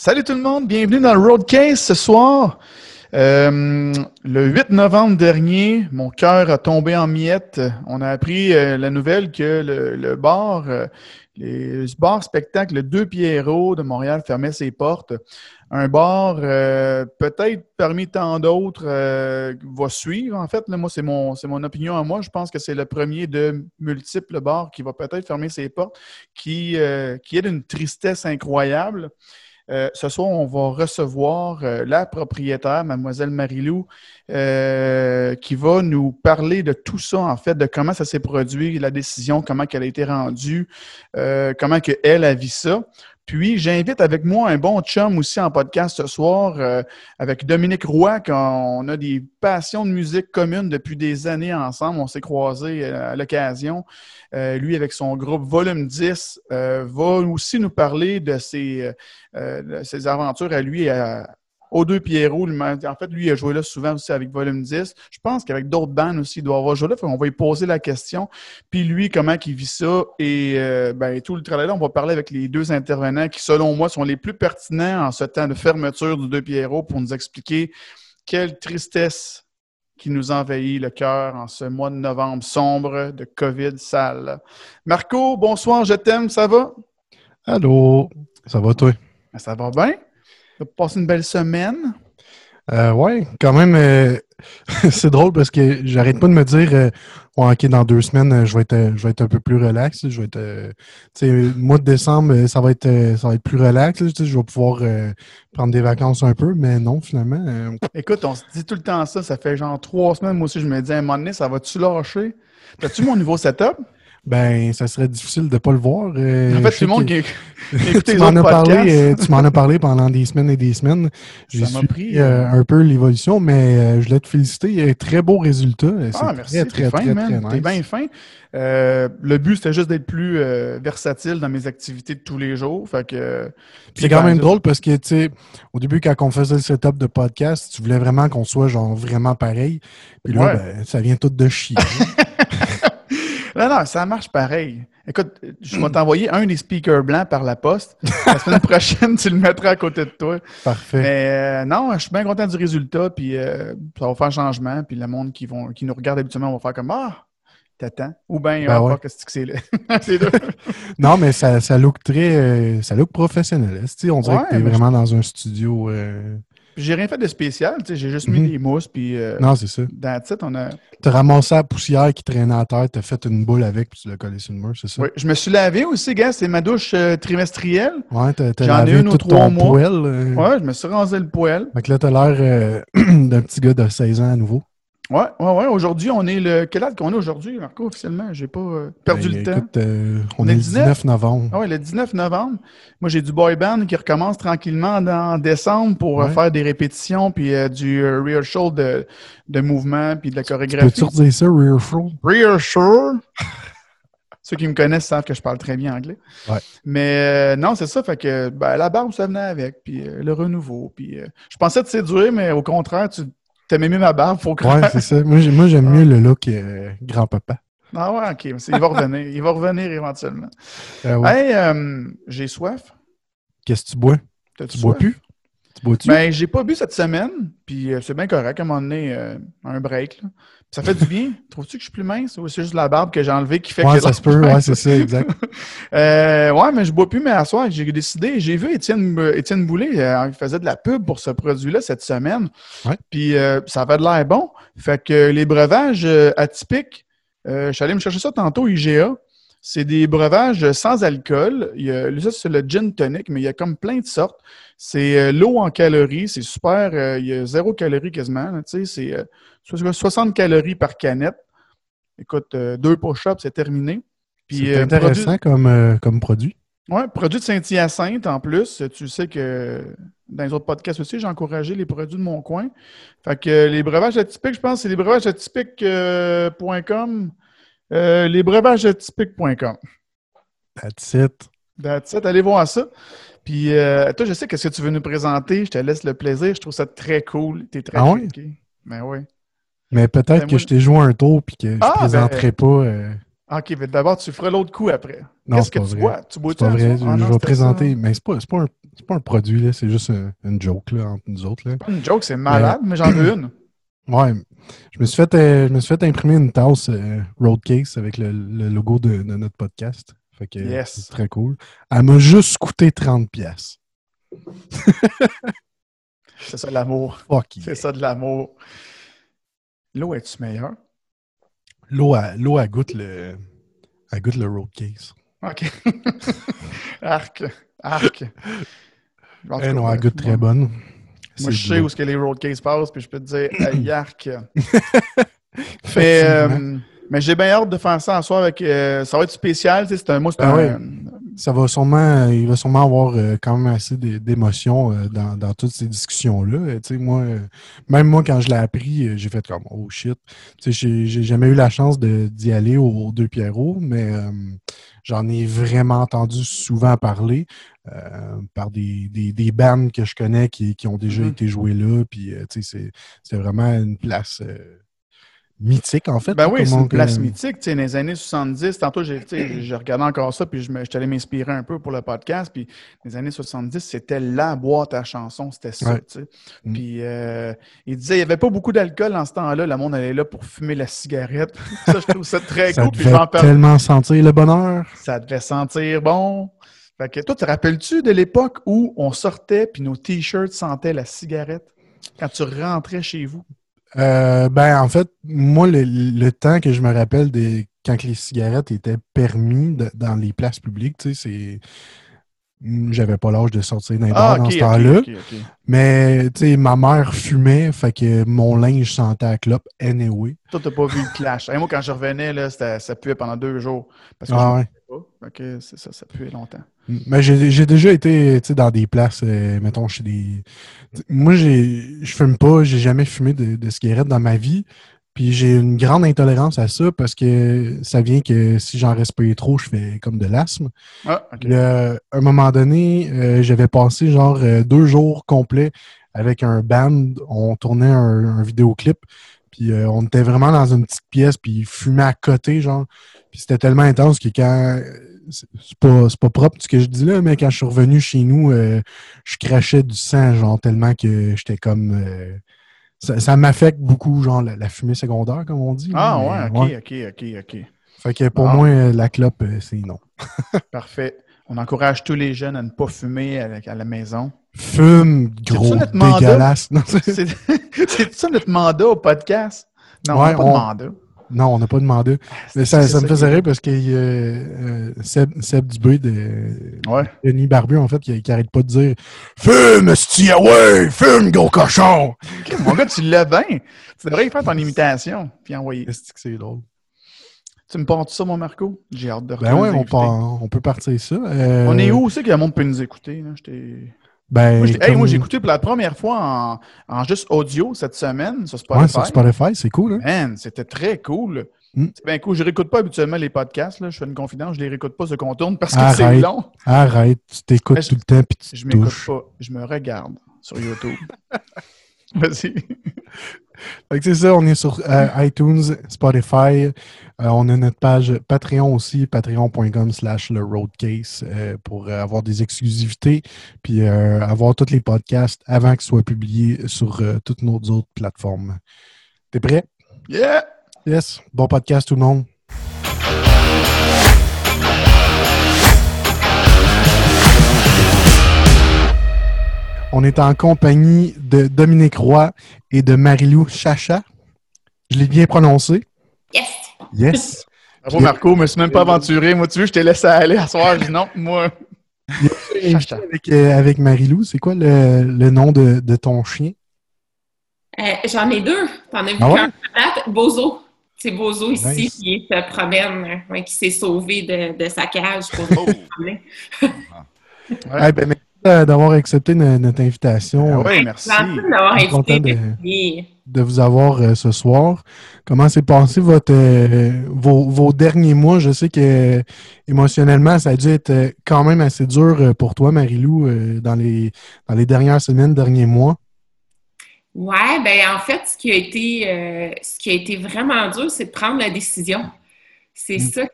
Salut tout le monde, bienvenue dans le Roadcase ce soir. Le 8 novembre dernier, mon cœur a tombé en miettes. On a appris la nouvelle que le bar spectacle Deux Pierrots de Montréal fermait ses portes. Un bar, peut-être parmi tant d'autres, va suivre. En fait, là, moi, c'est mon opinion à moi. Je pense que c'est le premier de multiples bars qui va peut-être fermer ses portes, qui est d'une tristesse incroyable. Ce soir, on va recevoir la propriétaire, Mademoiselle Marilou, qui va nous parler de tout ça, en fait, de comment ça s'est produit, la décision, comment elle a été rendue, comment elle a vu ça. Puis, j'invite avec moi un bon chum aussi en podcast ce soir, avec Dominique Roy, qu'on a des passions de musique communes depuis des années ensemble. On s'est croisés à l'occasion. Lui, avec son groupe Volume 10, va aussi nous parler de ses aventures à lui aux Deux Pierrots. En fait, lui, il a joué là souvent aussi avec Volume 10. Je pense qu'avec d'autres bandes aussi, il doit avoir joué là. On va lui poser la question. Puis lui, comment il vit ça? Et tout le travail-là, on va parler avec les deux intervenants qui, selon moi, sont les plus pertinents en ce temps de fermeture du Deux Pierrots pour nous expliquer quelle tristesse qui nous envahit le cœur en ce mois de novembre sombre de COVID sale. Marco, bonsoir, je t'aime, ça va? Allô, ça va toi? Ça va bien? Tu as passé une belle semaine? Oui, quand même. C'est drôle parce que j'arrête pas de me dire OK, dans 2 semaines, je vais être un peu plus relax. Je vais être mois de décembre, ça va être plus relax. Je vais pouvoir prendre des vacances un peu, mais non, finalement. Écoute, on se dit tout le temps ça. Ça fait genre 3 semaines. Moi aussi, je me dis à un moment donné, ça va-tu lâcher? T'as-tu mon nouveau setup? Ben, ça serait difficile de ne pas le voir. En fait, tout le monde qui écoute les autres podcasts. Tu m'en as parlé pendant des semaines et des semaines. J'ai suivi un peu l'évolution, mais je voulais te féliciter. Il y a un très beau résultat. Ah, merci. C'est très, très, très nice. T'es bien fin. Le but, c'était juste d'être plus versatile dans mes activités de tous les jours. Fait que, c'est quand même drôle parce que, tu sais, au début, quand on faisait le setup de podcast, tu voulais vraiment qu'on soit genre vraiment pareil. Puis là, ça vient tout de chier. Non, ça marche pareil. Écoute, je vais t'envoyer un des speakers blancs par la poste. La semaine prochaine, tu le mettras à côté de toi. Parfait. Mais non, je suis bien content du résultat, puis ça va faire changement. Puis le monde qui nous regarde habituellement, on va faire comme « Ah, t'attends ». Ou bien, on va voir qu'est-ce que c'est là. C'est deux. Non, mais ça look très... ça look professionnel. On dirait que t'es vraiment dans un studio... J'ai rien fait de spécial, j'ai juste mis des mousses, puis... non, c'est ça. Dans la titre, on a... T'as ramassé la poussière qui traînait à terre, t'as fait une boule avec, puis tu l'as collé sur le mur, c'est ça? Oui, je me suis lavé aussi, gars, c'est ma douche trimestrielle. Ouais, t'as lavé tout ton poêle. Ouais, je me suis rasé le poêle. Fait que là, t'as l'air d'un petit gars de 16 ans à nouveau. Ouais. Aujourd'hui, on est le... Quelle date qu'on est aujourd'hui, Marco, officiellement? J'ai pas perdu le temps. On est le 19 novembre. Ah oui, le 19 novembre. Moi, j'ai du boyband qui recommence tranquillement en décembre pour faire des répétitions, puis du rear show de mouvement, puis de la chorégraphie. Peux-tu redire ça, rear show? Rear show! Ceux qui me connaissent savent que je parle très bien anglais. Ouais. Mais non, c'est ça. Fait que la barbe, ça venait avec, puis le renouveau. Puis je pensais te séduire, mais au contraire, t'aimais mieux ma barbe, faut croire. Ouais, c'est ça. Moi, j'aime mieux le look grand-papa. Ah ouais, OK. Il va revenir. Il va revenir éventuellement. Hey, j'ai soif. Qu'est-ce que tu bois? Tu bois plus? Tu bois-tu? Ben, j'ai pas bu cette semaine, puis c'est bien correct. À un moment donné, un break, là. Ça fait du bien. Trouves-tu que je suis plus mince? Ou c'est juste la barbe que j'ai enlevée qui fait que... Ouais, ça se peut. Ouais, c'est ça, exact. Ouais, mais je bois plus, mais à soir, j'ai décidé... J'ai vu Étienne Boulay, il faisait de la pub pour ce produit-là cette semaine. Ouais. Puis ça avait de l'air bon. Fait que les breuvages atypiques, je suis allé me chercher ça tantôt, IGA. C'est des breuvages sans alcool. Ça, c'est le gin tonic, mais il y a comme plein de sortes. C'est l'eau en calories. C'est super. Il y a 0 calories quasiment. Là, c'est 60 calories par canette. Écoute, 2 push-ups, c'est terminé. Puis, c'est intéressant comme produit. Oui, produit de Saint-Hyacinthe en plus. Tu sais que dans les autres podcasts aussi, j'ai encouragé les produits de mon coin. Fait que les breuvages atypiques, je pense, c'est lesbreuvagesatypiques.com. Lesbreuvagesatypiques.com. That's it. Allez voir ça. Puis, toi, je sais qu'est-ce que tu veux nous présenter. Je te laisse le plaisir. Je trouve ça très cool. T'es très compliqué. Ben oui. Mais peut-être que je t'ai joué un tour puis que je ne présenterai pas. OK, mais d'abord, tu feras l'autre coup après. Non, qu'est-ce que tu bois? Tu bois-tu un vrai. Je vais présenter, mais c'est pas un produit, là, c'est juste une joke là, entre nous autres. Là. Pas une joke, c'est malade, mais j'en veux une. Ouais, je me suis fait imprimer une tasse Road Case avec le logo de notre podcast. Fait que c'est très cool. Elle m'a juste coûté 30$. C'est ça de l'amour. Fuck yeah. C'est ça de l'amour. L'eau est-tu meilleure? L'eau, elle goûte le road case. OK. Arc. Non, elle goûte très bonne. Moi, je sais où les road cases passent, puis je peux te dire, hey, arc. Mais j'ai bien hâte de faire ça en soir avec. Ça va être spécial, tu sais, c'est un mot. Il va sûrement avoir quand même assez d'émotions dans toutes ces discussions-là. Tu sais, moi, quand je l'ai appris, j'ai fait comme « Oh shit ». Tu sais, j'ai jamais eu la chance d'y aller aux Deux Pierrots, mais j'en ai vraiment entendu souvent parler par des bands que je connais qui ont déjà été joués là. Puis, tu sais, c'est vraiment une place... mythique, en fait. Ben oui, c'est une place mythique. Dans les années 70, tantôt, j'ai regardé encore ça, puis je suis allé m'inspirer un peu pour le podcast, puis les années 70, c'était la boîte à chansons, c'était ça, ouais. Tu sais. Mm. Puis, il disait, il n'y avait pas beaucoup d'alcool en ce temps-là, le monde allait là pour fumer la cigarette. Ça, je trouve ça très cool. Ça devait tellement sentir le bonheur. Ça devait sentir bon. Fait que toi, te rappelles-tu de l'époque où on sortait, puis nos t-shirts sentaient la cigarette quand tu rentrais chez vous? En fait, moi, le temps que je me rappelle quand les cigarettes étaient permis dans les places publiques, tu sais, j'avais pas l'âge de sortir d'un bar dans ce temps-là. Okay. Mais, tu sais, ma mère fumait, fait que mon linge sentait à clope, anyway. Toi, t'as pas vu le clash. Moi, quand je revenais, là, ça puait pendant 2 jours. Parce que ça puait longtemps. Mais j'ai déjà été dans des places, mettons, chez des... Moi, je fume pas, j'ai jamais fumé de cigarette dans ma vie. Puis j'ai une grande intolérance à ça parce que ça vient que si j'en respire trop, je fais comme de l'asthme. Ah, okay. À un moment donné, j'avais passé genre 2 jours complets avec un band. On tournait un vidéoclip. Puis on était vraiment dans une petite pièce, puis il fumait à côté, genre. Puis c'était tellement intense que quand... C'est pas propre ce que je dis là, mais quand je suis revenu chez nous, je crachais du sang, genre, tellement que j'étais comme... ça m'affecte beaucoup, genre, la fumée secondaire, comme on dit. Ah mais, OK. Fait que pour moi, la clope, c'est non. Parfait. On encourage tous les jeunes à ne pas fumer à la maison. Fume, gros, dégueulasse. C'est ça notre mandat au podcast? Non, ouais, on n'a pas de mandat. Non, on n'a pas de mandat. Mais ça me faisait rire parce que Seb Dubé de Denis Barbu, en fait, qui n'arrête pas de dire « Fume, sti, away! Fume, gros cochon! Okay, » Mon gars, tu l'as bien. Tu devrais y faire ton imitation puis envoyer. C'est drôle. Tu me parles de ça, mon Marco? J'ai hâte de regarder. Ben oui, on peut partir ça. On est où aussi que le monde peut nous écouter? Là? Moi, j'ai écouté pour la première fois en juste audio cette semaine sur Spotify. Ouais, sur Spotify, c'est cool. Hein? Man, c'était très cool. C'est bien cool. Je ne réécoute pas habituellement les podcasts. Là. Je fais une confidence, je ne les réécoute pas, se contourne parce que c'est long. Arrête, tu t'écoutes tout le temps puis tu te touches. Je ne m'écoute pas, je me regarde sur YouTube. Vas-y. Fait que c'est ça, on est sur iTunes, Spotify, on a notre page Patreon aussi, patreon.com/leroadcase pour avoir des exclusivités, puis avoir tous les podcasts avant qu'ils soient publiés sur toutes nos autres plateformes. T'es prêt? Yeah! Yes! Bon podcast tout le monde! On est en compagnie de Dominique Roy et de Marilou Chacha. Je l'ai bien prononcé? Yes! Yes! Bravo Marco, je me suis même pas aventuré. Moi, tu veux, je t'ai laissé aller à soir. Je dis non, moi. Chacha. Avec Marilou, c'est quoi le nom de ton chien? J'en ai 2. T'en as vu qu'un date? Bozo. C'est Bozo ici qui se promène, qui s'est sauvé de sa cage pour se promener. D'avoir accepté notre invitation. Oui, merci. Merci content de vous avoir ce soir. Comment s'est passé vos derniers mois? Je sais que émotionnellement, ça a dû être quand même assez dur pour toi, Marilou, dans les dernières semaines, derniers mois. Oui, en fait, ce qui a été vraiment dur, c'est de prendre la décision. C'est ça que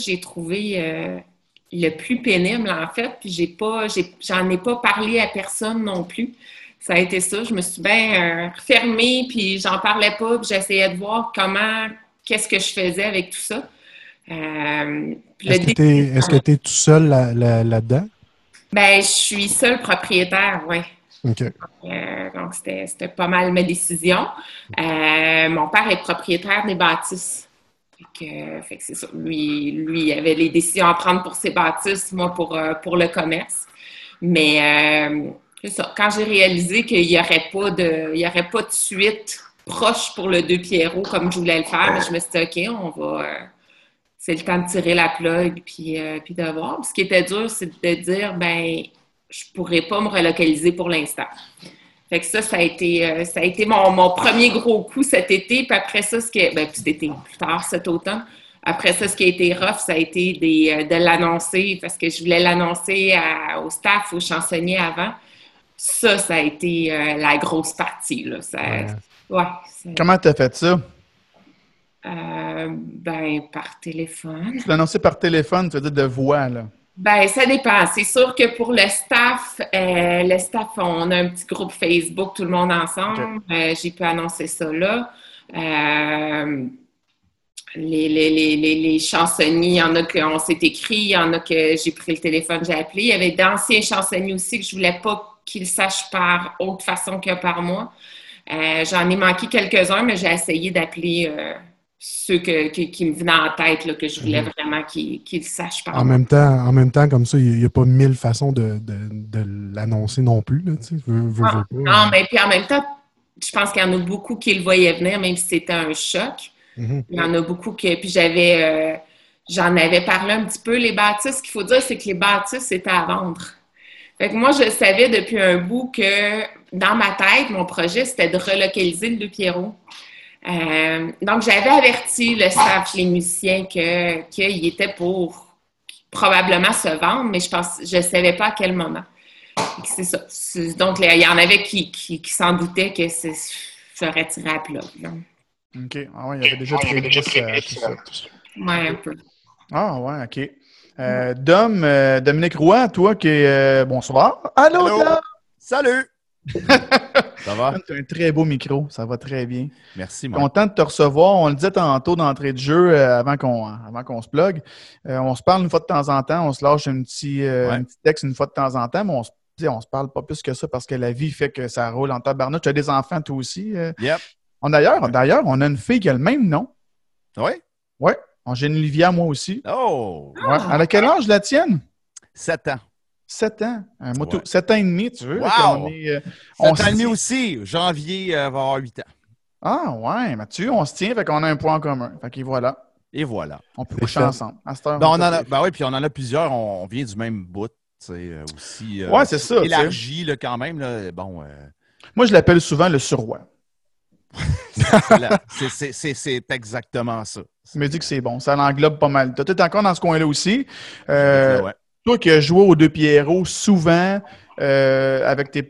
j'ai trouvé le plus pénible, en fait. Puis j'en ai pas parlé à personne non plus. Ça a été ça. Je me suis bien refermée, puis j'en parlais pas, puis j'essayais de voir qu'est-ce que je faisais avec tout ça. Est-ce que tu es tout seul là-dedans? Ben, je suis seule propriétaire, oui. OK. Donc, c'était pas mal ma décision. Mon père est propriétaire des bâtisses. Fait que c'est ça. Lui, il avait les décisions à prendre pour ses bâtisses, moi pour le commerce. Mais c'est ça. Quand j'ai réalisé qu'il n'y aurait pas de suite proche pour le Deux Pierrots comme je voulais le faire, je me suis dit, OK, c'est le temps de tirer la plug puis de voir. Puis ce qui était dur, c'est de dire, ben, je pourrais pas me relocaliser pour l'instant. Fait que ça a été mon premier gros coup cet été. Puis après ça, plus tard cet automne. Après ça, ce qui a été rough, ça a été de l'annoncer, parce que je voulais l'annoncer au staff, au chansonnier avant. Ça a été la grosse partie, là. Comment t'as fait ça? Par téléphone. Tu l'annonçais par téléphone, tu veux dire de voix, là? Ben, ça dépend. C'est sûr que pour le staff, on a un petit groupe Facebook, tout le monde ensemble. Okay. J'ai pu annoncer ça là. Les chansonniers, il y en a qu'on s'est écrit, il y en a que j'ai pris le téléphone, j'ai appelé. Il y avait d'anciens chansonniers aussi que je voulais pas qu'ils sachent par autre façon que par moi. J'en ai manqué quelques-uns, mais j'ai essayé d'appeler ceux qui me venaient en tête, là, que je voulais vraiment qu'ils sachent par moi. En même temps, comme ça, il n'y a pas mille façons de l'annoncer non plus. Là, tu sais, veux pas, non, mais puis en même temps, je pense qu'il y en a beaucoup qui le voyaient venir, même si c'était un choc. Mm-hmm. Il y en a beaucoup que... Puis j'en avais parlé un petit peu, les bâtisses. Ce qu'il faut dire, c'est que les bâtisses étaient à vendre. Fait que moi, je savais depuis un bout que, dans ma tête, mon projet, c'était de relocaliser le Deux Pierrots. Donc, j'avais averti le staff, les musiciens, qu'il était pour probablement se vendre, mais je savais pas à quel moment. C'est ça. Donc, il y en avait qui s'en doutaient que ça serait tiré à plat. Donc. OK. Ah ouais, il y avait déjà pris tout ça. Ouais, un peu. Ah ouais, OK. Dominique Roy, toi qui est... bonsoir. Allô, Dom! Salut! Ça va? Tu as un très beau micro, ça va très bien. Merci, moi. Content de te recevoir. On le disait tantôt d'entrée de jeu avant qu'on se plug. On se parle une fois de temps en temps, on se lâche un petit texte une fois de temps en temps, mais on se parle pas plus que ça parce que la vie fait que ça roule en tabarnouche. Tu as des enfants, toi aussi? Yep. D'ailleurs, on a une fille qui a le même nom. Oui? Oui. J'ai une Livia, moi aussi. Oh! Ouais. Elle a quel âge, la tienne? 7 ans. 7 ans. 7 ans et demi, tu veux. Wow! On est 7 ans et demi aussi. Janvier va avoir 8 ans. Ah ouais, Mathieu, on se tient, fait qu'on a un point en commun. Fait que voilà. Et voilà. On peut coucher ensemble. À cette heure, oui, puis on en a plusieurs. On vient du même bout, tu sais, aussi. Ouais, c'est ça. Élargi, là, quand même. Là. Bon. Moi, je l'appelle souvent le surroi. C'est exactement ça. Tu me dis que c'est bon, ça l'englobe pas mal. Tu es encore dans ce coin-là aussi. Toi qui as joué aux Deux Pierrots souvent avec tes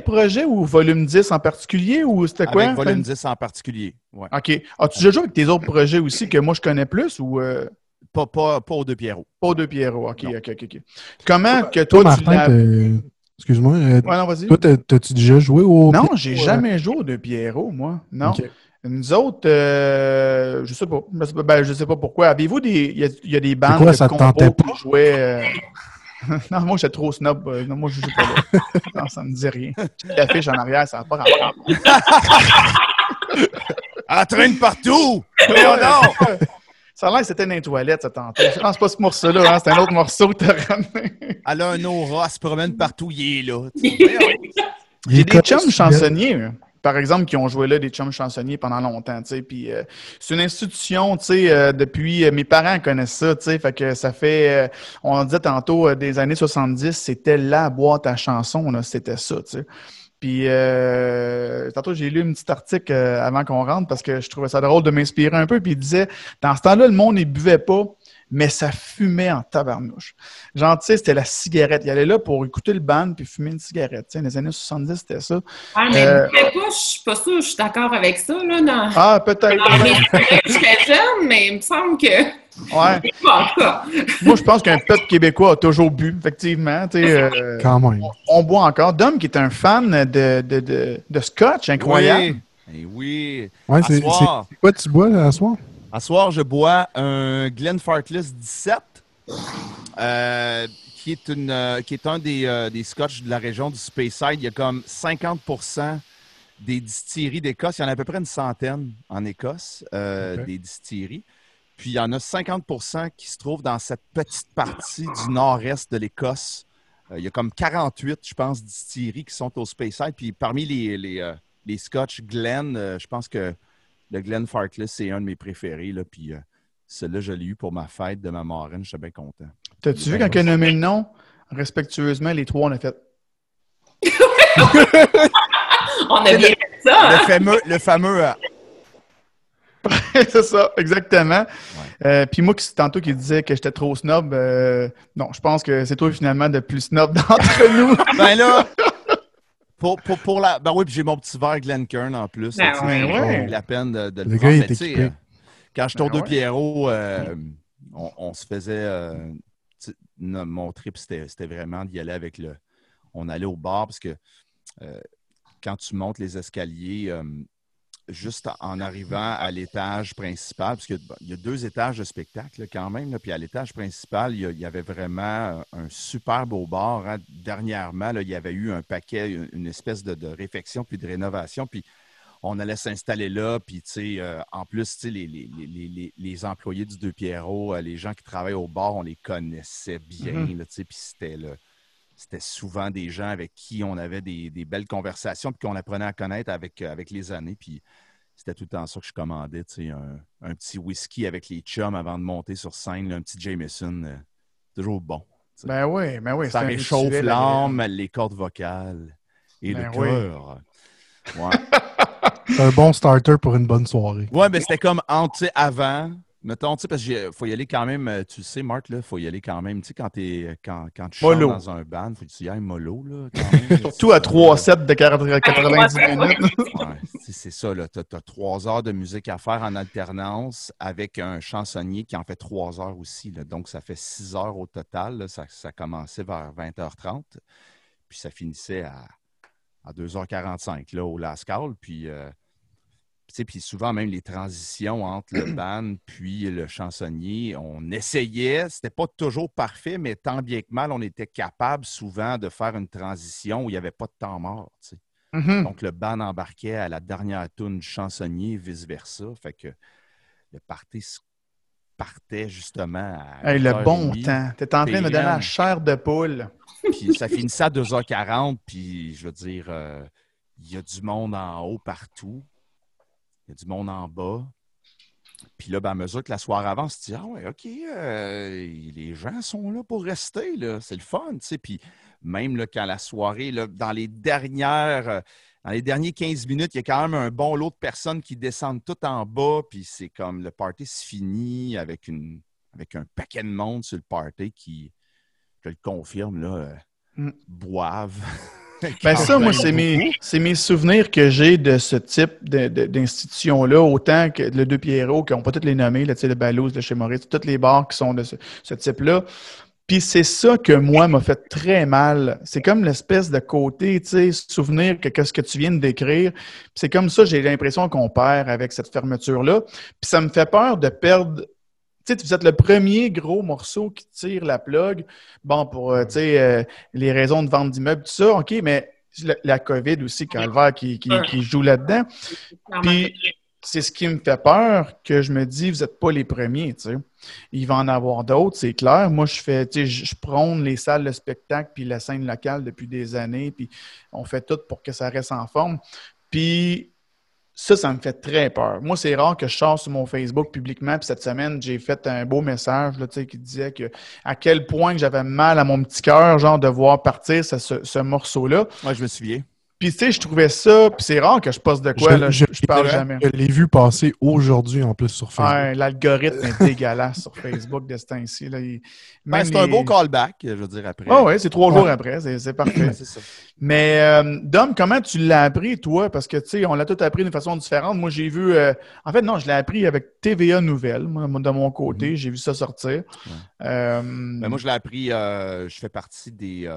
projets ou Volume 10 en particulier, ou c'était quoi? Avec Volume 10 en particulier, oui. OK. As-tu déjà joué avec tes autres projets aussi que moi je connais plus ou… Pas aux Deux Pierrots. Pas aux Deux Pierrots, OK. Comment que toi Martin, tu l'as… Excuse-moi. Vas-y. Toi, t'as-tu déjà joué au… Non, j'ai jamais joué au Deux Pierrots, moi. Non. Okay. Nous autres, je sais pas. Je sais pas pourquoi. Avez-vous des… Il y a des bandes de compos qui jouaient… Non, moi, j'étais trop snob. Non, moi, je joue pas là. Non, ça me dit rien. L'affiche en arrière, ça n'a pas rapport. Elle traîne partout! Non! Ça a l'air que c'était dans les toilettes, ça tentait. Je pense pas ce morceau-là, hein? C'est un autre morceau que t'as ramené. Elle a un aura, elle se promène partout, il est là. J'ai des chums chansonniers, par exemple, qui ont joué là, des chums chansonniers pendant longtemps, tu sais. Puis c'est une institution, tu sais, depuis... mes parents connaissent ça, tu sais. Fait que ça fait... on disait tantôt, des années 70, c'était la boîte à chansons, là. C'était ça, tu sais. Puis, tantôt, j'ai lu un petit article avant qu'on rentre parce que je trouvais ça drôle de m'inspirer un peu. Puis, il disait, dans ce temps-là, le monde ne buvait pas, mais ça fumait en tabarnouche. Genre, tu sais, c'était la cigarette. Il allait là pour écouter le band puis fumer une cigarette. Tu sais, les années 70, c'était ça. Ah, mais je suis pas sûre, je suis d'accord avec ça, là, non. Ah, peut-être. J'étais jeune, mais il me semble que... Ouais. Moi, je pense qu'un peuple québécois a toujours bu, effectivement. Quand même. On boit encore. Dom, qui est un fan de scotch, incroyable. Oui. Et oui. Ouais, c'est quoi tu bois à soir? À soir, je bois un Glenfarclas 17, qui est un des scotch de la région du Speyside. Il y a comme 50% des distilleries d'Écosse. Il y en a à peu près 100 en Écosse, des distilleries. Puis, il y en a 50% qui se trouvent dans cette petite partie du nord-est de l'Écosse. Il y a comme 48, je pense, distilleries qui sont au Speyside. Puis, parmi les Scotch Glen, je pense que le Glenfarclas, c'est un de mes préférés. Là. Puis, celui-là, je l'ai eu pour ma fête de ma marraine. J'étais bien content. T'as-tu vu quand elle a nommé le nom? Respectueusement, les trois, on a fait... On a bien fait ça! Hein? Le fameux c'est ça, exactement. Puis moi, tantôt qui disais que j'étais trop snob, non, je pense que c'est toi finalement le plus snob d'entre nous. Ben là, pour la... Ben oui, puis j'ai mon petit verre Glencairn en plus. Ben ouais, ouais. La peine de le prendre. Mais tu sais, quand je tourne Deux Pierrots, on se faisait... mon trip, c'était vraiment d'y aller avec le... On allait au bar parce que quand tu montes les escaliers... juste en arrivant à l'étage principal, parce qu'il y a 2 étages de spectacle là, quand même, là, puis à l'étage principal, il y avait vraiment un super beau bar. Hein. Dernièrement, là, il y avait eu un paquet, une espèce de réfection puis de rénovation, puis on allait s'installer là, puis tu sais, en plus, tu sais, les employés du Deux Pierrots, les gens qui travaillent au bar, on les connaissait bien, là, tu sais, puis c'était souvent des gens avec qui on avait des belles conversations puis qu'on apprenait à connaître avec les années. Puis c'était tout le temps ça que je commandais, tu sais, un petit whisky avec les chums avant de monter sur scène, là, un petit Jameson, toujours bon. T'sais. Ben oui. Ça réchauffe l'âme, les cordes vocales et le cœur. Ouais. C'est un bon starter pour une bonne soirée. Ouais, mais c'était comme avant... Mettons, tu sais, parce qu'il faut y aller quand même, tu le sais, Marc, il faut y aller quand même, tu sais, quand tu chantes dans un band, il faut que tu y ailles mollo, là. Quand même, surtout à 3-7 de 90 minutes. Ouais, c'est ça, là. T'as 3 heures de musique à faire en alternance avec un chansonnier qui en fait 3 heures aussi, là. Donc, ça fait 6 heures au total, là. Ça commençait vers 20h30, puis ça finissait à 2h45, là, au Last Call, puis... Puis souvent, même les transitions entre le band puis le chansonnier, on essayait. C'était pas toujours parfait, mais tant bien que mal, on était capable souvent de faire une transition où il n'y avait pas de temps mort. Donc, le band embarquait à la dernière toune du chansonnier, vice-versa. Fait que le party partait justement à... Hey, le bon temps! T'es en train de me donner la chair de poule! Puis ça finissait à 2h40, puis je veux dire, il y a du monde en haut partout. Il y a du monde en bas. Puis là, ben, à mesure que la soirée avance, tu te dis « Ah ouais, OK, les gens sont là pour rester, là. C'est le fun, tu sais. » Puis même là, quand la soirée, là, dans les derniers 15 minutes, il y a quand même un bon lot de personnes qui descendent tout en bas. Puis c'est comme le party se finit avec un paquet de monde sur le party qui, je le confirme, là, boivent. Ben ça, moi, c'est mes souvenirs que j'ai de ce type d'institutions-là, autant que le Deux Pierrots, qu'on peut tous les nommer, là, le Balouse, le Chez Maurice, tous les bars qui sont de ce type-là. Puis c'est ça que moi m'a fait très mal. C'est comme l'espèce de côté, tu sais, souvenir que ce que tu viens de décrire. Puis c'est comme ça, j'ai l'impression qu'on perd avec cette fermeture-là. Puis ça me fait peur de perdre. Tu sais, vous êtes le premier gros morceau qui tire la plug. Bon, pour les raisons de vente d'immeubles, tout ça, OK, mais la COVID aussi, calvaire, qui joue là-dedans. Puis, c'est ce qui me fait peur, que je me dis, vous n'êtes pas les premiers, tu sais. Il va en avoir d'autres, c'est clair. Moi, je prône les salles de spectacle puis la scène locale depuis des années, puis on fait tout pour que ça reste en forme. Puis... Ça me fait très peur. Moi, c'est rare que je sors sur mon Facebook publiquement, puis cette semaine, j'ai fait un beau message là, qui disait que à quel point j'avais mal à mon petit cœur, genre de voir partir ce morceau-là. Moi, je me souviens. Puis, tu sais, je trouvais ça, puis c'est rare que je poste de quoi, là, je parle jamais. Je l'ai vu passer aujourd'hui, en plus, sur Facebook. Ouais, l'algorithme est dégueulasse sur Facebook de ce temps-ci. Là. Ben, c'est un beau callback, je veux dire, après. Ah oui, c'est 3 jours après, c'est parfait. C'est ça. Mais, Dom, comment tu l'as appris, toi? Parce que, tu sais, on l'a tout appris d'une façon différente. Moi, j'ai vu... En fait, non, je l'ai appris avec TVA Nouvelles, moi, de mon côté. J'ai vu ça sortir. Ouais. Ben, moi, je l'ai appris... je fais partie des...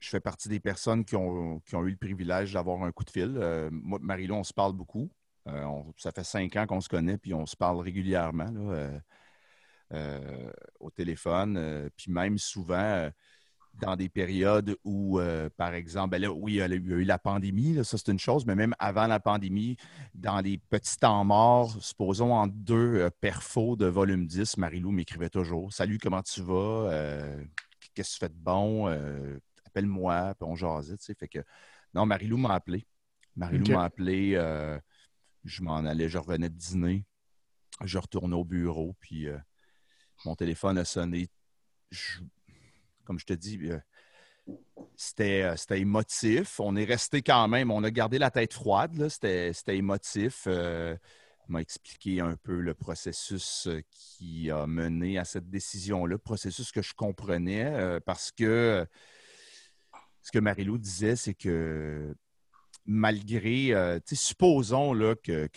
Je fais partie des personnes qui ont eu le privilège d'avoir un coup de fil. Moi et Marilou, on se parle beaucoup. Ça fait 5 ans qu'on se connaît, puis on se parle régulièrement là, au téléphone. Puis même souvent, dans des périodes où, par exemple, ben là, oui, il y a eu la pandémie, là, ça c'est une chose, mais même avant la pandémie, dans les petits temps morts, supposons en 2 perfos de volume 10, Marilou m'écrivait toujours « Salut, comment tu vas? Qu'est-ce que tu fais de bon? Appelle-moi, puis on jasait, tu sais. » Fait que, non, Marilou m'a appelé. Marilou m'a appelé, je m'en allais, je revenais de dîner, je retournais au bureau, puis mon téléphone a sonné. Comme je te dis, c'était émotif. On est resté quand même, on a gardé la tête froide, là. C'était émotif. Il m'a expliqué un peu le processus qui a mené à cette décision-là, processus que je comprenais, parce que ce que Marilou disait, c'est que malgré, supposons là, que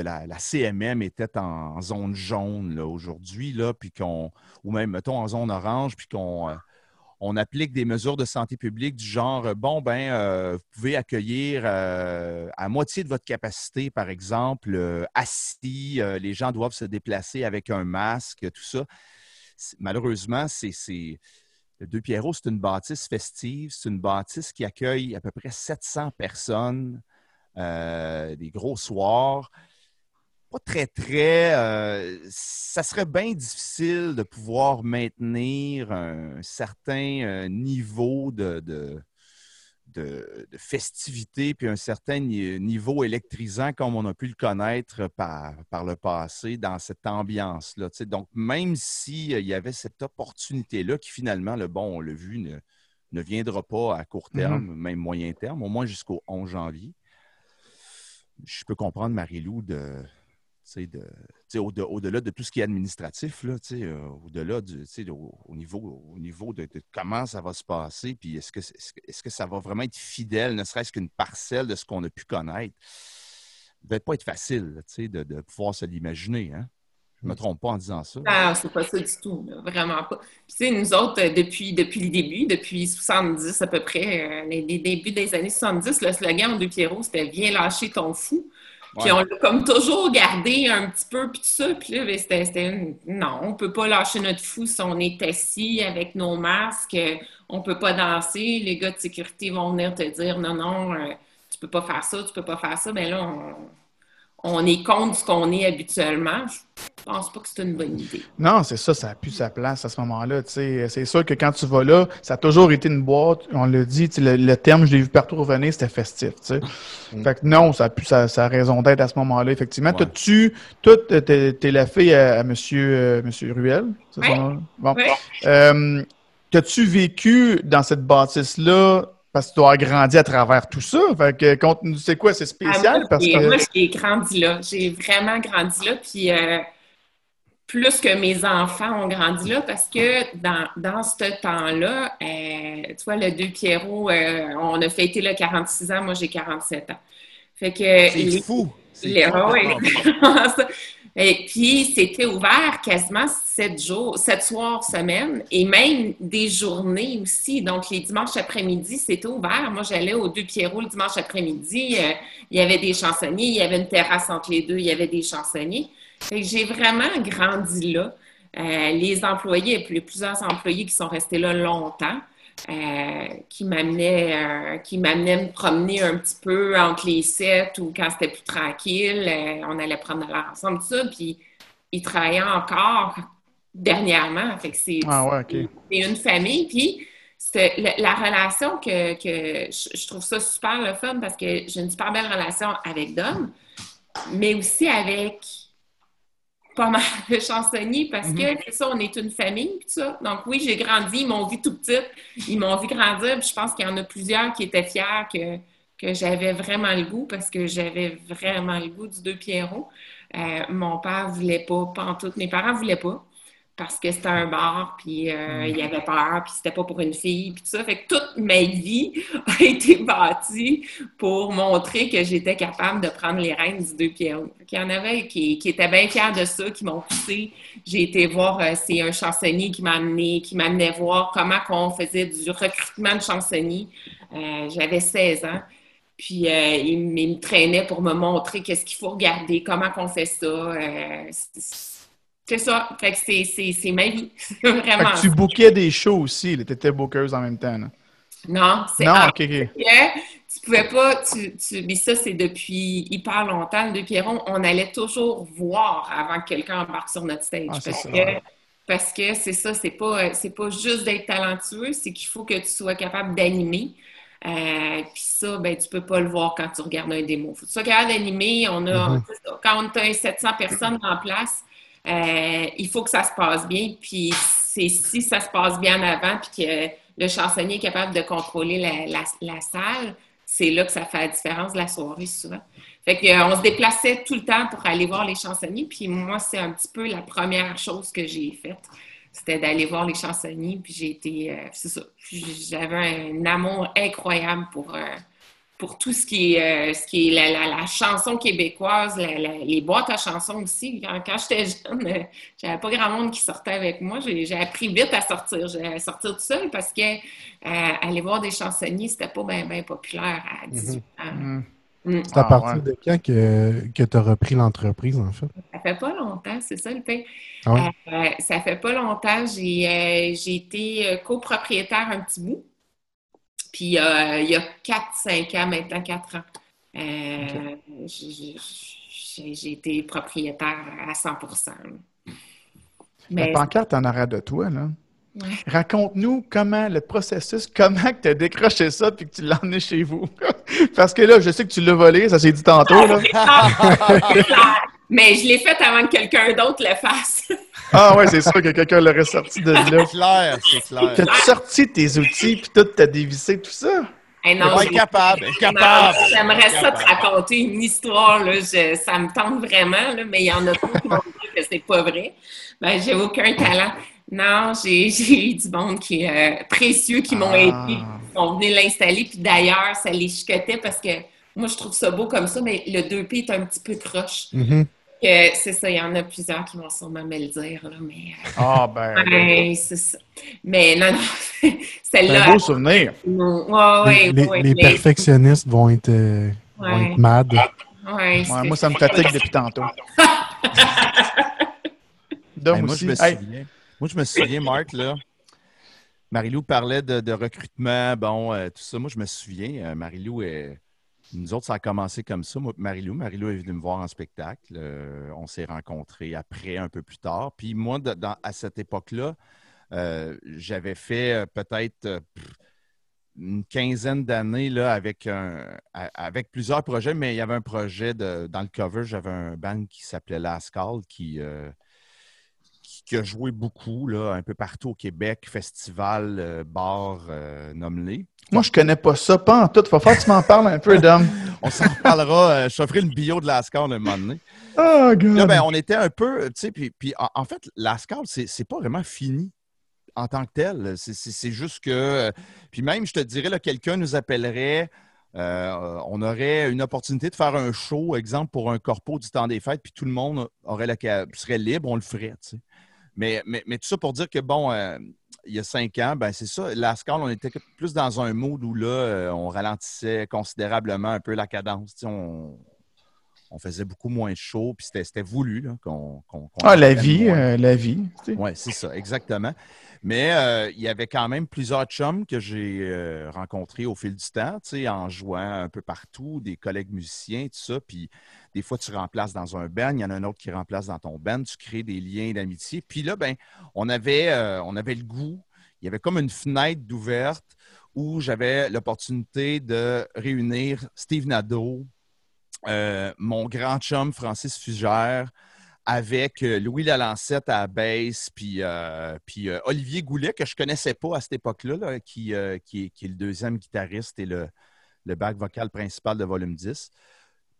la CMM était en zone jaune là, aujourd'hui, là, puis ou même, mettons, en zone orange, puis qu'on applique des mesures de santé publique du genre, bon, ben, vous pouvez accueillir à moitié de votre capacité, par exemple, assis, les gens doivent se déplacer avec un masque, tout ça. Malheureusement, c'est le Deux Pierrots, c'est une bâtisse festive. C'est une bâtisse qui accueille à peu près 700 personnes, des gros soirs. Pas très, très... ça serait bien difficile de pouvoir maintenir un certain niveau de festivité puis un certain niveau électrisant comme on a pu le connaître par le passé dans cette ambiance-là. T'sais. Donc, même s'il y avait cette opportunité-là qui finalement, on l'a vu, ne viendra pas à court terme, même moyen terme, au moins jusqu'au 11 janvier, je peux comprendre Marilou au-delà de tout ce qui est administratif, là, au-delà au niveau de comment ça va se passer, puis est-ce que ça va vraiment être fidèle, ne serait-ce qu'une parcelle de ce qu'on a pu connaître? Ça ne devait pas être facile de pouvoir se l'imaginer. Hein? Je ne me trompe pas en disant ça. Ah, c'est pas ça du tout, là, vraiment pas. Puis, nous autres, depuis le début, depuis 70 à peu près, les débuts des années 70, le slogan en Deux Pierrots, c'était « Viens lâcher ton fou ». Puis on l'a comme toujours gardé un petit peu, puis tout ça. Puis là, ben, non, on ne peut pas lâcher notre fou si on est assis avec nos masques. On ne peut pas danser. Les gars de sécurité vont venir te dire « Non, non, tu ne peux pas faire ça, tu ne peux pas faire ça. » Mais là, on est contre ce qu'on est habituellement. Je pense pas que c'est une bonne idée. Non, c'est ça. Ça a plus sa place à ce moment-là. T'sais. C'est sûr que quand tu vas là, ça a toujours été une boîte. On l'a dit, le terme, je l'ai vu partout revenir, c'était festif. Fait que non, ça a plus sa raison d'être à ce moment-là, effectivement. Ouais. T'es la fille à monsieur Ruel. C'est ça? Bon. Ouais. T'as-tu vécu dans cette bâtisse-là? Parce que tu as grandi à travers tout ça. Fait que, c'est quoi? C'est spécial? Moi, j'ai grandi là. J'ai vraiment grandi là. Puis, plus que mes enfants ont grandi là, parce que dans ce temps-là, tu vois, le Deux Pierrots, on a fêté là 46 ans. Moi, j'ai 47 ans. Fait que, c'est fou! Et puis, c'était ouvert quasiment 7 soirs semaine, et même des journées aussi. Donc, les dimanches après-midi, c'était ouvert. Moi, j'allais aux Deux Pierrots le dimanche après-midi. Il y avait des chansonniers, il y avait une terrasse entre les deux, il y avait des chansonniers. Fait que j'ai vraiment grandi là. Les employés, plusieurs employés qui sont restés là longtemps, qui m'amenaient me promener un petit peu entre les sets ou quand c'était plus tranquille, on allait prendre de l'air ensemble, tout ça, puis ils travaillaient encore dernièrement. Fait que c'est une famille, puis la relation que je trouve ça super le fun parce que j'ai une super belle relation avec Dom, mais aussi avec pas mal de chansonniers parce que c'est ça, on est une famille, tout ça. Donc oui, j'ai grandi, ils m'ont vu tout petite, ils m'ont vu grandir, puis je pense qu'il y en a plusieurs qui étaient fiers que j'avais vraiment le goût, parce que j'avais vraiment le goût du Deux Pierrots. Mon père voulait pas, pantoute, mes parents voulaient pas, parce que c'était un bar, puis il avait peur, puis c'était pas pour une fille, puis tout ça. Fait que toute ma vie a été bâtie pour montrer que j'étais capable de prendre les rênes du Deux Pierrots. Il y en avait qui étaient bien fiers de ça, qui m'ont poussée. J'ai été voir, c'est un chansonnier qui m'amenait voir comment on faisait du recrutement de chansonniers. J'avais 16 ans. Puis, il me traînait pour me montrer qu'est-ce qu'il faut regarder, comment qu'on fait ça. C'est ça. Fait que c'est ma vie. Vraiment. Fait que tu bookais des shows aussi. Tu étais bookeuse en même temps. Là. Non, c'est... Non, OK. Tu pouvais pas... Mais ça, c'est depuis hyper longtemps. Le Deux Pierrots, on allait toujours voir avant que quelqu'un embarque sur notre stage. Parce que c'est ça, c'est pas juste d'être talentueux, c'est qu'il faut que tu sois capable d'animer. Puis ça, ben tu peux pas le voir quand tu regardes un démo. Faut que tu sois capable d'animer. Quand on a 700 personnes en place, il faut que ça se passe bien. Puis si ça se passe bien en avant, puis que le chansonnier est capable de contrôler la salle, c'est là que ça fait la différence de la soirée souvent. Fait qu'on se déplaçait tout le temps pour aller voir les chansonniers. Puis moi, c'est un petit peu la première chose que j'ai faite. C'était d'aller voir les chansonniers, puis j'ai été... c'est ça, j'avais un amour incroyable pour tout ce qui est la chanson québécoise, les boîtes à chansons aussi. Quand j'étais jeune, j'avais pas grand monde qui sortait avec moi. J'ai appris vite à sortir. J'ai sorti tout seul parce que aller voir des chansonniers, c'était pas bien populaire à 18 ans. C'est à partir de quand que tu as repris l'entreprise, en fait? Ça fait pas longtemps, c'est ça le pain. Ah ouais? Ça fait pas longtemps. J'ai été copropriétaire un petit bout. Puis il y a 4-5 ans, maintenant 4 ans. J'ai été propriétaire à 100%. Mais... La pancarte en arrière de toi, là. Ouais. Raconte-nous comment le processus, comment tu as décroché ça puis que tu l'as emmené chez vous. Parce que là, je sais que tu l'as volé, ça s'est dit tantôt. Là. Mais je l'ai fait avant que quelqu'un d'autre le fasse. Ah ouais, c'est sûr que quelqu'un l'aurait sorti de là. C'est clair. T'as-tu sorti tes outils puis tout, t'as dévissé tout ça? Non, je suis capable. J'aimerais ça te raconter une histoire, là. Ça me tente vraiment, là, mais il y en a beaucoup qui m'ont dit que c'est pas vrai. Ben, j'ai aucun talent. Non, j'ai eu du monde qui est précieux, qui m'ont aidé, qui sont venus l'installer. Puis d'ailleurs, ça les chicotait parce que moi, je trouve ça beau comme ça, mais le 2P est un petit peu croche. C'est ça, il y en a plusieurs qui vont sûrement me le dire. Là, mais c'est ça. Mais non, celle-là... C'est un beau souvenir. Les perfectionnistes vont être mad. Moi, ça me fatigue depuis tantôt. Donc, moi, je me souviens, Marc, là, Marilou parlait de recrutement, tout ça. Moi, je me souviens, Marilou, nous autres, ça a commencé comme ça. Moi, Marilou est venue me voir en spectacle. On s'est rencontrés après, un peu plus tard. Puis moi, à cette époque-là, j'avais fait peut-être une quinzaine d'années là, avec plusieurs projets, mais il y avait un projet dans le cover. J'avais un band qui s'appelait Last Call qui a joué beaucoup, là, un peu partout au Québec, festival, bar, nomme-les. Moi, je connais pas ça, pas en tout. Il va falloir que tu m'en parles un peu, Dom. On s'en reparlera. Je t'offrirai une bio de Last Call un moment donné. Oh, God! Là, on était un peu, tu sais, puis en fait, Last Call, c'est pas vraiment fini en tant que tel. C'est juste que... puis même, je te dirais, là, quelqu'un nous appellerait... on aurait une opportunité de faire un show, exemple, pour un corpo du temps des fêtes, puis tout le monde serait libre, on le ferait, tu sais. Mais tout ça pour dire que, il y a 5 ans, c'est ça, Last Call, on était plus dans un mode où, là, on ralentissait considérablement un peu la cadence, tu sais, on faisait beaucoup moins de show, puis c'était voulu, là, qu'on la vie, tu sais. Oui, c'est ça, exactement. Mais il y avait quand même plusieurs chums que j'ai rencontrés au fil du temps, tu sais, en jouant un peu partout, des collègues musiciens, tout ça. Puis des fois, tu remplaces dans un band, il y en a un autre qui remplace dans ton band, tu crées des liens d'amitié. Puis là, on avait le goût, il y avait comme une fenêtre d'ouverte où j'avais l'opportunité de réunir Steve Nadeau, mon grand chum Francis Fugère, avec Louis Lalancette à la baisse, puis Olivier Goulet, que je ne connaissais pas à cette époque-là, là, qui est le deuxième guitariste et le back vocal principal de Volume 10.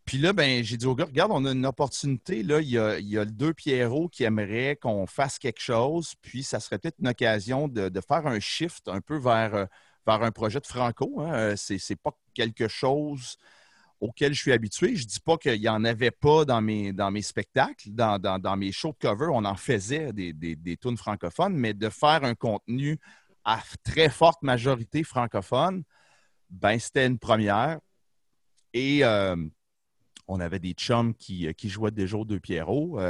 Puis là, ben, j'ai dit au gars, regarde, on a une opportunité, là, il y a le Deux Pierrots qui aimerait qu'on fasse quelque chose, puis ça serait peut-être une occasion de faire un shift un peu vers un projet de Franco. Hein. C'est pas quelque chose auquel je suis habitué. Je ne dis pas qu'il n'y en avait pas dans mes spectacles, dans mes shows de cover, on en faisait des tunes francophones, mais de faire un contenu à très forte majorité francophone, ben, c'était une première. Et on avait des chums qui jouaient déjà aux Deux Pierrots.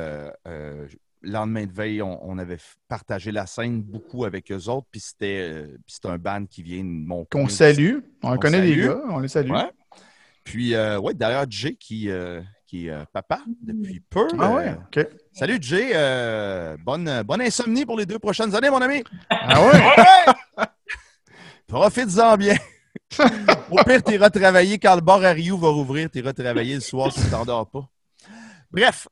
Lendemain de veille, on avait partagé la scène beaucoup avec eux autres, puis c'était un band qui vient de mon coin. Qu'on salue. On connaît les gars, on les salue. Ouais. Puis, oui, d'ailleurs, Jay, qui est papa depuis peu. Ah ouais, OK. Salut, Jay. Bonne insomnie pour les 2 prochaines années, mon ami. Ah ouais? Profites-en bien. Au pire, t'es retravaillé. Quand le bar à Rio va rouvrir, t'es retravaillé le soir si tu t'endors pas. Bref.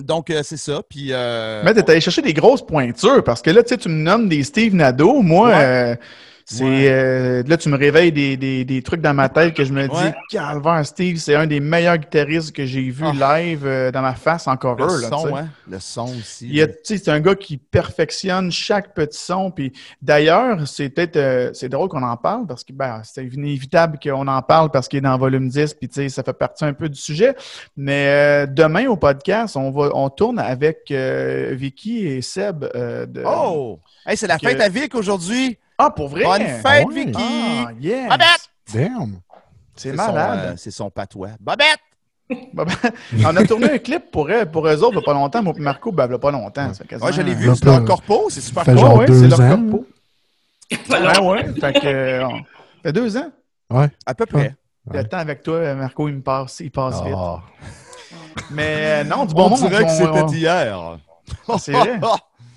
Donc, c'est ça. Puis, mais t'es allé chercher des grosses pointures parce que là, tu sais, tu me nommes des Steve Nadeau. Moi... Ouais. Là, tu me réveilles des trucs dans ma tête que je me dis, calvaire, Steve, c'est un des meilleurs guitaristes que j'ai vu live dans ma face en cover. Le son, là, le son aussi. C'est un gars qui perfectionne chaque petit son. Puis d'ailleurs, c'est drôle qu'on en parle parce que c'est inévitable qu'on en parle parce qu'il est dans Volume 10. Puis tu sais, ça fait partie un peu du sujet. Mais demain au podcast, on tourne avec Vicky et Seb. C'est la fête à Vic aujourd'hui. Ah, pour vrai? Bonne fête, oui. Vicky! Ah, yes! Babette! Damn! C'est malade. C'est son patois. Babette! On a tourné un clip pour eux autres il n'y a pas longtemps. Moi et Marco, il n'y a pas longtemps. Oui, je l'ai vu. C'est leur corpo. C'est super cool. Ouais, c'est leur corpo. Fait 2 ans? Oui. À peu près. Le temps avec toi, Marco, il passe vite. Mais non, du bon monde. On dirait que c'était hier. C'est vrai.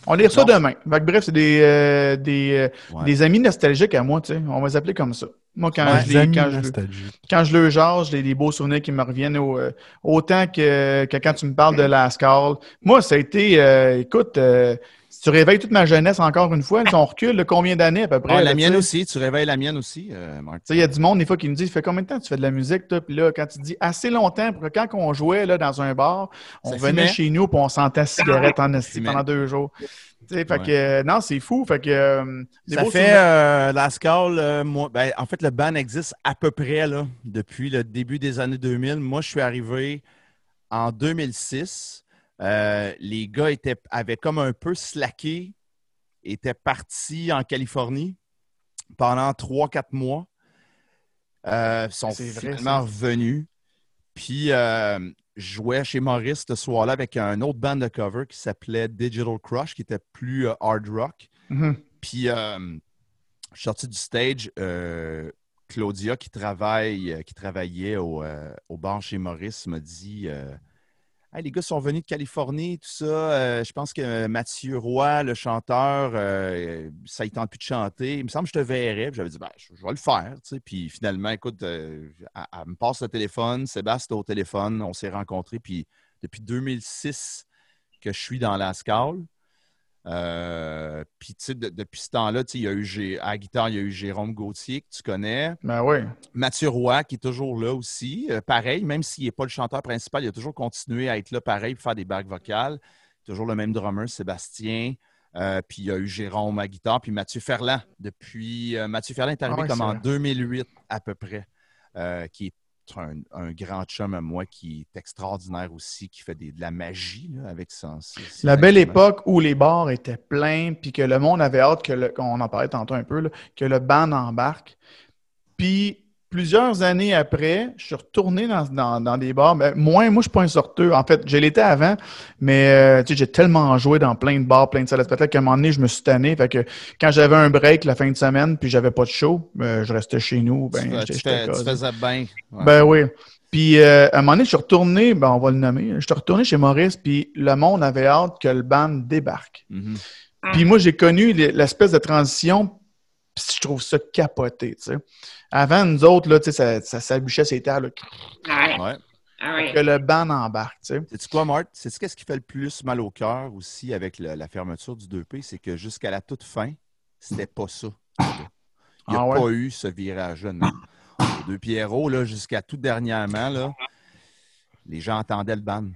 On les reçoit demain. Bref, c'est des amis nostalgiques à moi, tu sais. On va les appeler comme ça. Moi, quand je le jase, j'ai des beaux souvenirs qui me reviennent autant que quand tu me parles de Last Call. Moi, ça a été... si tu réveilles toute ma jeunesse encore une fois, on recule de combien d'années à peu près? La mienne aussi. Tu réveilles la mienne aussi, Marc. Il y a du monde des fois qui me dit « Ça fait combien de temps que tu fais de la musique, toi? » Puis là, quand tu dis « Assez longtemps », pour que quand on jouait là, dans un bar, on venait chez nous et on sentait cigarette en esti pendant 2 jours. Non, c'est fou. Fait que, ça fait Last Call. En fait, le band existe à peu près là, depuis le début des années 2000. Moi, je suis arrivé en 2006. Les gars avaient comme un peu slacké, étaient partis en Californie pendant 3-4 mois. Sont finalement revenus. Puis, je jouais chez Maurice ce soir-là avec un autre band de cover qui s'appelait Digital Crush, qui était plus hard rock. Mm-hmm. Puis, je suis sorti du stage. Claudia, qui travaillait au bar chez Maurice, m'a dit... Hey, les gars sont venus de Californie, tout ça. Je pense que Mathieu Roy, le chanteur, ça ne tente plus de chanter. Il me semble que je te verrais. Puis j'avais dit, je vais le faire. Tu sais. Puis finalement, écoute, elle me passe le téléphone. Sébastien est au téléphone. On s'est rencontrés. Puis depuis 2006 que je suis dans Last Call. Puis tu sais, depuis ce temps-là, tu sais, à la guitare, il y a eu Jérôme Gauthier, que tu connais. Ben oui. Mathieu Roy, qui est toujours là aussi. Pareil, même s'il n'est pas le chanteur principal, il a toujours continué à être là pareil pour faire des bacs vocales. Toujours le même drummer, Sébastien. Puis il y a eu Jérôme à guitare, puis Mathieu Ferland. Depuis, Mathieu Ferland est arrivé comme en 2008 à peu près, qui est un grand chum à moi qui est extraordinaire aussi, qui fait de la magie là, avec ça. La belle époque où les bars étaient pleins, puis que le monde avait hâte qu'on en parlait tantôt un peu, là, que le band embarque. Puis plusieurs années après, je suis retourné dans des bars. Ben, moi, je suis pas un sorteur. En fait, je l'étais avant, mais j'ai tellement joué dans plein de bars, plein de salles de spectacle qu'à un moment donné, je me suis tanné. Fait que quand j'avais un break la fin de semaine puis j'avais pas de show, je restais chez nous. Tu faisais bien. Ouais. Ben oui. Puis à un moment donné, je suis retourné, on va le nommer, je suis retourné chez Maurice, puis le monde avait hâte que le band débarque. Mm-hmm. Puis moi, j'ai connu l'espèce de transition. Puis je trouve ça capoté, tu sais. Avant, nous autres, là, tu sais, ça s'abuchait ses tables. Ouais. que le band embarque. Tu sais. Sais-tu quoi, Marthe? Sais-tu qu'est-ce qui fait le plus mal au cœur aussi avec la fermeture du 2P? C'est que jusqu'à la toute fin, c'était pas ça. Il n'y a pas eu ce virage-là. Deux Pierrots, là, jusqu'à tout dernièrement, là, les gens entendaient le band.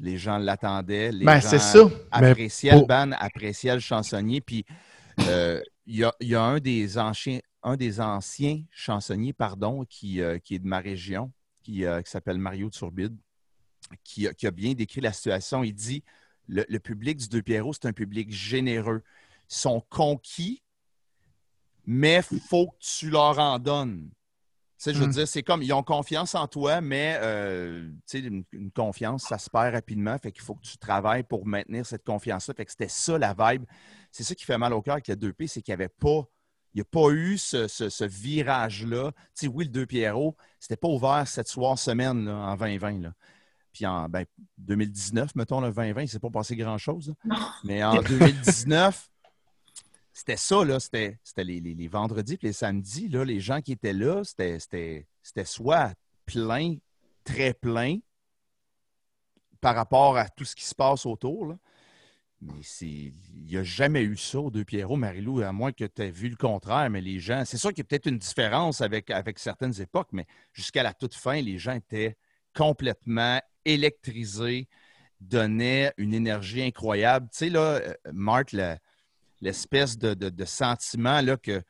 Les gens l'attendaient. Les gens c'est ça. Appréciaient le band, appréciaient le chansonnier. Puis il y a un des anciens chansonniers qui est de ma région, qui s'appelle Mario Turbide, qui a bien décrit la situation. Il dit « Le public du Deux Pierrots, c'est un public généreux. Ils sont conquis, mais il faut que tu leur en donnes. » Tu sais, je veux dire, c'est comme, ils ont confiance en toi, mais tu sais, une confiance, ça se perd rapidement. Fait qu'il faut que tu travailles pour maintenir cette confiance-là. Fait que c'était ça, la vibe. C'est ça qui fait mal au cœur avec le 2P, c'est qu'il n'y avait pas... Il n'y a pas eu ce virage-là. Tu sais, oui, le Deux Pierrots, c'était pas ouvert cette soir-semaine en 2020. Là. Puis en 2019, mettons, le 2020, il ne s'est pas passé grand-chose. Mais en 2019... C'était ça, là, c'était les vendredis et les samedis. Là, les gens qui étaient là, c'était soit plein, très plein, par rapport à tout ce qui se passe autour. Là. Mais il n'y a jamais eu ça aux Deux Pierrots, Marilou, à moins que tu aies vu le contraire. Mais les gens, c'est sûr qu'il y a peut-être une différence avec certaines époques, mais jusqu'à la toute fin, les gens étaient complètement électrisés, donnaient une énergie incroyable. Tu sais, là, Marthe, l'espèce de sentiment là, que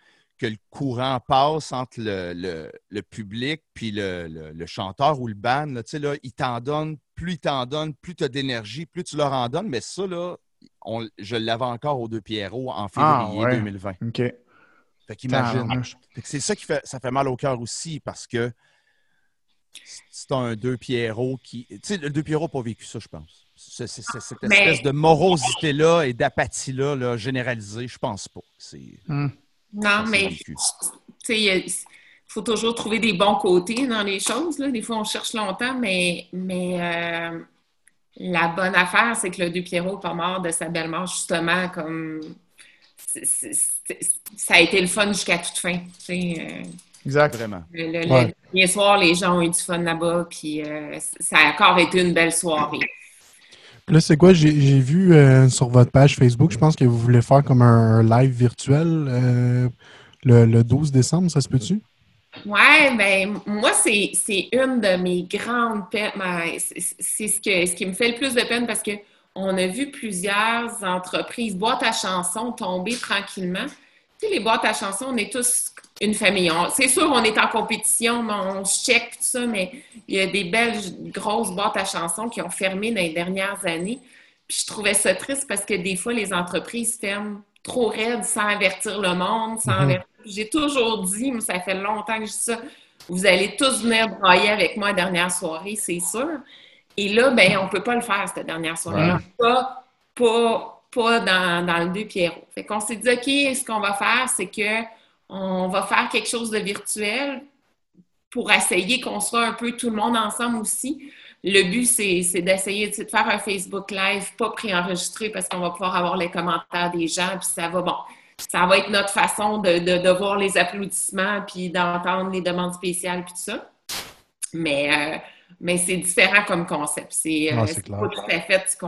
le courant passe entre le public puis le chanteur ou le band. Là, tu sais, là, ils t'en donnent, plus tu as d'énergie, plus tu leur en donnes. Mais ça, là, je l'avais encore aux Deux Pierrots en février 2020. OK. Fait qu'imagine. Fait que c'est ça qui fait... Ça fait mal au cœur aussi parce que c'est un Deux Pierrots qui... Tu sais, le Deux Pierrots n'a pas vécu ça, je pense. Cette espèce de morosité-là et d'apathie-là là, généralisée, je pense pas. Non, mais il faut toujours trouver des bons côtés dans les choses. Là. Des fois, on cherche longtemps, mais la bonne affaire, c'est que le Deux Pierrots n'est pas mort de sa belle mort, justement, comme ça a été le fun jusqu'à toute fin. Exact. Vraiment. Le dernier soir, les gens ont eu du fun là-bas, puis ça a encore été une belle soirée. Là, c'est quoi? J'ai vu sur votre page Facebook, je pense que vous voulez faire comme un live virtuel le 12 décembre, ça se peut-tu? Oui, bien, moi, c'est une de mes grandes peines. C'est ce qui me fait le plus de peine parce qu'on a vu plusieurs entreprises, boîtes à chansons, tomber tranquillement. Tu sais, les boîtes à chansons, on est tous une famille. C'est sûr, on est en compétition, mais on se check tout ça, mais il y a des belles, grosses boîtes à chansons qui ont fermé dans les dernières années. Puis je trouvais ça triste parce que des fois, les entreprises ferment trop raides sans avertir le monde, sans avertir. J'ai toujours dit, mais ça fait longtemps que je dis ça, vous allez tous venir brailler avec moi la dernière soirée, c'est sûr. Et là, ben, on peut pas le faire, cette dernière soirée-là. Ouais. Pas dans le Deux Pierrots. Fait qu'on s'est dit, OK, ce qu'on va faire, c'est qu'on va faire quelque chose de virtuel pour essayer qu'on soit un peu tout le monde ensemble aussi. Le but, c'est d'essayer de faire un Facebook Live, pas préenregistré, parce qu'on va pouvoir avoir les commentaires des gens, puis ça va être notre façon de voir les applaudissements, puis d'entendre les demandes spéciales, puis tout ça. Mais c'est différent comme concept. C'est pas tout à fait ce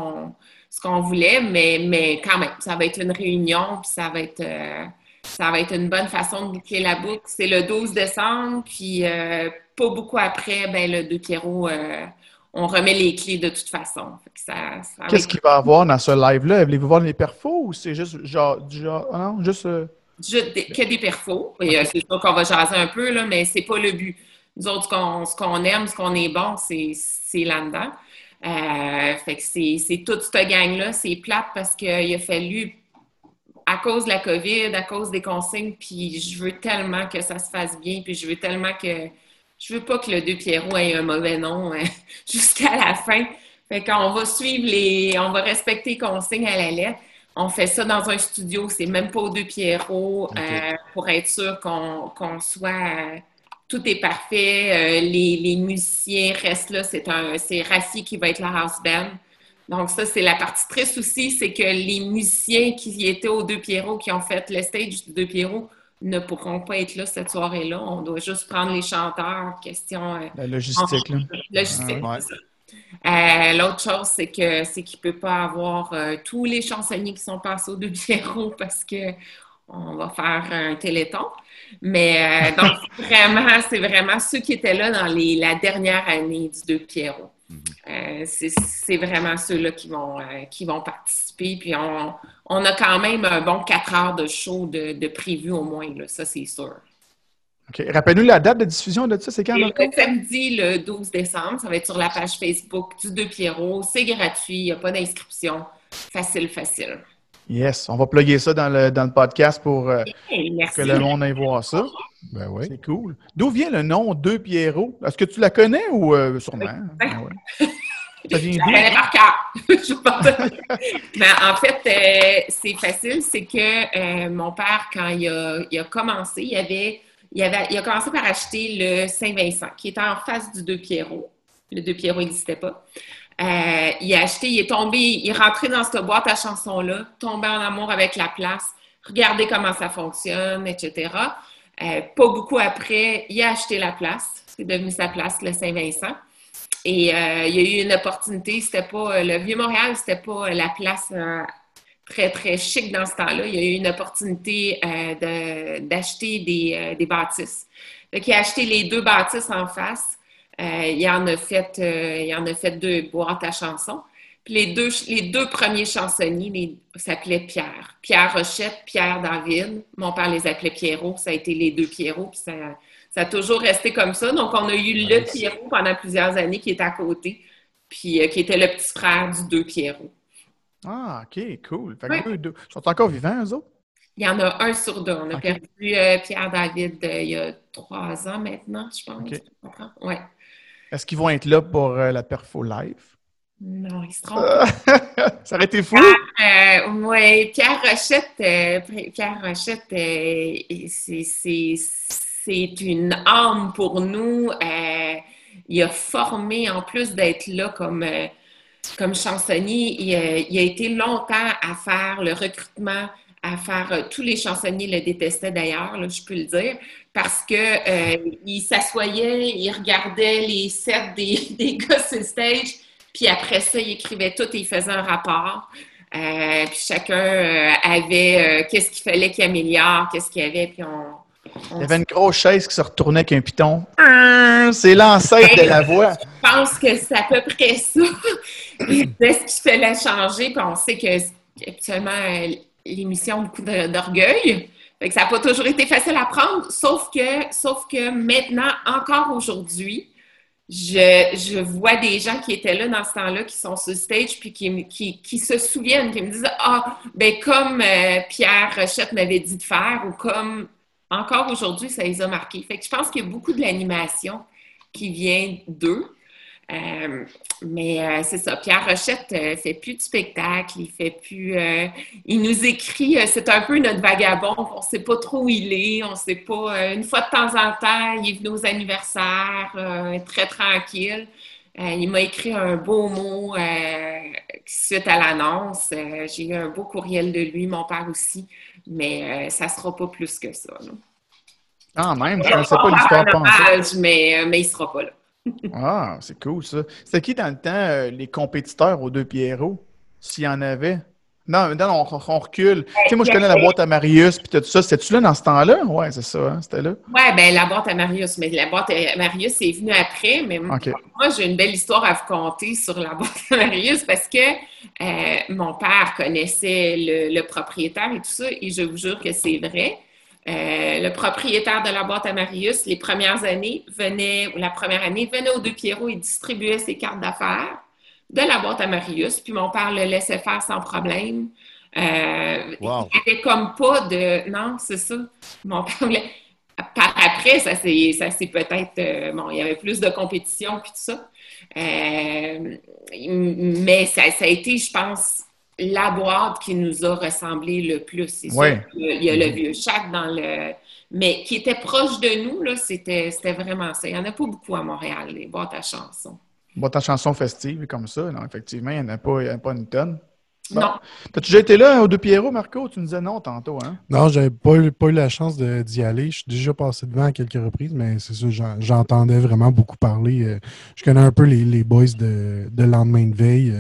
qu'on voulait, mais quand même, ça va être une réunion, puis ça va être une bonne façon de boucler la boucle. C'est le 12 décembre, puis pas beaucoup après, ben le Deux Pierrots, on remet les clés de toute façon. Fait que ça Qu'est-ce qu'il va y avoir dans ce live-là? Voulez-vous voir les perfos ou c'est juste que des perfos. Et, c'est sûr qu'on va jaser un peu, là, mais c'est pas le but. Nous autres, ce qu'on aime, ce qu'on est bon, c'est là-dedans. Fait que c'est toute cette gang-là, c'est plate parce qu'il a fallu, à cause de la COVID, à cause des consignes, puis je veux tellement que ça se fasse bien, puis je veux pas que le Deux Pierrots ait un mauvais nom jusqu'à la fin. Fait qu'on va on va respecter les consignes à la lettre. On fait ça dans un studio, c'est même pas au Deux Pierrots, okay. Pour être sûr qu'on soit... Tout est parfait. Les musiciens restent là. C'est Rafi qui va être la house band. Donc ça, c'est la partie triste aussi, c'est que les musiciens qui étaient aux Deux Pierrots, qui ont fait le stage du Deux Pierrots, ne pourront pas être là cette soirée-là. On doit juste prendre les chanteurs en question. La logistique, là. Logistique, ouais. C'est ça. L'autre chose, c'est qu'il ne peut pas avoir tous les chansonniers qui sont passés aux Deux Pierrots parce qu'on va faire un téléthon. Mais donc, c'est vraiment ceux qui étaient là dans la dernière année du Deux Pierrots. C'est vraiment ceux-là qui vont participer. Puis on a quand même un bon 4 heures de show de prévu au moins, là, ça c'est sûr. OK. Rappelle-nous la date de diffusion de ça, c'est quand? Le samedi, le 12 décembre, ça va être sur la page Facebook du Deux Pierrots. C'est gratuit, il n'y a pas d'inscription. Facile. Yes, on va plugger ça dans le podcast pour que le monde aille voir ça. Ben oui. C'est cool. D'où vient le nom Deux Pierrots? Est-ce que tu la connais ou sûrement? Ouais. Ça vient d'où? Je la connais par cœur. En fait, c'est facile. C'est que mon père, quand il a commencé, il a commencé par acheter le Saint-Vincent, qui était en face du Deux Pierrots. Le Deux Pierrots n'existait pas. Il est rentré dans cette boîte à chansons-là, tombé en amour avec la place, regardé comment ça fonctionne, etc. Pas beaucoup après, il a acheté la place. C'est devenu sa place, le Saint-Vincent. Et il y a eu une opportunité. C'était pas le Vieux-Montréal, c'était pas la place très, très chic dans ce temps-là. Il y a eu une opportunité d'acheter des bâtisses. Donc, il a acheté les deux bâtisses en face. Il en a fait deux boîtes à chansons. Puis les deux premiers chansonniers s'appelaient Pierre Rochette, Pierre David. Mon père les appelait Pierrot. Ça a été les Deux Pierrots. Puis ça a toujours resté comme ça. Donc, on a eu le Pierrot pendant plusieurs années qui était à côté, puis qui était le petit frère du Deux Pierrots. Ah, OK, cool. Fait que deux. Ils sont encore vivants, eux autres? Il y en a un sur deux. On a perdu Pierre David il y a 3 ans maintenant, je pense. Okay. Ouais. Est-ce qu'ils vont être là pour la Perfo Live? Non, ils se trompent. Ça aurait été fou! Oui, Pierre Rochette, c'est une âme pour nous. Il a formé, en plus d'être là comme chansonnier, il a été longtemps à faire le recrutement, à faire... Tous les chansonniers le détestaient d'ailleurs, là, je peux le dire, parce que il s'assoyait, il regardait les sets des gars sur le stage, puis après ça, il écrivait tout et il faisait un rapport. Puis chacun avait qu'est-ce qu'il fallait qu'il améliore, qu'est-ce qu'il y avait, puis Il y avait une grosse chaise qui se retournait avec un piton. C'est l'ancêtre de la voix. Je pense que c'est à peu près ça. Il disait ce qu'il fallait changer. Puis on sait qu'actuellement, l'émission a beaucoup d'orgueil. Fait que ça n'a pas toujours été facile à prendre. Sauf que maintenant, encore aujourd'hui, je vois des gens qui étaient là dans ce temps-là, qui sont sur stage, puis qui se souviennent, qui me disent « Ah, ben comme Pierre Rochette m'avait dit de faire » ou comme... Encore aujourd'hui, ça les a marqués. Fait que je pense qu'il y a beaucoup de l'animation qui vient d'eux. Mais c'est ça. Pierre Rochette ne fait plus de spectacle. Il fait plus. Il nous écrit. C'est un peu notre vagabond. On ne sait pas trop où il est. On ne sait pas. Une fois de temps en temps, il est venu aux anniversaires. Très tranquille. Il m'a écrit un beau mot suite à l'annonce. J'ai eu un beau courriel de lui, mon père aussi. Mais ça ne sera pas plus que ça. Quand même, je ne sais pas l'histoire pensée. Mais il ne sera pas là. Ah, c'est cool ça. C'était qui dans le temps les compétiteurs aux Deux Pierrots, s'il y en avait? Non, on recule. Tu sais, moi, je connais la Boîte à Marius puis tout ça. C'était-tu là dans ce temps-là? Oui, c'est ça, hein? C'était là? Oui, bien, la Boîte à Marius. Mais la Boîte à Marius est venue après. Mais moi, j'ai une belle histoire à vous conter sur la Boîte à Marius parce que mon père connaissait le propriétaire et tout ça. Et je vous jure que c'est vrai. Le propriétaire de la Boîte à Marius, la première année, venait aux Deux Pierrots et distribuait ses cartes d'affaires de la Boîte à Marius, puis mon père le laissait faire sans problème. Wow. Il n'avait comme pas de... Non, c'est ça. Mon père voulait... Après, ça s'est peut-être... il y avait plus de compétition, puis tout ça. Mais ça a été, je pense, la boîte qui nous a ressemblé le plus. C'est sûr qu'il y a le vieux chat dans le... Mais qui était proche de nous, là, c'était vraiment ça. Il n'y en a pas beaucoup à Montréal, les boîtes à chansons. Boîte à chansons festive comme ça, non, effectivement, il n'y en a pas une tonne. Bon. Non. T'as-tu déjà été là aux Deux Pierrots, Marco? Tu nous disais non tantôt, hein? Non, j'avais pas eu la chance d'y aller. Je suis déjà passé devant à quelques reprises, mais c'est sûr, j'entendais vraiment beaucoup parler. Je connais un peu les boys de lendemain de veille,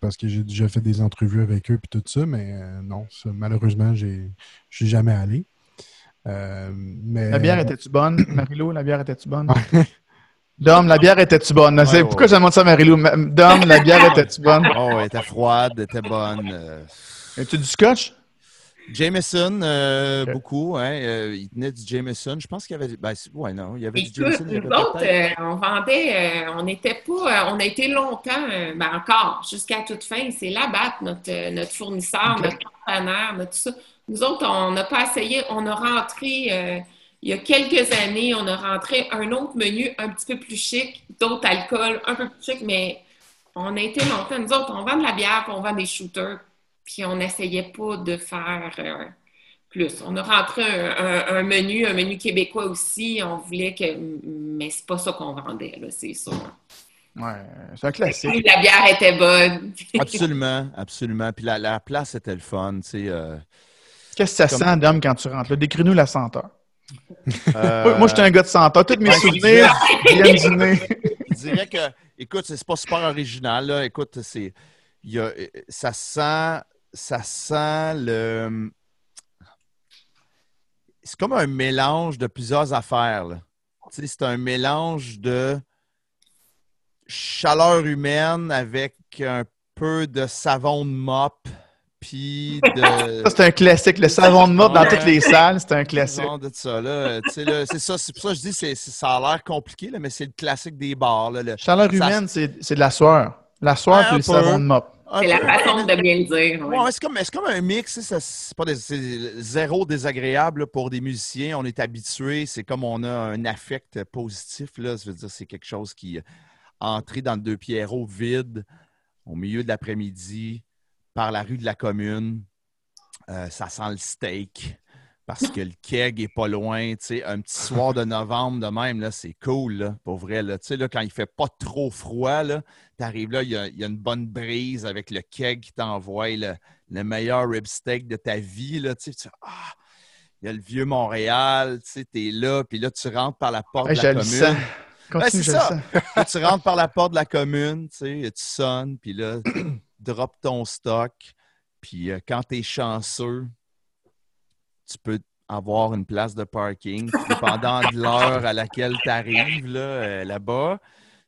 parce que j'ai déjà fait des entrevues avec eux et tout ça, mais non, ça, malheureusement, je suis jamais allé. Mais... La bière était-tu bonne? Marilou, la bière était-tu bonne? Dom, la bière était-tu bonne? Ouais, c'est pourquoi je demande ça à Marilou? Dom, la bière était-tu bonne? Oh, elle était froide, elle était bonne. As-tu du scotch? Jameson, okay. Beaucoup. Hein, il tenait du Jameson. Je pense qu'il y avait... il y avait du Jameson. Nous autres, on vendait... on n'était pas... on a été longtemps, mais encore, jusqu'à toute fin. C'est la batte, notre fournisseur, okay. Notre partenaire, tout ça. Nous autres, on n'a pas essayé. On a rentré... il y a quelques années, on a rentré un autre menu un petit peu plus chic, d'autres alcools un peu plus chic, mais on a été longtemps. Nous autres, on vend de la bière, puis on vend des shooters, puis on n'essayait pas de faire plus. On a rentré un menu québécois aussi. On voulait que... Mais c'est pas ça qu'on vendait, là, c'est sûr. Ouais, c'est un classique. Oui, la bière était bonne. Absolument, absolument. Puis la place était le fun, tu sais. Qu'est-ce que ça sent, Dom, quand tu rentres là? Décris-nous la senteur. Moi, j'étais un gars de senteur. Tous mes souvenirs viennent du nez. Je dirais que, écoute, c'est pas super original. Là. Écoute, ça sent le... C'est comme un mélange de plusieurs affaires. Là. Tu sais, c'est un mélange de chaleur humaine avec un peu de savon de mop. Puis de... Ça, c'est un classique. Le savon de mop dans toutes les salles, c'est un classique. De ça, là. C'est ça, c'est pour ça que je dis ça a l'air compliqué, là, mais c'est le classique des bars. Là, chaleur humaine, c'est de la sueur. La sueur puis le savon de mop. C'est la façon de bien le dire. Ouais. Ouais, c'est comme un mix. C'est zéro désagréable là, pour des musiciens. On est habitués. C'est comme on a un affect positif. Là. Ça veut dire c'est quelque chose qui entrait dans le Deux Pierrots vide au milieu de l'après-midi. Par la rue de la Commune, ça sent le steak parce que le keg est pas loin. T'sais, un petit soir de novembre de même, là, c'est cool, là, pour vrai. Là. Là, quand il fait pas trop froid, tu arrives là, il y a une bonne brise avec le keg qui t'envoie le meilleur rib steak de ta vie. Là, tu fais, ah, il y a le vieux Montréal, t'es là, puis là, tu rentres par la porte de la Commune. Continue, c'est ça. Là, tu rentres par la porte de la Commune, tu sonnes, puis là... drop ton stock, puis quand t'es chanceux, tu peux avoir une place de parking. Pendant l'heure à laquelle t'arrives là-bas,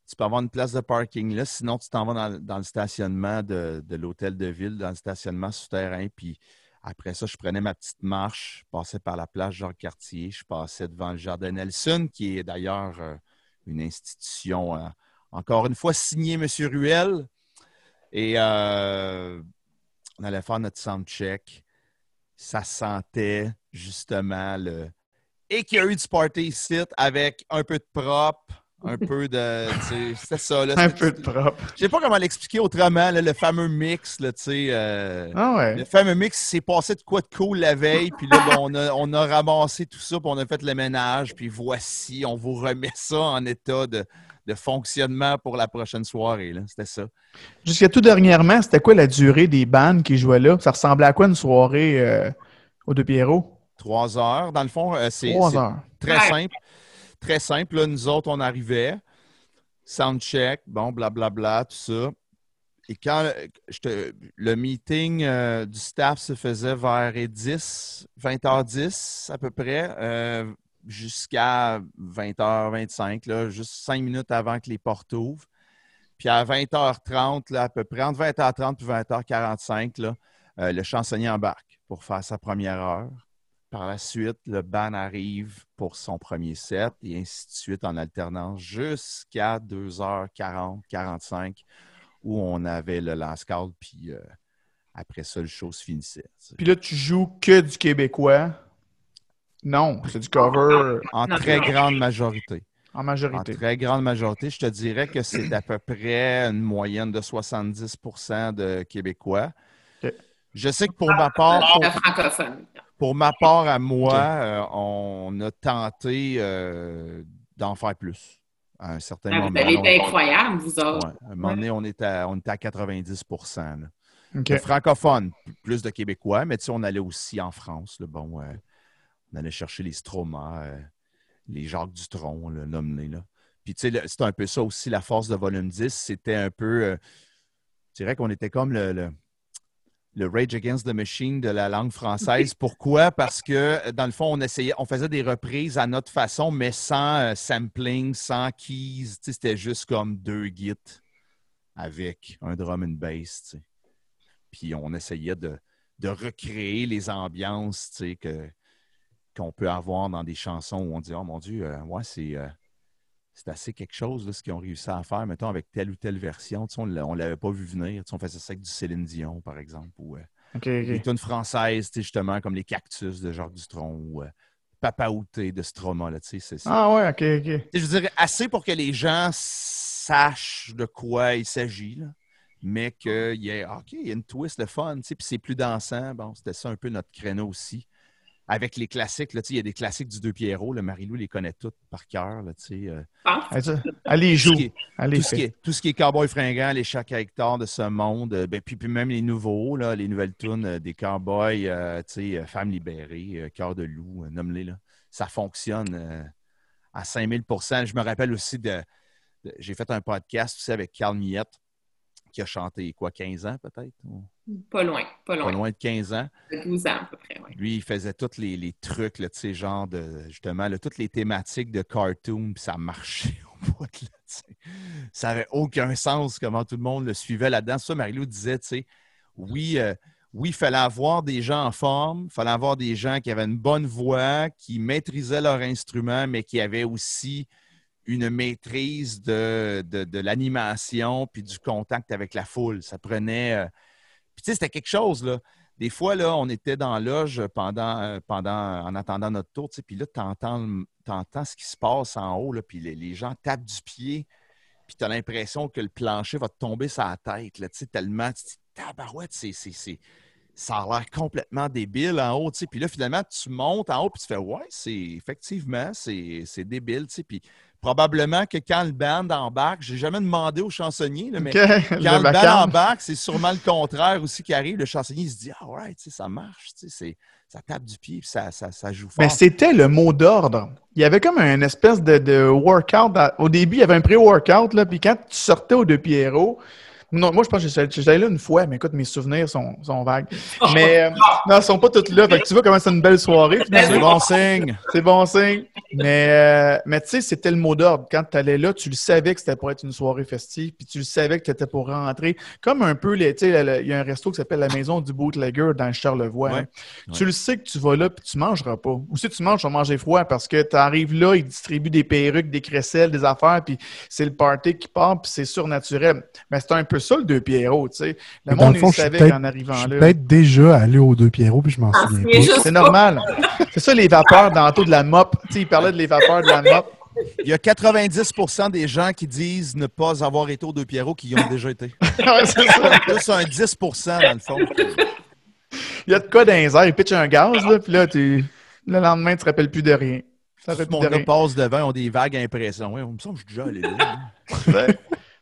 tu peux avoir une place de parking là. Sinon, tu t'en vas dans le stationnement de l'hôtel de ville, dans le stationnement souterrain. Puis après ça, je prenais ma petite marche, je passais par la place Jean-Cartier, je passais devant le Jardin Nelson, qui est d'ailleurs une institution, encore une fois, signée M. Ruel. Et on allait faire notre soundcheck. Ça sentait justement le... Et qu'il y a eu du party ici avec un peu de propre, un peu de... C'était ça, là. Un peu de propre. Je sais pas comment l'expliquer autrement, là, le fameux mix, là, tu sais. Ah ouais. Le fameux mix, c'est passé de quoi de cool la veille, puis là, on a ramassé tout ça, puis on a fait le ménage, puis voici, on vous remet ça en état de fonctionnement pour la prochaine soirée. Là. C'était ça. Jusqu'à tout dernièrement, c'était quoi la durée des bandes qui jouaient là? Ça ressemblait à quoi une soirée aux Deux Pierrots? 3 heures. Dans le fond, c'est très simple. Très simple. Là, nous autres, on arrivait. Soundcheck, bon, blablabla, bla, tout ça. Et quand le meeting du staff se faisait vers 10, 20h10 à peu près, jusqu'à 20h25, là, juste 5 minutes avant que les portes ouvrent. Puis à 20h30, là, à peu près, entre 20h30 et 20h45, là, le chansonnier embarque pour faire sa première heure. Par la suite, le band arrive pour son premier set et ainsi de suite en alternance jusqu'à 2h40, 45, où on avait le Last Call, puis après ça, le show se finissait. T'sais. Puis là, tu joues que du québécois. Non, c'est du cover en très grande majorité. En très grande majorité. Je te dirais que c'est d'à peu près une moyenne de 70% de Québécois. Okay. Je sais que pour ma part... Pour ma part à moi, on a tenté d'en faire plus à un certain moment. Vous avez été incroyable, vous autres. Ouais, à un moment donné, on était à 90%. Là. Okay. Francophone, plus de Québécois, mais tu sais, on allait aussi en France. Là, bon, on allait chercher les Stroma, les Jacques Dutronc, l'homme-né. Puis tu sais, c'était un peu ça aussi, la force de Volume 10. C'était un peu... je dirais qu'on était comme le Rage Against the Machine de la langue française. Pourquoi? Parce que, dans le fond, on faisait des reprises à notre façon, mais sans sampling, sans keys. Tu sais, c'était juste comme deux gits avec un drum and bass. Tu sais. Puis on essayait de recréer les ambiances, tu sais, qu'on peut avoir dans des chansons où on dit « Oh mon Dieu, ouais, c'est assez quelque chose là, ce qu'ils ont réussi à faire, mettons, avec telle ou telle version. Tu sais, on ne l'avait pas vu venir. Tu sais, on faisait ça avec du Céline Dion, par exemple, ou des tunes françaises, tu sais, justement, comme les Cactus de Jacques Dutronc, ou Papa Outé de Stroma. Là, tu sais, c'est ça. Ah ouais, OK, OK. Tu sais, je veux dire, assez pour que les gens sachent de quoi il s'agit, là, mais qu'il y ait OK, il y a une twist, le fun, tu sais, puis c'est plus dansant. Bon, c'était ça un peu notre créneau aussi. Avec les classiques, là, tu sais, il y a des classiques du Deux Pierrots. Marilou les connaît toutes par cœur. Là, tu sais, allez, joue. Tout ce qui est Cowboys fringants, les chats à hectare de ce monde, ben, puis même les nouveaux, là, les nouvelles tunes des Cowboys, tu sais, Femmes libérées, Cœur de loup, nomme-les. Là. Ça fonctionne à 5000 %. Je me rappelle aussi j'ai fait un podcast aussi avec Carl Millette, qui a chanté, quoi, 15 ans peut-être? Pas loin. Pas loin de 15 ans. De 12 ans à peu près, oui. Lui, il faisait tous les trucs, tu sais, genre de, justement, là, toutes les thématiques de cartoon, puis ça marchait au bout, là, tu sais. Ça n'avait aucun sens comment tout le monde le suivait là-dedans. Ça, Marilou disait, tu sais, oui, il fallait avoir des gens en forme, il fallait avoir des gens qui avaient une bonne voix, qui maîtrisaient leur instrument, mais qui avaient aussi une maîtrise de l'animation puis du contact avec la foule. Ça prenait... puis tu sais, c'était quelque chose, là. Des fois, là, on était dans la loge en attendant notre tour, tu sais, puis là, t'entends ce qui se passe en haut, là, puis les gens tapent du pied, puis t'as l'impression que le plancher va te tomber sur la tête, là, tu sais, tellement... Tu te dis, tabarouette, ça a l'air complètement débile en haut, tu sais. Puis là, finalement, tu montes en haut, puis tu fais « Ouais, c'est débile, tu sais. » Puis probablement que quand le band embarque, j'ai jamais demandé au chansonnier, là, mais quand le band embarque, c'est sûrement le contraire aussi qui arrive. Le chansonnier, il se dit « Ah ouais, tu sais, ça marche, tu sais, ça tape du pied, puis ça joue fort. » Mais c'était le mot d'ordre. Il y avait comme une espèce de workout. Au début, il y avait un pré-workout, là, puis quand tu sortais aux Deux Pierrots, non, moi, je pense que j'allais là une fois, mais écoute, mes souvenirs sont vagues. Mais non, ils sont pas tous là. Fait que tu vois comment c'est une belle soirée. C'est bon signe. C'est bon signe. Mais tu sais, c'était le mot d'ordre. Quand tu allais là, tu le savais que c'était pour être une soirée festive, puis tu le savais que tu étais pour rentrer. Comme un peu, tu sais, il y a un resto qui s'appelle la Maison du Bootlegger dans Charlevoix. Ouais. Hein? Ouais. Tu le sais que tu vas là, puis tu mangeras pas. Ou si tu manges, tu vas manger froid parce que tu arrives là, ils distribuent des perruques, des crécelles, des affaires, puis c'est le party qui part, puis c'est surnaturel. Mais c'est un peu ça, le Deux Pierrots, tu sais. Le monde, il savait en arrivant là. Je suis peut-être déjà allé aux Deux Pierrots, puis je m'en souviens pas. C'est normal. C'est ça, les vapeurs dans le taux de la mop. Tu sais, il parlait de les vapeurs de la mop. Il y a 90% des gens qui disent ne pas avoir été aux Deux Pierrots qui y ont déjà été. Ouais, c'est ça. Plus un 10% dans le fond. Il y a de quoi dans les airs. Il pitche un gaz, là, puis là, le lendemain, tu te rappelles plus de rien. Tout le monde passe devant, ont des vagues impressions. Ouais, on me semble que je suis déjà allé là.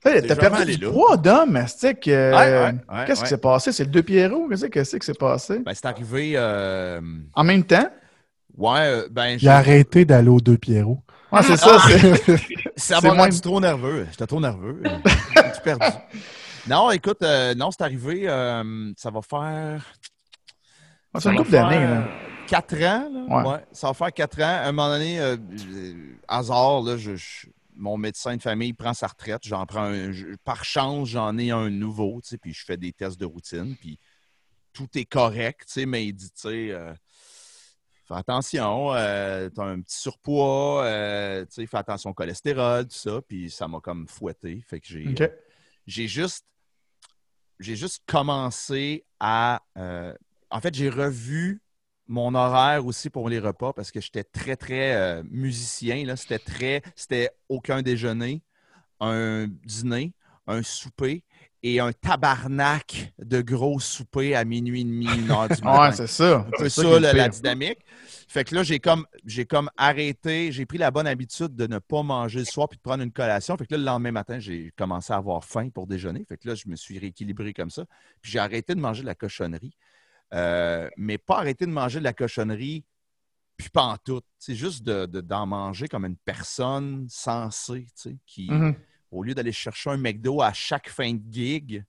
T'as perdu du poids d'homme, Mastic. Qu'est-ce qui s'est passé? C'est le Deux Pierrots? Qu'est-ce qui s'est passé? Ben, c'est arrivé... En même temps? Ouais, ben... J'ai arrêté d'aller aux Deux Pierrots. Ouais, c'est ça. Ça m'a rendu trop nerveux. J'étais trop nerveux. J'ai perdu. Non, écoute, c'est arrivé... ça va faire... C'est une couple d'années, là. 4 ans, là. Ouais. Ça va faire 4 ans. À un moment donné, hasard, là, mon médecin de famille prend sa retraite, j'en prends par chance, j'en ai un nouveau, tu sais, puis je fais des tests de routine, puis tout est correct, tu sais, mais il dit, tu sais, fais attention, t'as un petit surpoids, tu sais, fais attention au cholestérol, tout ça, puis ça m'a comme fouetté, fait que j'ai juste commencé à... en fait, j'ai revu mon horaire aussi pour les repas, parce que j'étais très, très musicien. Là. C'était aucun déjeuner, un dîner, un souper et un tabarnak de gros souper à minuit et demi, 1h du matin. Ouais, c'est ça. C'est ça la dynamique. Fait que là, j'ai comme arrêté, j'ai pris la bonne habitude de ne pas manger le soir puis de prendre une collation. Fait que là, le lendemain matin, j'ai commencé à avoir faim pour déjeuner. Fait que là, je me suis rééquilibré comme ça. Puis j'ai arrêté de manger de la cochonnerie. Mais pas arrêté de manger de la cochonnerie, puis pas en tout. C'est juste d'en manger comme une personne sensée, tu sais, qui... Mm-hmm. Au lieu d'aller chercher un McDo à chaque fin de gig,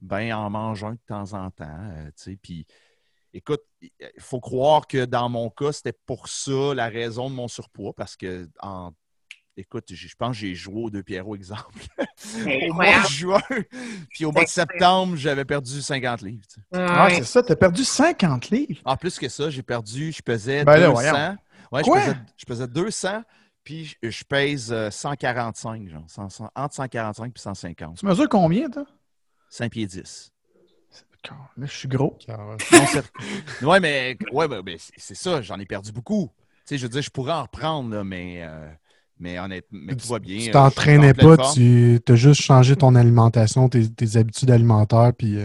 ben en mange un de temps en temps. Puis, écoute, il faut croire que dans mon cas, c'était pour ça la raison de mon surpoids, parce que, écoute, je pense que j'ai joué aux Deux Pierrots, exemple, au mois de juin. Puis au mois de septembre, j'avais perdu 50 livres. Ah, c'est ça, t'as perdu 50 livres? En plus que ça, je pesais 200. Ouais, je pesais 200. Puis je pèse 145, genre. Entre 145 et 150. Tu mesures combien, toi? 5 pieds 10. Là, je suis gros. Oui, mais c'est ça. J'en ai perdu beaucoup. Tu sais, je veux dire, je pourrais en reprendre, là, mais honnêtement, mais tout va bien. Tu t'entraînais pas, tu as juste changé ton alimentation, tes habitudes alimentaires, puis...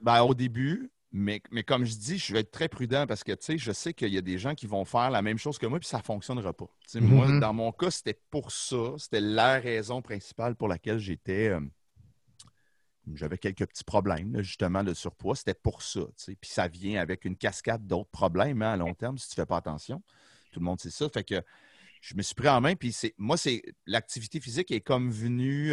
Ben, au début... Mais comme je dis, je vais être très prudent parce que, tu sais, je sais qu'il y a des gens qui vont faire la même chose que moi puis ça ne fonctionnera pas. Mm-hmm. Moi, dans mon cas, c'était pour ça. C'était la raison principale pour laquelle j'avais quelques petits problèmes, là, justement, de surpoids. C'était pour ça. Puis ça vient avec une cascade d'autres problèmes hein, à long terme si tu ne fais pas attention. Tout le monde sait ça. Fait que je me suis pris en main. Puis l'activité physique est comme venue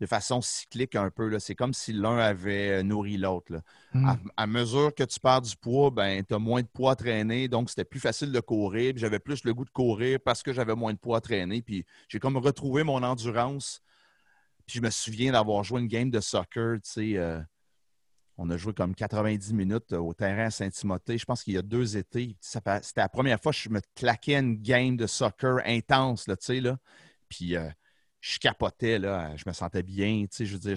de façon cyclique un peu. Là. C'est comme si l'un avait nourri l'autre. Là. Mm. À mesure que tu perds du poids, ben tu as moins de poids à traîner, donc c'était plus facile de courir. Puis j'avais plus le goût de courir parce que j'avais moins de poids à traîner. Puis j'ai comme retrouvé mon endurance. Puis je me souviens d'avoir joué une game de soccer. On a joué comme 90 minutes au terrain à Saint-Timothée. Je pense qu'il y a 2 étés. C'était la première fois que je me claquais une game de soccer intense. Là, puis... je capotais, là, je me sentais bien, tu sais, je veux dire,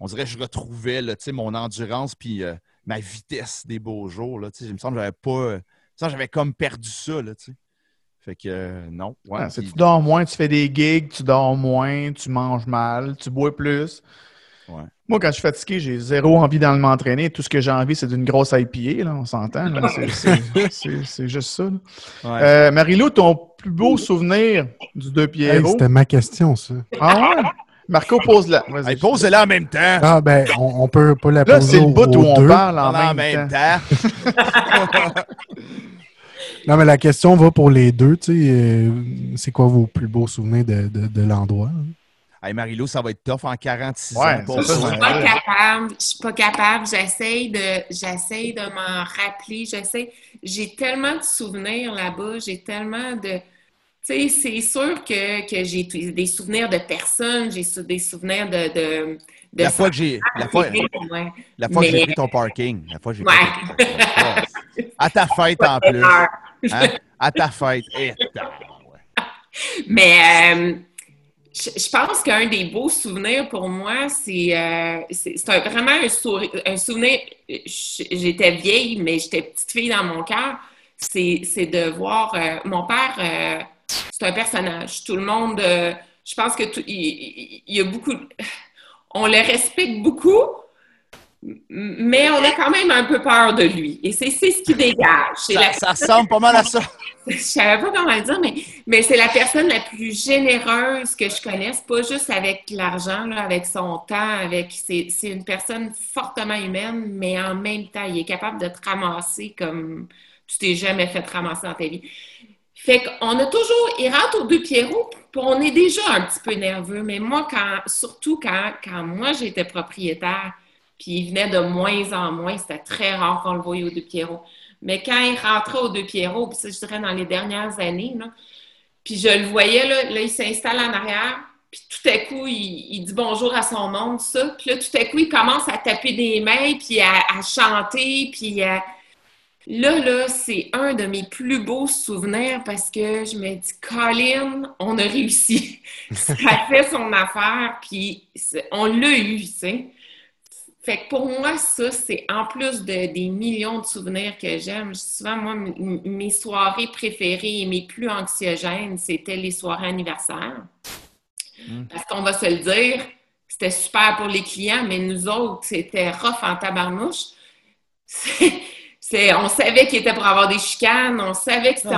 on dirait que je retrouvais, là, tu sais, mon endurance puis ma vitesse des beaux jours, là, tu sais, il me semble que j'avais comme perdu ça, là, tu sais, fait que non. Ouais, ah, tu dors moins, tu fais des gigs, tu dors moins, tu manges mal, tu bois plus. Ouais. Moi, quand je suis fatigué, j'ai zéro envie d'aller m'entraîner. Tout ce que j'ai envie, c'est d'une grosse IPA, là, on s'entend, là, c'est juste ça. Ouais. Marilou, ton plus beau souvenir du Deux Pierrots? Hey, c'était ma question, ça. Ah ouais? Marco, pose-la. Hey, pose-la en même temps. Ah ben, on peut pas la poser. Là, c'est le bout où on parle en même temps. Non, mais la question va pour les deux, tu sais. C'est quoi vos plus beaux souvenirs de l'endroit? Hein? Hey, Marilou, ça va être tough en 46 ans. Je ne suis pas capable. J'essaie de m'en rappeler. J'ai tellement de souvenirs là-bas. J'ai tellement de... Tu sais, c'est sûr que j'ai des souvenirs de personnes. J'ai des souvenirs de la fois que j'ai... La fois que j'ai pris ton parking. À ta fête en plus. Hein? À ta fête. Mais... Je pense qu'un des beaux souvenirs pour moi, c'est vraiment un souvenir. J'étais vieille, mais j'étais petite fille dans mon cœur. C'est de voir mon père. C'est un personnage. Tout le monde. Je pense que il y a beaucoup. On le respecte beaucoup, mais on a quand même un peu peur de lui. Et c'est ce qui dégage. Ça ressemble pas mal à ça. Je savais pas comment le dire, mais c'est la personne la plus généreuse que je connaisse, pas juste avec l'argent, là, avec son temps, c'est une personne fortement humaine, mais en même temps, il est capable de te ramasser comme tu t'es jamais fait ramasser dans ta vie. Fait qu'on a toujours... Il rentre aux Deux Pierrots, puis on est déjà un petit peu nerveux, mais moi, surtout quand moi, j'étais propriétaire, puis il venait de moins en moins, c'était très rare qu'on le voyait aux Deux Pierrots. Mais quand il rentrait aux Deux Pierrots, puis ça, je dirais dans les dernières années, là, puis je le voyais, là, il s'installe en arrière, puis tout à coup, il dit bonjour à son monde, ça. Puis là, tout à coup, il commence à taper des mains, puis à chanter, puis à... Là, c'est un de mes plus beaux souvenirs parce que je me dis, Colin, on a réussi. Ça fait son affaire, puis on l'a eu, tu sais. Fait que pour moi, ça, c'est en plus des millions de souvenirs que j'aime. Souvent, moi, mes soirées préférées et mes plus anxiogènes, c'était les soirées anniversaires. Parce qu'on va se le dire, C'était super pour les clients, mais nous autres, c'était rough en tabarnouche. On savait qu'il était pour avoir des chicanes, on savait que c'était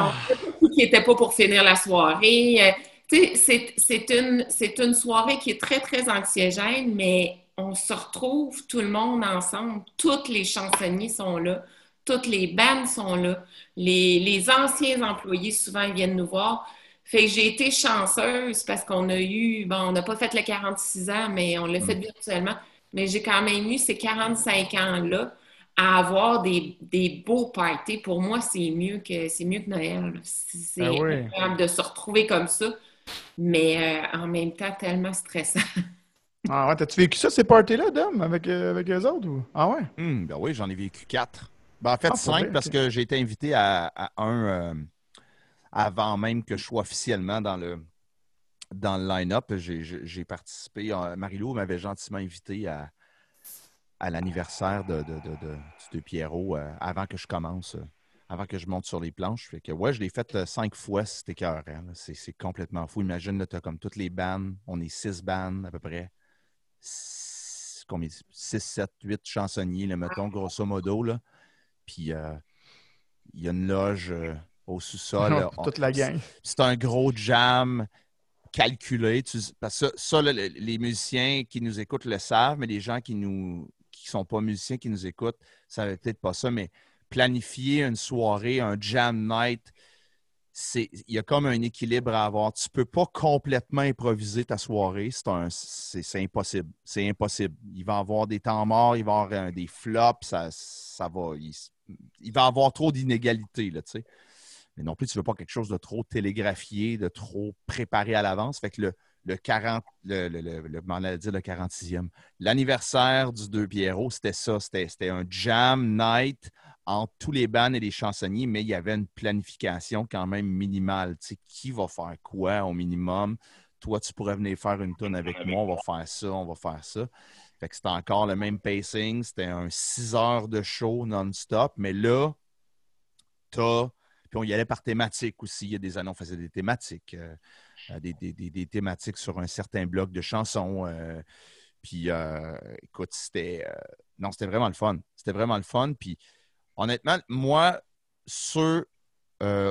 qu'il était pas pour finir la soirée. Tu sais, c'est une soirée qui est très, très anxiogène, mais on se retrouve tout le monde ensemble. Toutes les chansonniers sont là. Toutes les bandes sont là. Les anciens employés, souvent, ils viennent nous voir. Fait que j'ai été chanceuse parce qu'on a eu... Bon, on n'a pas fait le 46 ans, mais on l'a fait virtuellement. Mais j'ai quand même eu ces 45 ans-là à avoir des beaux parties. Pour moi, c'est mieux que Noël. C'est incroyable de se retrouver comme ça, mais en même temps, tellement stressant. Ah ouais, t'as-tu vécu ça, ces parties-là, Dom, avec eux autres? Ou? Ah ouais? Ben oui, j'en ai vécu 4. Ben en fait, 5, okay. Parce que j'ai été invité à un avant même que je sois officiellement dans le line-up. J'ai participé. Marilou m'avait gentiment invité à l'anniversaire de Pierrot avant que je commence, avant que je monte sur les planches. Fait que, ouais, je l'ai fait 5 fois, c'était écœurant. Hein, c'est complètement fou. Imagine, tu as comme toutes les bandes. On est 6 bandes à peu près. 6, 7, 8 chansonniers, là, mettons, grosso modo. Là. Puis, il y a une loge au sous-sol. Non, toute la gang. C'est un gros jam calculé. Parce que ça là, les musiciens qui nous écoutent le savent, mais les gens qui sont pas musiciens, qui nous écoutent, ça ne savent peut-être pas ça, mais planifier une soirée, un jam night, il y a comme un équilibre à avoir. Tu ne peux pas complètement improviser ta soirée. C'est impossible. C'est impossible. Il va y avoir des temps morts, il va y avoir des flops, ça va... Il va y avoir trop d'inégalités, là, tu sais. Mais non plus, tu ne veux pas quelque chose de trop télégraphié, de trop préparé à l'avance. Fait que le 46e. L'anniversaire du Deux Pierrots, c'était ça. C'était un jam night entre tous les bands et les chansonniers, mais il y avait une planification quand même minimale. Tu sais, qui va faire quoi au minimum? Toi, tu pourrais venir faire une toune avec moi, on va faire ça, on va faire ça. Fait que c'était encore le même pacing. C'était un 6 heures de show non-stop. Mais là, puis on y allait par thématique aussi. Il y a des années, on faisait des thématiques. Des thématiques sur un certain bloc de chansons. Écoute, c'était... non, c'était vraiment le fun. C'était vraiment le fun. Puis honnêtement, moi, ceux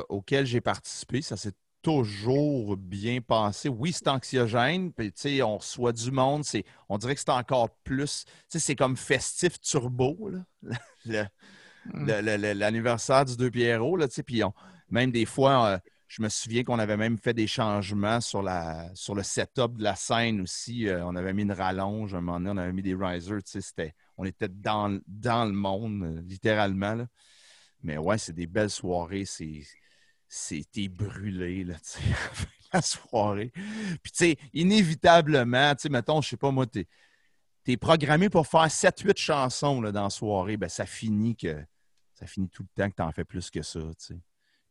auxquels j'ai participé, ça s'est toujours bien passé. Oui, c'est anxiogène. Puis, tu sais, on reçoit du monde. On dirait que c'est encore plus... Tu sais, c'est comme festif turbo, là. L'anniversaire du Deux Pierrots, là, tu sais, puis même des fois, je me souviens qu'on avait même fait des changements sur le setup de la scène aussi. On avait mis une rallonge, à un moment donné, on avait mis des risers, tu sais, on était dans le monde, littéralement, là. Mais ouais, c'est des belles soirées, t'es brûlé, là, tu sais, la soirée. Puis, tu sais, inévitablement, tu sais, mettons, je sais pas, moi, t'es programmé pour faire 7-8 chansons, là, dans la soirée, ben ça finit tout le temps que tu en fais plus que ça, tu sais.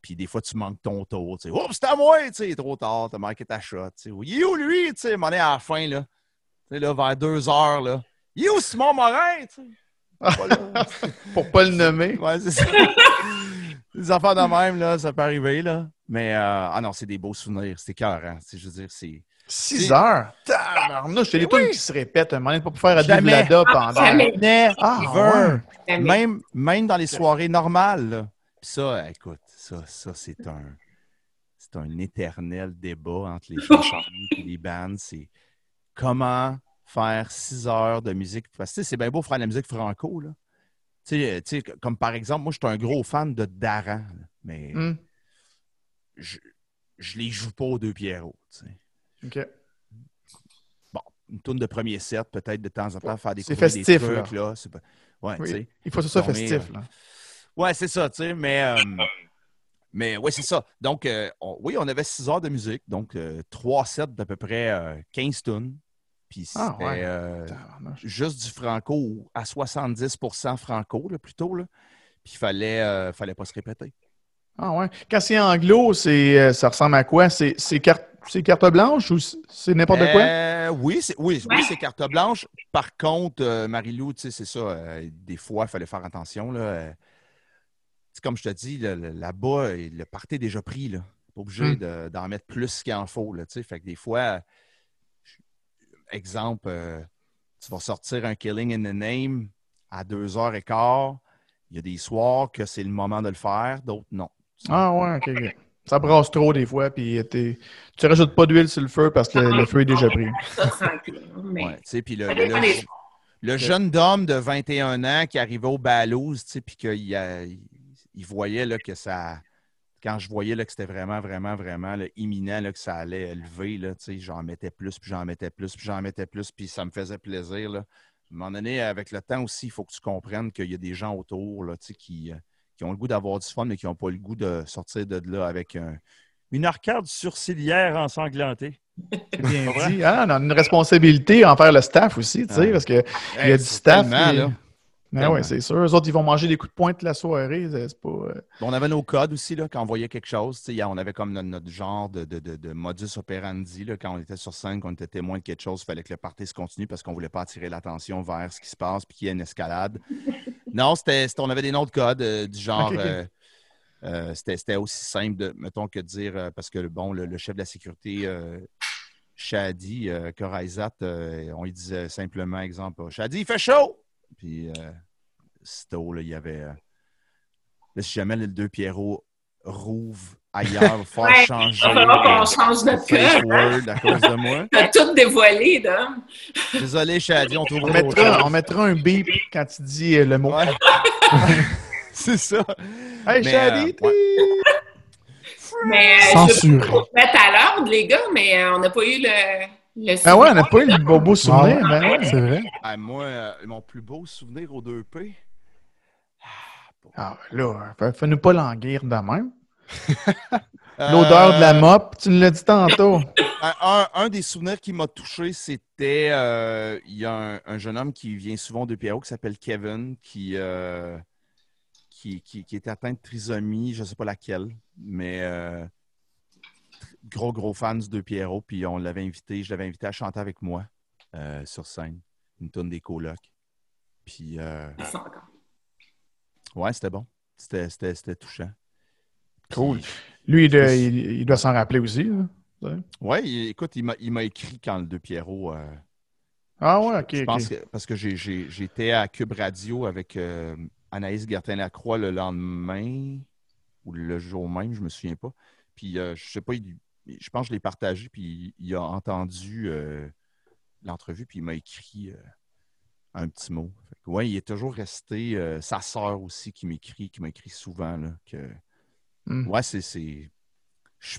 Puis des fois, tu manques ton tour, tu sais. Oups, c'est à moi, tu sais, trop tard, t'as manqué ta shot, tu sais. Il est où, lui, tu sais, m'en est à la fin, là. Tu sais, là, vers 2 heures, là. Il est où, Simon Morin, tu sais? Voilà. Pour pas le nommer. Ouais, c'est ça. Des affaires de même, là, ça peut arriver, là. Mais, non, c'est des beaux souvenirs, c'est écœurant, tu sais, je veux dire, c'est... 6 heures? Tabarnouche, c'est des trucs qui se répètent. Un moment, pas pour faire un doublada pendant. Ouais. Même dans les soirées normales. Là. Puis ça, écoute, ça c'est un éternel débat entre les chansons et les bands. C'est comment faire 6 heures de musique. Parce que c'est bien beau faire de la musique franco. Là. Tu sais, comme par exemple, moi, je suis un gros fan de Daran. Mais je les joue pas aux Deux Pierrots, tu sais. OK. Bon, une tourne de premier set, peut-être de temps en temps, faire des festif, des trucs, là. C'est pas... ouais, oui, tu sais. Il faut que ce soit festif, là. Ouais, c'est ça, tu sais, mais ouais, c'est ça. Donc, on avait 6 heures de musique, donc 3 sets d'à peu près 15 tunes. Puis c'était juste du franco à 70% franco, là, plutôt, là. Puis il fallait pas se répéter. Ah ouais. Quand c'est anglo, ça ressemble à quoi? C'est carte blanche ou c'est n'importe quoi? Oui, c'est carte blanche. Par contre, Marilou, tu sais, c'est ça. Des fois, il fallait faire attention. Là, comme je te dis, là-bas, le party est déjà pris. Là. Pas obligé d'en mettre plus qu'il en faut. Là, fait que des fois, exemple, tu vas sortir un Killing in the Name à 2h15. Il y a des soirs que c'est le moment de le faire, d'autres non. Ah ouais, OK, OK. Ça brasse trop des fois, puis tu rajoutes pas d'huile sur le feu parce que le feu est déjà pris. Ça, c'est un clé, mais... Ouais, tu sais, puis le jeune homme de 21 ans qui arrivait au Ballouze, tu sais, puis qu'il voyait là, que ça... Quand je voyais là, que c'était vraiment, vraiment, vraiment là, imminent là, que ça allait lever, là, tu sais, j'en mettais plus, puis j'en mettais plus, puis j'en mettais plus, puis ça me faisait plaisir, là. À un moment donné, avec le temps aussi, il faut que tu comprennes qu'il y a des gens autour là, tu sais, qui ont le goût d'avoir du fun, mais qui n'ont pas le goût de sortir de là avec une arcade sourcilière ensanglantée. C'est bien dit. Ah, on a une responsabilité envers le staff aussi, tu sais, parce qu'il y a du staff. Ah oui, c'est sûr. Eux autres, ils vont manger des coups de poing toute la soirée. C'est pas... On avait nos codes aussi, là, quand on voyait quelque chose. On avait comme notre genre de modus operandi. Là, quand on était sur scène, qu'on était témoin de quelque chose, il fallait que le party se continue parce qu'on ne voulait pas attirer l'attention vers ce qui se passe et qu'il y ait une escalade. Non, on avait des noms de codes du genre... Okay, okay. C'était aussi simple, mettons, que de dire... parce que, bon, le chef de la sécurité... Shadi Corazate, on lui disait simplement, exemple, Shadi, il fait chaud! Puis, sitôt, là, il y avait... là, si jamais le Deux Pierrots rouvre ailleurs, fort changer... Il va falloir qu'on change notre code. À cause de moi. T'as tout dévoilé, là. Désolé, Shadi, on mettra un bip quand tu dis le mot. Ouais. C'est ça. Hey, Shadi! Mais censuré. Je veux pas mettre à l'ordre, les gars, mais on n'a pas eu le souvenir. Ah ouais, on n'a pas eu le beau souvenir, mais ben ouais, c'est vrai. Ah, moi, mon plus beau souvenir aux 2P. Ah, là, fais-nous pas languir de même. L'odeur de la mop, tu me l'as dit tantôt. Un des souvenirs qui m'a touché, c'était il y a un jeune homme qui vient souvent de Pierrot qui s'appelle Kevin, qui était atteint de trisomie, je ne sais pas laquelle, mais gros fan du Deux Pierrots, puis je l'avais invité à chanter avec moi sur scène, une tourne des colocs. Puis, ouais, c'était bon. C'était touchant. Cool. Puis, lui, il doit s'en rappeler aussi. Hein? Ouais, écoute, il m'a écrit quand le Deux Pierrots... ah ouais, OK. Je pense que, parce que j'étais à Cube Radio avec... Anaïs Guertin-Lacroix le lendemain ou le jour même, je ne me souviens pas. Puis, je sais pas, je pense que je l'ai partagé, puis il a entendu l'entrevue, puis il m'a écrit un petit mot. Oui, il est toujours resté. Sa sœur aussi qui m'écrit souvent. Là, que... Ouais, je suis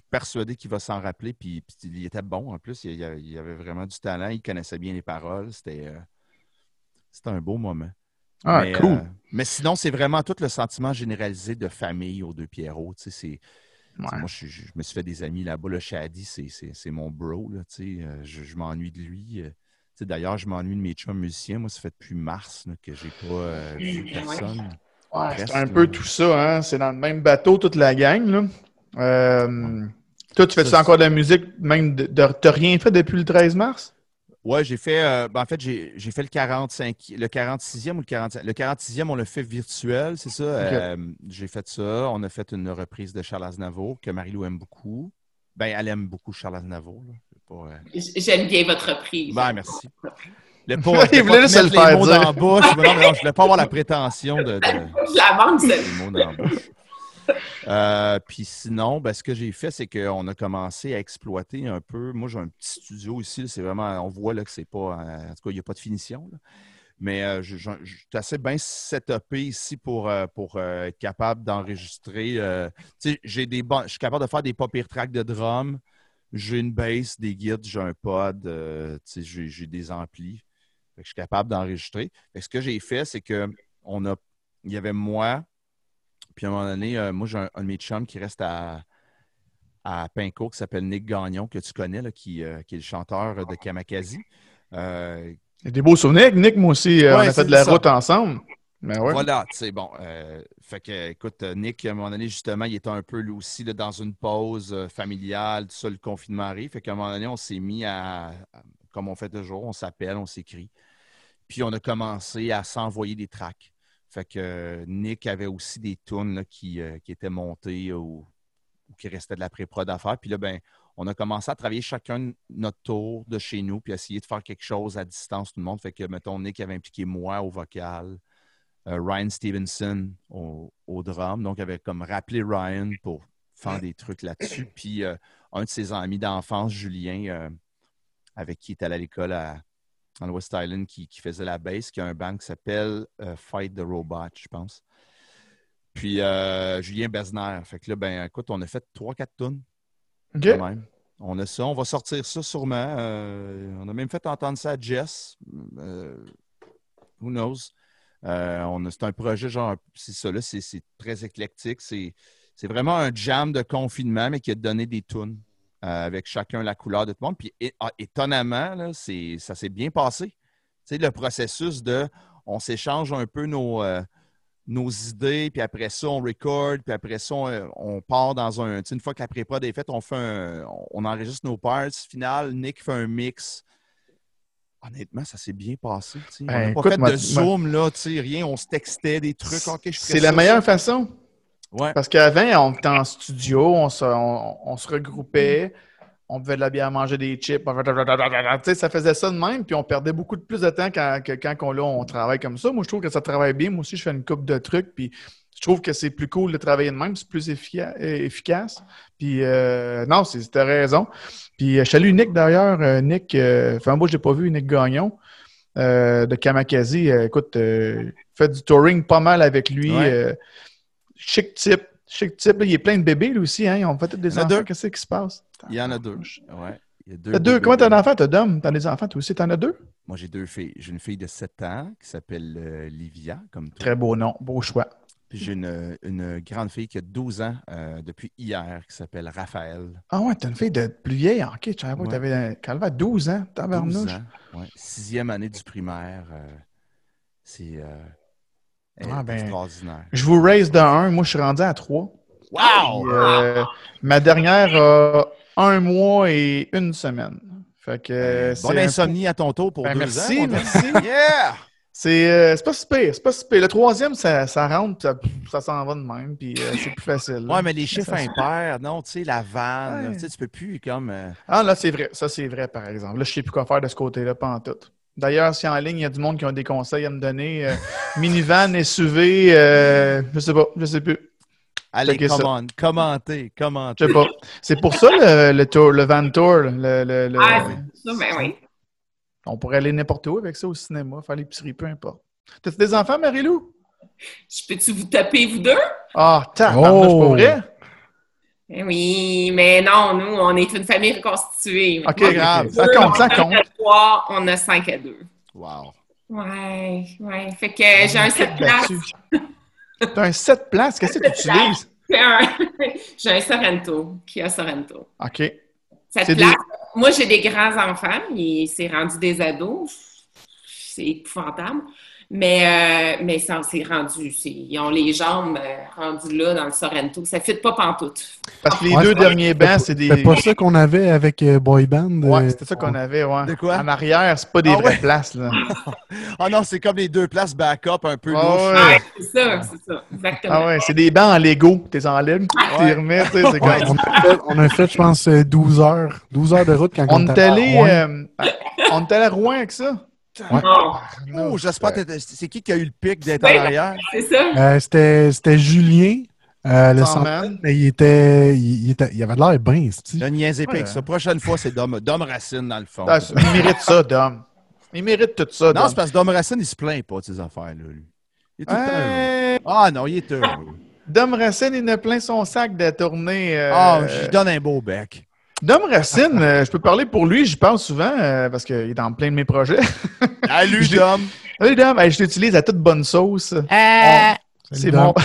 persuadé qu'il va s'en rappeler, puis il était bon en plus. Il avait vraiment du talent, il connaissait bien les paroles. C'était un beau moment. Ah, mais, cool. Mais sinon, c'est vraiment tout le sentiment généralisé de famille aux Deux Pierrots. Tu sais, moi, je me suis fait des amis là-bas. Le Shadi, c'est mon bro. Là, tu sais, je m'ennuie de lui. Tu sais, d'ailleurs, je m'ennuie de mes chums musiciens. Moi, ça fait depuis mars là, que j'ai pas vu personne. Ouais, c'est un peu tout ça. Hein? C'est dans le même bateau, toute la gang. Là. Toi, tu fais encore de la musique, même t'as rien fait depuis le 13 mars? Oui, j'ai fait. En fait, j'ai fait le 46e ou le 45e. Le 46e, on l'a fait virtuel, c'est ça. Okay. J'ai fait ça. On a fait une reprise de Charles Aznavour que Marilou aime beaucoup. Ben, elle aime beaucoup Charles Aznavour. J'aime bien votre reprise. Ben, merci. Il voulait juste le faire dire. Dans la bouche. Non, je voulais pas avoir la prétention de. Je la manque, les mots dans la bouche. Puis sinon, ben, ce que j'ai fait, c'est qu'on a commencé à exploiter un peu. Moi, j'ai un petit studio ici. Là, c'est vraiment, on voit là, que c'est pas... en tout cas, il n'y a pas de finition. Là. Mais je suis assez bien setupé ici pour être capable d'enregistrer. Je suis capable de faire des pas pires tracks de drum. J'ai une bass, des guides, j'ai un pod. J'ai des amplis. Fait que je suis capable d'enregistrer. Fait que ce que j'ai fait, c'est que il y avait moi... Puis à un moment donné, moi, j'ai un de mes chums qui reste à Pincourt qui s'appelle Nick Gagnon, que tu connais, là, qui est le chanteur de Kamakazi. Il y a des beaux souvenirs, Nick, moi aussi. Ouais, on a fait de la route ensemble. Ben ouais. Voilà, tu sais, bon. Fait que, écoute, Nick, à un moment donné, justement, il était un peu, lui aussi, là, dans une pause familiale, tout ça, le confinement arrive. Fait qu'à un moment donné, on s'est mis comme on fait toujours, on s'appelle, on s'écrit. Puis on a commencé à s'envoyer des tracks. Fait que Nick avait aussi des tunes là, qui étaient montées ou qui restaient de la pré-prod à faire. Puis là, ben, on a commencé à travailler chacun notre tour de chez nous puis essayer de faire quelque chose à distance, tout le monde. Fait que, mettons, Nick avait impliqué moi au vocal, Ryan Stevenson au drum. Donc, il avait comme rappelé Ryan pour faire des trucs là-dessus. Puis, un de ses amis d'enfance, Julien, avec qui il est allé à l'école en West Island, qui faisait la bass, qui a un band qui s'appelle Fight the Robot, je pense. Puis, Julien Bazner. Fait que là, ben écoute, on a fait 3-4 tunes. Okay. Quand même. On a ça. On va sortir ça sûrement. On a même fait entendre ça à Jess. Who knows? C'est un projet genre... C'est ça, là. C'est très éclectique. C'est vraiment un jam de confinement, mais qui a donné des tunes avec chacun la couleur de tout le monde. Puis, étonnamment, là, ça s'est bien passé. Tu sais, le processus de... On s'échange un peu nos idées, puis après ça, on record, puis après ça, on part dans un... Une fois que la pré-prod est faite, on enregistre nos parts. Final, Nick fait un mix. Honnêtement, ça s'est bien passé. Ben, on n'a pas fait de Zoom, là, rien. On se textait des trucs. Okay, c'est la meilleure façon. Ouais. Parce qu'avant, on était en studio, on se regroupait, on buvait de la bière, manger des chips. Ça faisait ça de même, puis on perdait beaucoup plus de temps quand on travaille comme ça. Moi, je trouve que ça travaille bien. Moi aussi, je fais une couple de trucs, puis je trouve que c'est plus cool de travailler de même, c'est plus efficace. Puis non, t'as raison. Puis je salue Nick, d'ailleurs. Nick, fait un bout que je n'ai pas vu Nick Gagnon de Kamakazi. Écoute, fait du touring pas mal avec lui. Ouais. Chic type. Là, il est plein de bébés, lui aussi. Hein? Ils ont fait tous des enfants. Qu'est-ce qui se passe? Il y en a deux. Ouais. Il y a deux. T'as deux. Comment t'as un enfant, t'as Dom? T'as des enfants, toi aussi? T'en as deux? Moi, j'ai deux filles. J'ai une fille de 7 ans qui s'appelle Livia, comme toi. Très beau nom. Beau choix. Puis j'ai une grande fille qui a 12 ans depuis hier, qui s'appelle Raphaël. Ah ouais, t'as une fille de plus vieille. OK, je savais pas que t'avais... Quand elle avait 12 ans, t'as 12 ans, oui. 6e année du primaire. C'est extraordinaire. Je vous raise de 1. Moi, je suis rendu à 3. Wow! Ma dernière a 1 mois et 1 semaine. Fait que... bonne insomnie à ton tour pour 2 ans. Merci. Yeah! C'est pas si pire, c'est pas si pire. Le 3e, ça rentre, ça s'en va de même, puis c'est plus facile. Oui, mais les chiffres impairs, non, tu sais, la vanne, ouais. Tu peux plus comme... Ah, là, c'est vrai. Ça, c'est vrai, par exemple. Là, je sais plus quoi faire de ce côté-là, pas en tout. D'ailleurs, si en ligne, il y a du monde qui a des conseils à me donner, minivan, SUV, je sais plus. Allez, commentez. Je sais pas. C'est pour ça, le van tour. Ça, ben oui. On pourrait aller n'importe où avec ça au cinéma, faire l'épicerie, peu importe. T'as-tu des enfants, Marilou? Je peux-tu vous taper, vous deux? Ah, c'est pas vrai? Oui, mais non, nous, on est une famille reconstituée. OK, grave. Ça compte. On a 3, on a 5 à 2. Wow. Ouais. Fait que j'ai un 7 places. T'as un 7 places? Qu'est-ce que tu utilises? J'ai un Sorento, Kia Sorento. OK. Moi, j'ai des grands-enfants, c'est rendu des ados. C'est épouvantable. Mais ça s'est rendu. Ils ont les jambes rendues là dans le Sorento. Ça ne fit pas pantoute. Parce que les deux derniers bancs, c'est des... C'est pas ça qu'on avait avec Boyband? Ouais, c'était ça qu'on avait, ouais. De quoi? En arrière, c'est pas des vraies places, là. Ah non, c'est comme les deux places back-up un peu louches. Ouais, c'est ça. Exactement. Ah ouais, c'est des bancs en Lego. T'es en ligne, t'es remets, tu sais, c'est quoi? On a fait, je pense, 12 heures. 12 heures de route quand on est allé à Rouen avec ça. Ouais. Oh, j'espère que c'est qui a eu le pic d'être en arrière? C'est ça. C'était Julien, le centre, mais il avait l'air bien. Le niaise épique. La prochaine fois, c'est Dom Racine, dans le fond. Ah, il mérite ça, Dom. Il mérite tout ça, Dom. Non, c'est parce que Dom Racine, il se plaint pas de ces affaires-là, lui. Il est tout heureux. Ah non, il est heureux. Dom Racine, il a plein son sac de tournée. Je lui donne un beau bec. Dom Racine, je peux parler pour lui, j'y pense souvent, parce qu'il est en plein de mes projets. Salut, Dom! Salut, Dom! Je l'utilise à toute bonne sauce. C'est bon.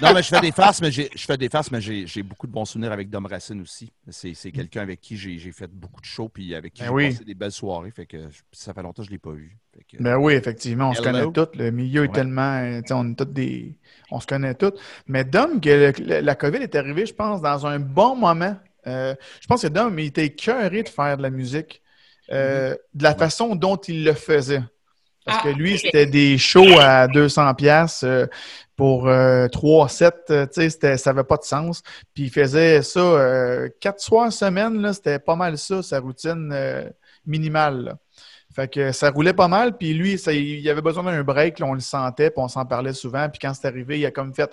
Non, mais je fais des farces, mais j'ai beaucoup de bons souvenirs avec Dom Racine aussi. C'est quelqu'un avec qui j'ai fait beaucoup de shows, puis avec qui j'ai passé des belles soirées. Fait que ça fait longtemps que je ne l'ai pas vu. Fait que, oui, effectivement, on se connaît tous. Le milieu est tellement... On se connaît tous. Mais Dom, que la COVID est arrivée, je pense, dans un bon moment. Je pense que Dom, il était écœuré de faire de la musique de la façon dont il le faisait. Parce que lui, c'était des shows à 200$ pour 3-7, tu sais, ça n'avait pas de sens. Puis il faisait ça 4 soirs semaine, là, c'était pas mal ça, sa routine minimale. Là. Fait que ça roulait pas mal, puis lui, ça, il avait besoin d'un break, là, on le sentait, puis on s'en parlait souvent. Puis quand c'est arrivé, il a comme fait...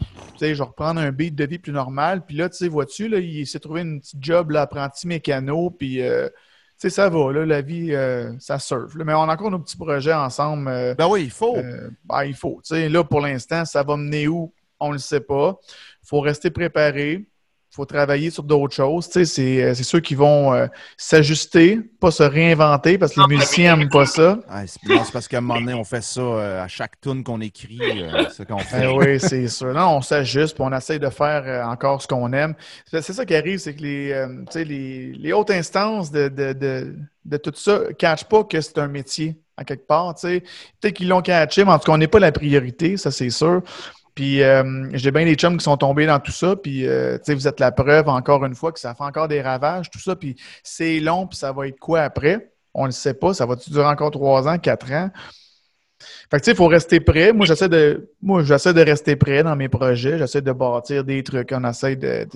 Tu sais, je vais reprendre un beat de vie plus normal. Puis là, tu sais, vois-tu, là, il s'est trouvé une petite job, là, apprenti mécano. Puis, tu sais, ça va, là, la vie, ça surfe. Là. Mais on a encore nos petits projets ensemble. Ben oui, il faut. Ben, il faut. Tu sais, là, pour l'instant, ça va mener où? On ne le sait pas. Il faut rester préparé. Il faut travailler sur d'autres choses. Tu sais, c'est ceux qui vont s'ajuster, pas se réinventer, parce que les musiciens n'aiment pas ça. Ah, c'est parce qu'à un moment donné, on fait ça à chaque tune qu'on écrit, ce qu'on fait. Ah, oui, c'est sûr. Là, on s'ajuste puis on essaie de faire encore ce qu'on aime. C'est ça qui arrive, c'est que les hautes instances de tout ça ne cachent pas que c'est un métier, à quelque part. Tu sais. Peut-être qu'ils l'ont caché, mais en tout cas, on n'est pas la priorité, ça c'est sûr. Puis j'ai bien des chums qui sont tombés dans tout ça, puis tu sais, vous êtes la preuve encore une fois que ça fait encore des ravages, tout ça, puis c'est long, puis ça va être quoi après? On le sait pas, ça va-tu durer encore 3 ans, 4 ans? Fait que tu sais, il faut rester prêt. Moi, j'essaie de rester prêt dans mes projets, j'essaie de bâtir des trucs, on essaie de...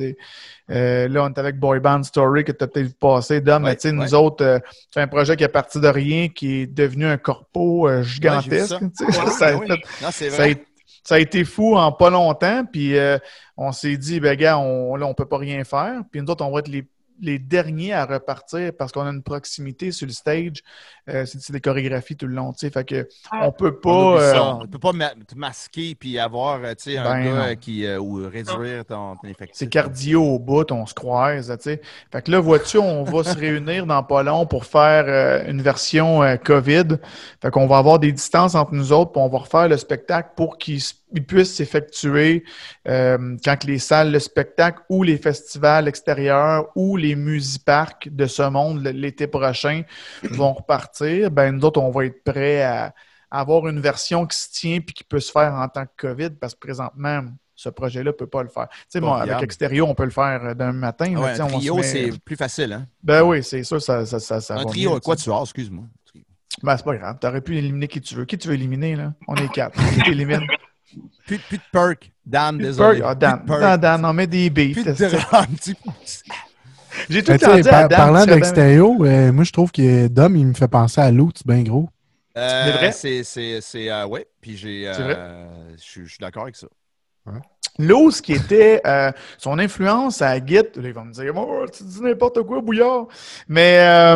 là, on est avec Boyband Story que tu as peut-être passé, Dom, mais tu sais, nous autres, c'est un projet qui est parti de rien, qui est devenu un corpo gigantesque. Ouais, ça a été fou en pas longtemps, puis on s'est dit, ben gars, on peut pas rien faire. Puis nous autres, on va être les derniers à repartir parce qu'on a une proximité sur le stage. C'est des chorégraphies tout le long, tu sais. Fait que on peut pas... on peut pas masquer puis avoir, tu sais, un gars qui... ou réduire ton effectif. C'est cardio au bout, on se croise, tu sais. Fait que là, vois-tu, on va se réunir dans pas long pour faire une version COVID. Fait qu'on va avoir des distances entre nous autres puis on va refaire le spectacle pour qu'il se ils puissent s'effectuer quand les salles de spectacle ou les festivals extérieurs ou les musiparcs de ce monde l'été prochain vont repartir, ben nous autres, on va être prêts à avoir une version qui se tient puis qui peut se faire en tant que COVID parce que présentement, ce projet-là ne peut pas le faire. Tu sais, moi, avec l'extérieur, on peut le faire d'un matin. Ouais, mais, un trio, c'est plus facile, hein? Ben oui, c'est sûr, ça va. Un trio, bien, quoi tu as? Excuse-moi. Ben, c'est pas grave. T'aurais pu éliminer qui tu veux. Qui tu veux éliminer, là? On est 4. Tu élimines. Plus de perk. Dan, désolé. Dan, on met des beefs. J'ai tout entendu à Dan. Parlant de l'extérieur, moi, je trouve que Dom, il me fait penser à Lou, c'est bien gros. C'est vrai? Oui, puis je suis d'accord avec ça. Ouais. Lou, ce qui était son influence à Git, ils vont me dire « Tu dis n'importe quoi, Bouillard! » Mais...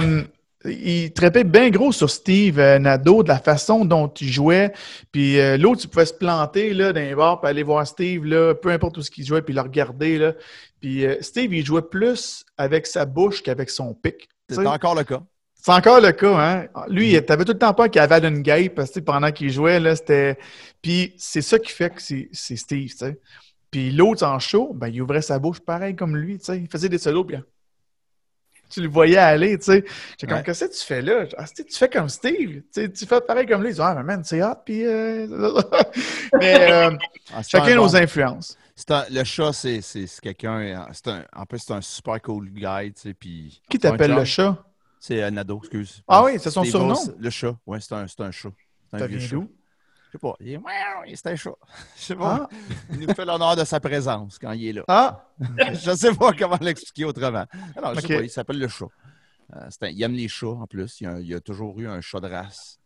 il traitait bien gros sur Steve Nadeau, de la façon dont il jouait. Puis l'autre, tu pouvais se planter là, dans les bars, puis aller voir Steve, là, peu importe où il jouait, puis le regarder. Là. Puis Steve, il jouait plus avec sa bouche qu'avec son pic. C'est encore le cas. C'est encore le cas, hein? Lui, t'avais tout le temps peur qu'il avale une guêpe parce que pendant qu'il jouait, là, c'était... Puis c'est ça qui fait que c'est Steve, tu sais. Puis l'autre, en show, ben, il ouvrait sa bouche pareil comme lui, tu sais. Il faisait des solos, puis... Tu le voyais aller, tu sais. J'étais comme, qu'est-ce que tu fais là? Ah, tu fais comme Steve. Tu fais pareil comme lui. Ils disent, ah, man, c'est hot, puis... Mais chacun nos influences. Le chat, c'est quelqu'un... En plus, c'est un super cool guy, tu sais, puis... Qui t'appelle le chat? C'est Nadeau, excuse. Ah oui, c'est son surnom? Le chat, oui, c'est un chat. T'as vu d'où? Je sais pas. C'est un chat. Je sais pas. Il nous fait l'honneur de sa présence quand il est là. Ah! Je sais pas comment l'expliquer autrement. Alors, je sais pas, il s'appelle le chat. Il aime les chats en plus. Il a toujours eu un chat de race.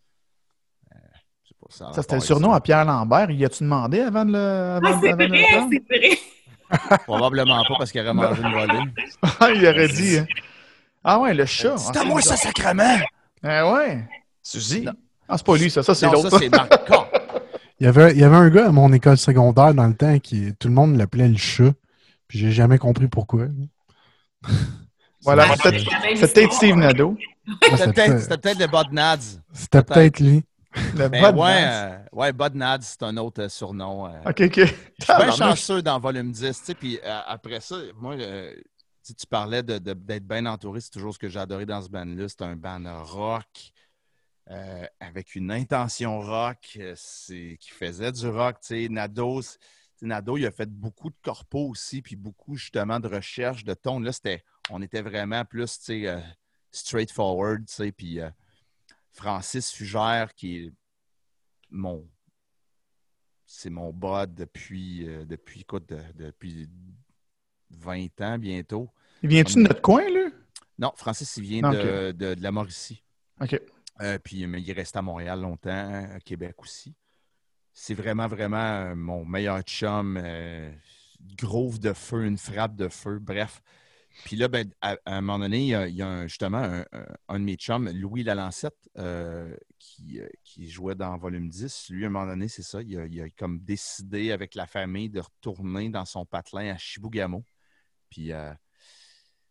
Je sais pas, ça c'était le surnom à Pierre Lambert. Il a-tu demandé avant de le... C'est vrai. Probablement pas parce qu'il aurait mangé une volée. Il aurait dit. Hein. Ah ouais, le chat. C'est à moi ça sacrement! Ouais. Suzy. Non. Ah, c'est pas lui, ça c'est l'autre. Ça, c'est Marc. Il y avait un gars à mon école secondaire dans le temps qui, tout le monde l'appelait le chat. Puis j'ai jamais compris pourquoi. Voilà, c'était peut-être Steve Nadeau. C'était peut-être le Bud Nads. C'était peut-être lui. Le Bud Nads. Ouais, Bud Nads, c'est un autre surnom. OK. Je suis bien chanceux dans Volume 10. Tu sais, puis après ça, moi, tu parlais d'être bien entouré. C'est toujours ce que j'ai adoré dans ce band-là. C'est un band rock. Avec une intention rock, qui faisait du rock. Nadeau, il a fait beaucoup de corpos aussi, puis beaucoup justement de recherche, de ton. Là, on était vraiment plus straightforward, puis Francis Fugère, qui est mon bod depuis 20 ans bientôt. Il vient-tu de notre coin, là? Non, Francis, il vient de la Mauricie. OK. Puis mais il reste à Montréal longtemps, à Québec aussi. C'est vraiment, vraiment mon meilleur chum. Groove de feu, une frappe de feu, bref. Puis là, ben, à un moment donné, il y a justement un de mes chums, Louis Lalancette, qui jouait dans Volume 10. Lui, à un moment donné, c'est ça, il a comme décidé avec la famille de retourner dans son patelin à Chibougamau. Puis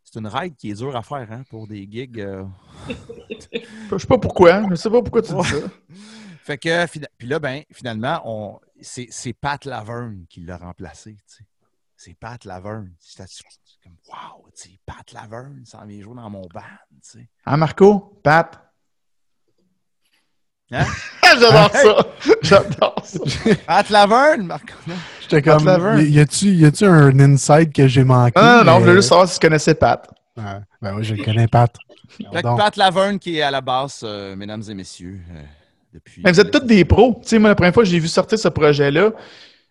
c'est une ride qui est dure à faire hein, pour des gigs. Je sais pas pourquoi tu dis ça. Fait que, puis là, ben, finalement, c'est Pat Laverne qui l'a remplacé, tu sais. C'est Pat Laverne. C'est comme, wow, tu sais, Pat Laverne, ça vient jouer dans mon band, tu sais. Hein, Marco? Pat? Hein? J'adore ça! Pat Laverne, Marco! J'étais comme, y a-tu un inside que j'ai manqué? Non, je voulais juste savoir si tu connaissais Pat. Ah, ben oui, je le connais, Pat. Pat Laverne qui est à la basse, mesdames et messieurs. Mais vous êtes tous des pros. Tu sais, moi, la première fois que j'ai vu sortir ce projet-là,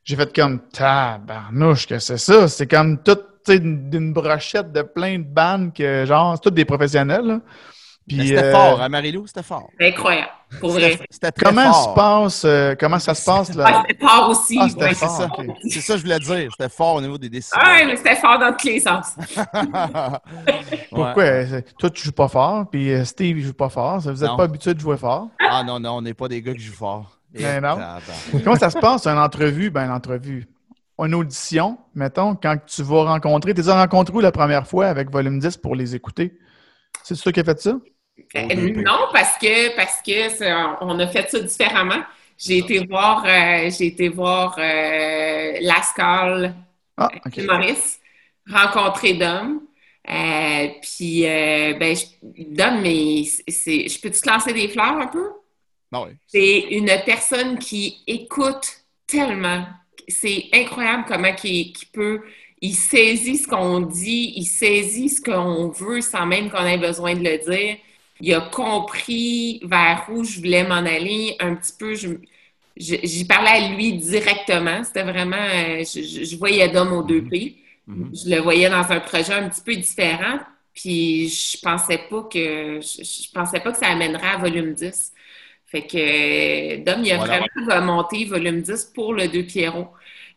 j'ai fait comme tabarnouche, que c'est ça. C'est comme tout, tu sais, d'une brochette de plein de bandes que, genre, c'est tous des professionnels. Là. Puis, c'était fort, hein, Marilou, c'était fort. Incroyable, pour vrai. C'était très fort. Comment ça se passe, là? Ah, c'était fort aussi. Ah, c'était fort, c'est ça. Okay. C'est ça que je voulais dire. C'était fort au niveau des décisions. Ah, mais c'était fort dans tous les sens. Pourquoi? Ouais. Toi, tu joues pas fort, puis Steve, il joue pas fort. Vous n'êtes pas habitué de jouer fort? Ah non, on n'est pas des gars qui jouent fort. Ben non. Comment ça se passe, une entrevue? Ben, une entrevue. Une audition, mettons, quand tu vas rencontrer. T'es déjà rencontré où la première fois avec Volume 10 pour les écouter? C'est toi qui as fait ça? Non, parce que on a fait ça différemment. J'ai été voir Last Call, Chez Maurice, rencontrer Dom. Dom, mais je peux-tu te lancer des fleurs un peu? Non, oui. C'est une personne qui écoute tellement. C'est incroyable comment il saisit ce qu'on dit, il saisit ce qu'on veut sans même qu'on ait besoin de le dire. Il a compris vers où je voulais m'en aller un petit peu. J'y parlais à lui directement. C'était vraiment... Je voyais Dom aux deux pieds. Mm-hmm. Je le voyais dans un projet un petit peu différent. Puis je pensais pas que ça amènerait à Volume 10. Fait que Dom, il a vraiment monté Volume 10 pour le Deux Pierrots.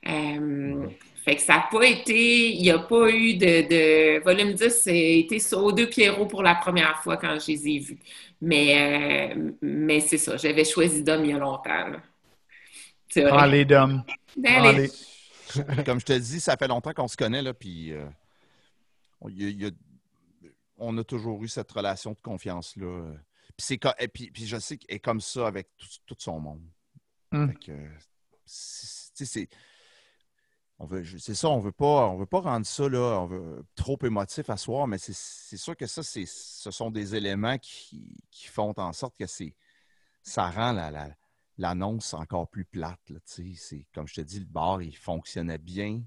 Fait que ça n'a pas été... Il n'y a pas eu de... Volume 10, c'était aux Deux Pierrots pour la première fois quand je les ai vus. Mais c'est ça. J'avais choisi Dom il y a longtemps. Allez, Dom. Allez. Comme je te dis, ça fait longtemps qu'on se connaît, là, puis on a toujours eu cette relation de confiance-là. Puis je sais qu'elle est comme ça avec tout son monde. Fait que, tu sais, c'est... On veut pas rendre ça là, on veut trop émotif à soir, mais c'est sûr que ça, ce sont des éléments qui font en sorte que ça rend l'annonce encore plus plate. Là, c'est, comme je te dis, le bar, il fonctionnait bien,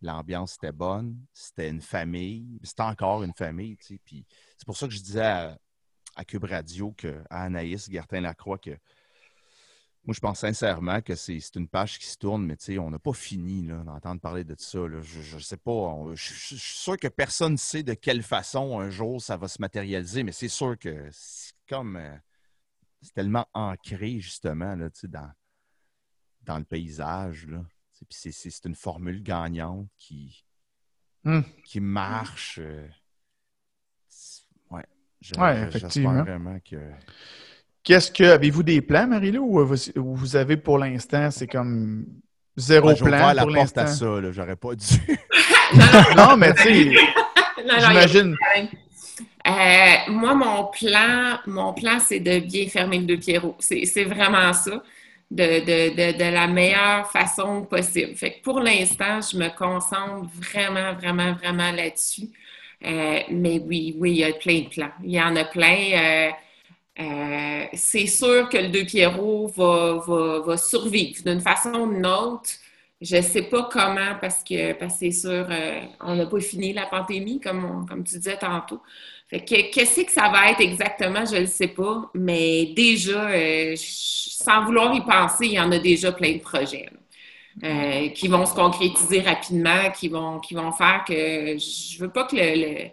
l'ambiance était bonne, c'était une famille, c'était encore une famille. Puis c'est pour ça que je disais à Cube Radio, à Anaïs Guertin-Lacroix, que moi, je pense sincèrement que c'est une page qui se tourne, mais tu sais, on n'a pas fini là, d'entendre parler de tout ça. Là. Je sais pas. Je suis sûr que personne ne sait de quelle façon un jour ça va se matérialiser, mais c'est sûr que c'est tellement ancré, justement, là, tu sais, dans le paysage. Là. Puis c'est une formule gagnante qui marche. J'espère vraiment que... Avez-vous des plans, Marilou, ou vous avez pour l'instant, c'est comme zéro plan pour l'instant? À ça, là, j'aurais pas dû. non, mais tu sais, j'imagine. Moi, mon plan, c'est de bien fermer le Deux Pierrots. C'est vraiment ça, de la meilleure façon possible. Fait que pour l'instant, je me concentre vraiment, vraiment, vraiment là-dessus. Mais oui, il y a plein de plans. Il y en a plein. C'est sûr que le Deux Pierrots va survivre d'une façon ou d'une autre. Je ne sais pas comment, parce que c'est sûr, on n'a pas fini la pandémie, comme tu disais tantôt. Fait que qu'est-ce que ça va être exactement, je le sais pas, mais déjà, sans vouloir y penser, il y en a déjà plein de projets qui vont se concrétiser rapidement, qui vont faire que je veux pas que la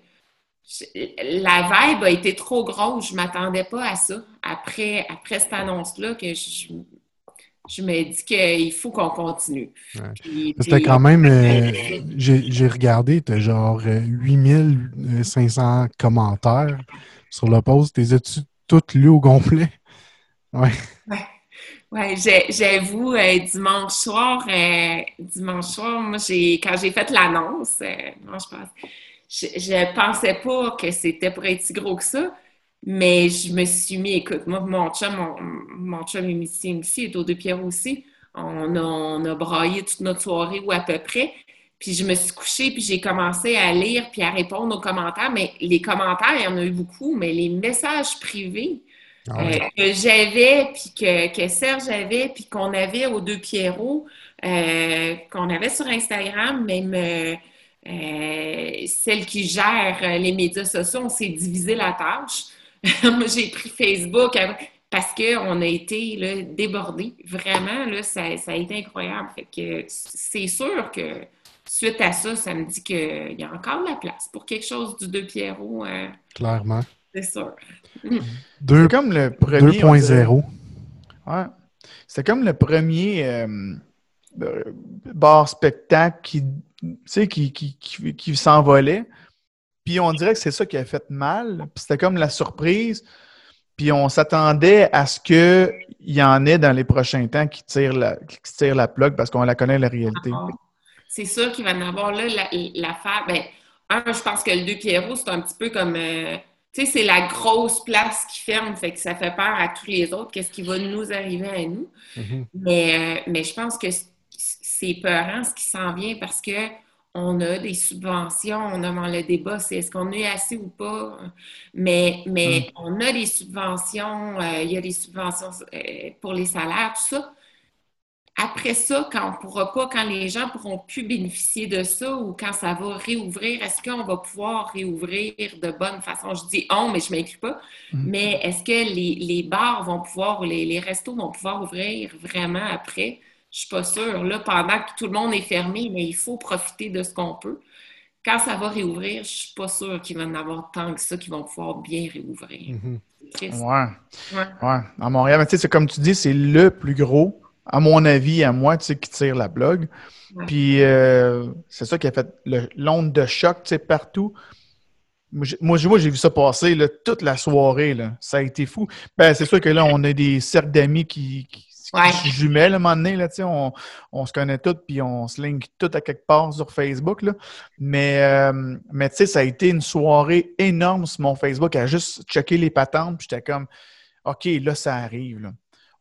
vibe a été trop grosse, je m'attendais pas à ça. Après cette annonce-là, que je me dis qu'il faut qu'on continue. Ouais. Puis, c'était quand même... j'ai regardé, t'as genre 8500 commentaires sur le post. T'es as-tu toutes lues au complet? Oui. Ouais, j'avoue, dimanche soir, moi, quand j'ai fait l'annonce, je pensais pas que c'était pour être si gros que ça. Mais je me suis mis, écoute, moi, mon chum musicien ici, et Deux Pierrots aussi, on a braillé toute notre soirée ou à peu près, puis je me suis couchée, puis j'ai commencé à lire, puis à répondre aux commentaires, mais les commentaires, il y en a eu beaucoup, mais les messages privés que j'avais, puis que Serge avait, puis qu'on avait aux Deux Pierrots, qu'on avait sur Instagram, même... celle qui gère les médias sociaux, on s'est divisé la tâche. Moi, j'ai pris Facebook parce qu'on a été là, débordés. Vraiment, là, ça a été incroyable. Fait que c'est sûr que suite à ça, ça me dit qu'il y a encore de la place pour quelque chose du Deux Pierrots. Clairement. C'est sûr. C'est comme le premier... 2.0. Ouais. C'est comme le premier bar-spectacle qui s'envolait. Puis on dirait que c'est ça qui a fait mal. Puis c'était comme la surprise. Puis on s'attendait à ce qu'il y en ait dans les prochains temps qui tirent la plug parce qu'on la connaît, la réalité. Ah, c'est sûr qu'il va y en avoir là l'affaire. Ben, je pense que le Deux Pierrots, c'est un petit peu comme... tu sais, c'est la grosse place qui ferme, fait que ça fait peur à tous les autres. Qu'est-ce qui va nous arriver à nous? Mm-hmm. Mais je pense que c'est peurant ce qui s'en vient parce que on a des subventions, on a dans le débat, c'est est-ce qu'on est assez ou pas, mais on a des subventions, il y a des subventions pour les salaires, tout ça. Après ça, quand les gens pourront plus bénéficier de ça ou quand ça va réouvrir, est-ce qu'on va pouvoir réouvrir de bonne façon? Je dis « on », mais je ne m'inclus pas. Mm-hmm. Mais est-ce que les bars vont pouvoir, les restos vont pouvoir ouvrir vraiment après? Je suis pas sûre. Là, pendant que tout le monde est fermé, mais il faut profiter de ce qu'on peut. Quand ça va réouvrir, je suis pas sûre qu'il va en avoir tant que ça qu'ils vont pouvoir bien réouvrir. Mm-hmm. Ouais. À Montréal, mais tu sais, c'est comme tu dis, c'est le plus gros, à mon avis, à moi, tu sais, qui tire la blog. Ouais. Puis c'est ça qui a fait l'onde de choc, tu sais, partout. Moi, j'ai vu ça passer là, toute la soirée, là. Ça a été fou. Ben, c'est sûr que là, on a des cercles d'amis qui ouais. Jumelles, à un moment donné, là, on se connaît toutes puis on se link toutes à quelque part sur Facebook. Là. Mais tu sais, ça a été une soirée énorme sur mon Facebook à juste checker les patentes. Puis j'étais comme, OK, là, ça arrive. Là.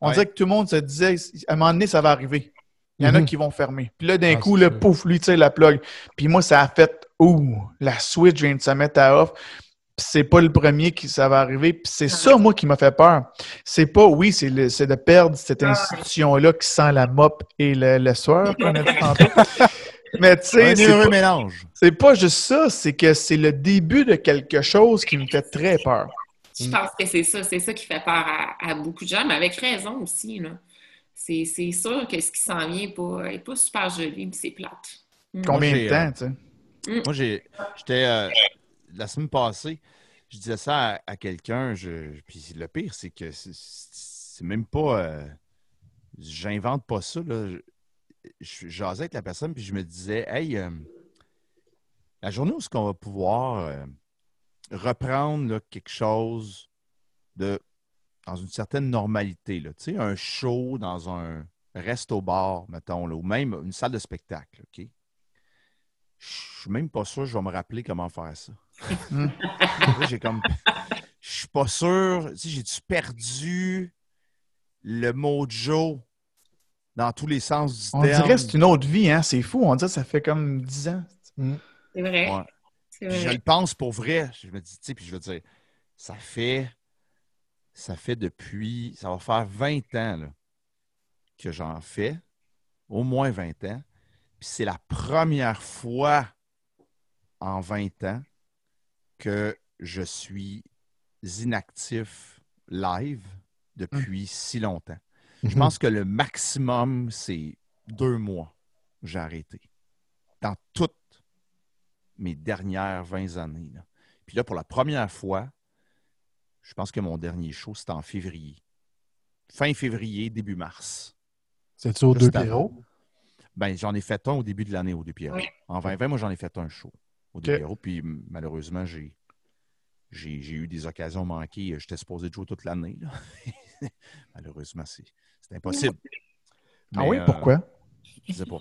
On dirait que tout le monde se disait, à un moment donné, ça va arriver. Il y en a qui vont fermer. Puis là, d'un coup, le pouf, lui, tu sais, la plug. Puis moi, ça a fait, la switch vient de se mettre à off. Puis c'est pas le premier qui ça va arriver. Puis c'est ça, moi, qui m'a fait peur. C'est pas, c'est de perdre cette institution-là qui sent la mop et le sueur qu'on a dit tantôt. Mais tu sais, c'est pas juste ça, c'est que c'est le début de quelque chose qui me fait très peur. Je pense que c'est ça qui fait peur à beaucoup de gens, mais avec raison aussi, là. C'est sûr que ce qui s'en vient n'est pas super joli, mais c'est plate. Combien de temps, tu sais? Moi, j'étais... la semaine passée, je disais ça à quelqu'un, puis le pire, c'est que c'est même pas... j'invente pas ça, là. Je jasais avec la personne, puis je me disais, hey, la journée où est-ce qu'on va pouvoir reprendre là, quelque chose dans une certaine normalité, là, tu sais, un show dans un resto-bar, mettons, là, ou même une salle de spectacle, OK? Je suis même pas sûr que je vais me rappeler comment faire ça. Je suis pas sûr. Tu sais, j'ai-tu perdu le mojo dans tous les sens du terme? On dirait que c'est une autre vie, hein? C'est fou. On dirait que ça fait comme 10 ans. C'est vrai. Ouais. C'est vrai. Je le pense pour vrai. Je me dis, tu sais, puis je veux dire, ça fait depuis... Ça va faire 20 ans là, que j'en fais. Au moins 20 ans. Puis c'est la première fois en 20 ans que je suis inactif live depuis si longtemps. Je pense que le maximum, c'est 2 mois j'ai arrêté. Dans toutes mes dernières 20 années. Là. Puis là, pour la première fois, je pense que mon dernier show, c'était en février. Fin février, début mars. C'est-tu au Deux Pierrots? Ben, j'en ai fait un au début de l'année au Deux Pierrots. Oui. En 2020, moi, j'en ai fait un show au Deux Pierrots. Puis malheureusement, j'ai eu des occasions manquées. J'étais supposé de jouer toute l'année. Là. Malheureusement, c'est impossible. Mais, ah oui, pourquoi? Je sais pas.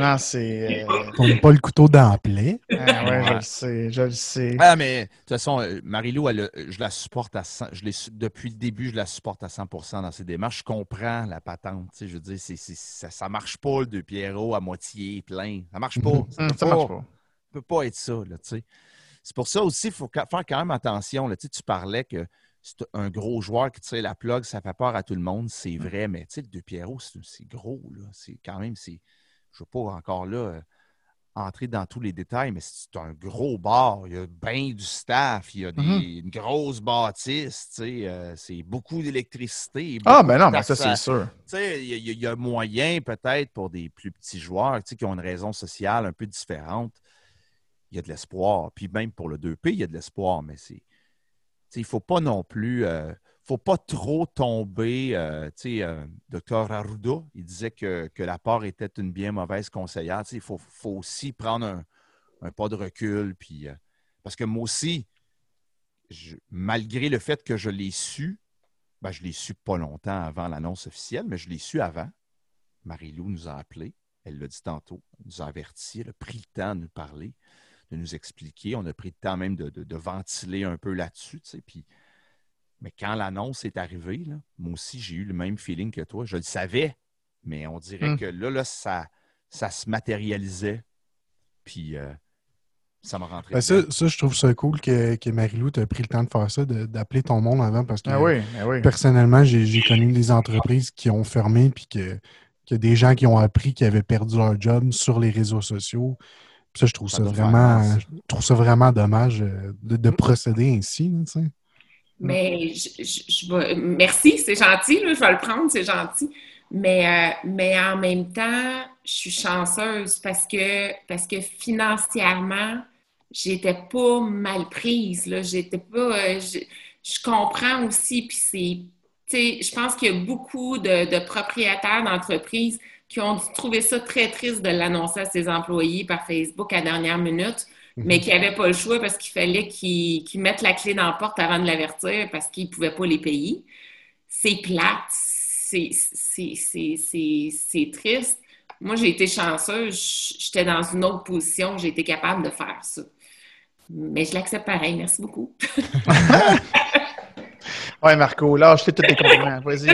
Non, c'est... Tombe pas le couteau dans la plaie. Ah ouais, je le sais, je le sais. Ah, mais de toute façon, Marilou, je la supporte à 100%. Depuis le début, je la supporte à 100% dans ses démarches. Je comprends la patente, tu sais, je veux dire, ça marche pas, le Deux Pierrots à moitié plein. Ça marche pas. Ça marche pas. Ça peut pas être ça, là, tu sais. C'est pour ça aussi, il faut faire quand même attention, là, tu sais, tu parlais que c'est un gros joueur qui tire la plug, ça fait peur à tout le monde, c'est vrai, mais tu sais, le Deux Pierrots, c'est gros, là. C'est quand même, je ne veux pas encore là entrer dans tous les détails, mais c'est un gros bar, il y a bien du staff, il y a une grosse bâtisse, tu sais, c'est beaucoup d'électricité. Ah, ben non, mais ça, c'est sûr. Tu sais, il y a moyen peut-être pour des plus petits joueurs, tu sais, qui ont une raison sociale un peu différente, il y a de l'espoir. Puis même pour le 2P, il y a de l'espoir, mais c'est... Il ne faut pas non plus, faut pas trop tomber. Dr. Arruda, il disait que la peur était une bien mauvaise conseillère. Il faut aussi prendre un pas de recul. Puis, parce que moi aussi, malgré le fait que je l'ai su, ben, je l'ai su pas longtemps avant l'annonce officielle, mais je l'ai su avant. Marilou nous a appelés, elle l'a dit tantôt, elle nous a avertis, elle a pris le temps de nous parler, de nous expliquer. On a pris le temps même de ventiler un peu là-dessus. Tu sais, puis... Mais quand l'annonce est arrivée, là, moi aussi, j'ai eu le même feeling que toi. Je le savais, mais on dirait que là ça se matérialisait. Puis ça m'a rentré. Ben ça, je trouve ça cool que Marilou t'a pris le temps de faire ça, d'appeler ton monde avant. Parce que personnellement, j'ai connu des entreprises qui ont fermé puis que des gens qui ont appris qu'ils avaient perdu leur job sur les réseaux sociaux. Puis ça, je trouve ça vraiment dommage de procéder ainsi. Tu sais. Mais merci, c'est gentil, là, je vais le prendre, c'est gentil. Mais en même temps, je suis chanceuse parce que financièrement, j'étais pas mal prise. Là, j'étais pas. Je comprends aussi, puis c'est. Tu sais, je pense qu'il y a beaucoup de propriétaires d'entreprises qui ont trouvé ça très triste de l'annoncer à ses employés par Facebook à dernière minute, mais qui n'avaient pas le choix parce qu'il fallait qu'ils mettent la clé dans la porte avant de l'avertir parce qu'ils ne pouvaient pas les payer. C'est plate, c'est triste. Moi, j'ai été chanceuse, j'étais dans une autre position, j'ai été capable de faire ça. Mais je l'accepte pareil, merci beaucoup. Ouais, Marco, là, je fais tous tes compliments, vas-y.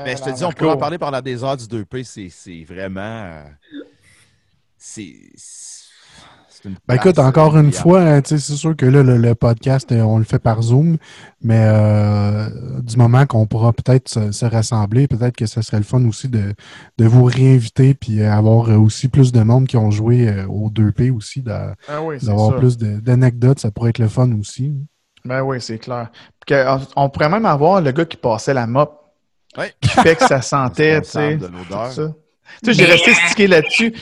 Ben, je te dis, on peut en parler pendant des heures du 2P. C'est vraiment... c'est une ben écoute, encore une fois, hein, c'est sûr que là, le podcast, on le fait par Zoom, mais du moment qu'on pourra peut-être se rassembler, peut-être que ce serait le fun aussi de vous réinviter puis avoir aussi plus de monde qui ont joué au 2P aussi, d'avoir plus d'anecdotes. Ça pourrait être le fun aussi. Ben oui, c'est clair. On pourrait même avoir le gars qui passait la mop. Ouais. Qui fait que ça sentait, tu sais. J'ai resté stické là-dessus.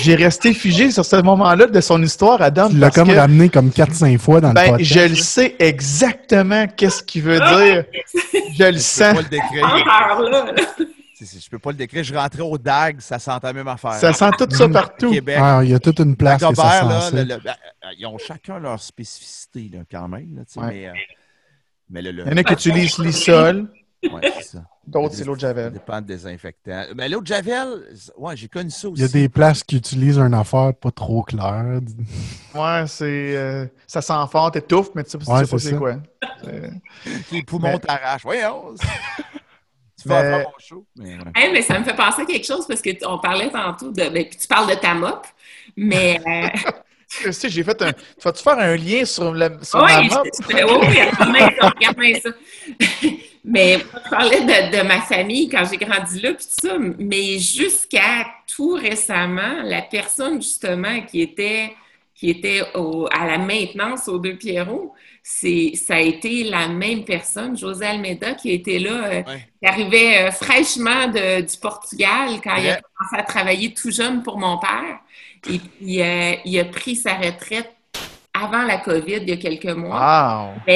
J'ai resté figé sur ce moment-là de son histoire à Dom. Tu l'as comme ramené comme 4-5 fois dans le podcast. Je le sais exactement qu'est-ce qu'il veut dire. Je le sens. Je ne peux pas le décrire. Je rentrais au DAG, ça sentait même affaire. Ça sent tout ça partout. Québec. Ah, il y a toute une place que ça sent ça. Ils ont chacun leur spécificité là, quand même. Là, mais il y en a qui utilisent l'isol. Oui, c'est ça. D'autres, c'est l'eau de Javel. Ça dépend de désinfectant. Mais l'eau de Javel, ouais, j'ai connu ça aussi. Il y a des places qui utilisent une affaire pas trop claire. Ouais, c'est. Ça sent fort, t'étouffes, mais tu sais pas c'est quoi. Les poumons t'arrachent. Voyons! Tu vas faire mon show. Hey, mais ça me fait penser à quelque chose parce qu'on parlait tantôt de. Ben, puis tu parles de ta mop, mais. Tu sais, j'ai fait un. Vas-tu faire un lien sur la mop? Oui, ça. Mais je parlais de ma famille quand j'ai grandi là, puis tout ça, mais jusqu'à tout récemment, la personne justement qui était qui était à la maintenance aux Deux Pierrots, ça a été la même personne, José Almeida, qui était là, qui arrivait fraîchement du Portugal quand il a commencé à travailler tout jeune pour mon père. Et puis, il a pris sa retraite avant la COVID, il y a quelques mois. Wow.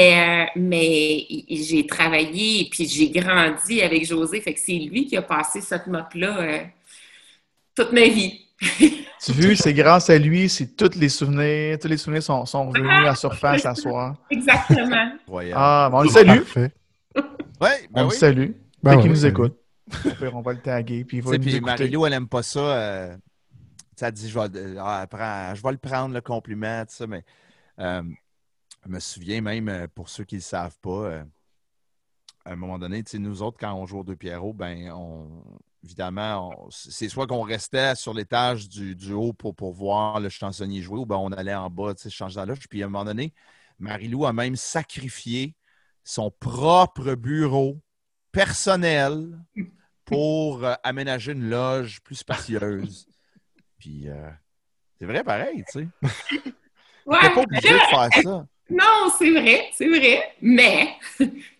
Mais j'ai travaillé et puis j'ai grandi avec José. Fait que c'est lui qui a passé cette mop-là toute ma vie. Tu vois, c'est grâce à lui, c'est tous les souvenirs sont revenus à surface à soir. Exactement. Ah, ben on le salue. Parfait. On le salue. Ben qu'il nous écoute. On va le taguer. Puis il va nous écouter. Marilou, elle n'aime pas ça. Ça dit, je vais le prendre, le compliment, tout ça, mais je me souviens même, pour ceux qui ne le savent pas, à un moment donné, nous autres, quand on jouait aux Deux Pierrots, ben, évidemment, c'est soit qu'on restait sur l'étage du haut pour voir le chansonnier jouer, ou ben on allait en bas, changer la loge. Puis à un moment donné, Marilou a même sacrifié son propre bureau personnel pour aménager une loge plus spacieuse. Puis, c'est vrai pareil, tu sais. Ouais, t'es pas obligé de faire ça. Non, c'est vrai. Mais,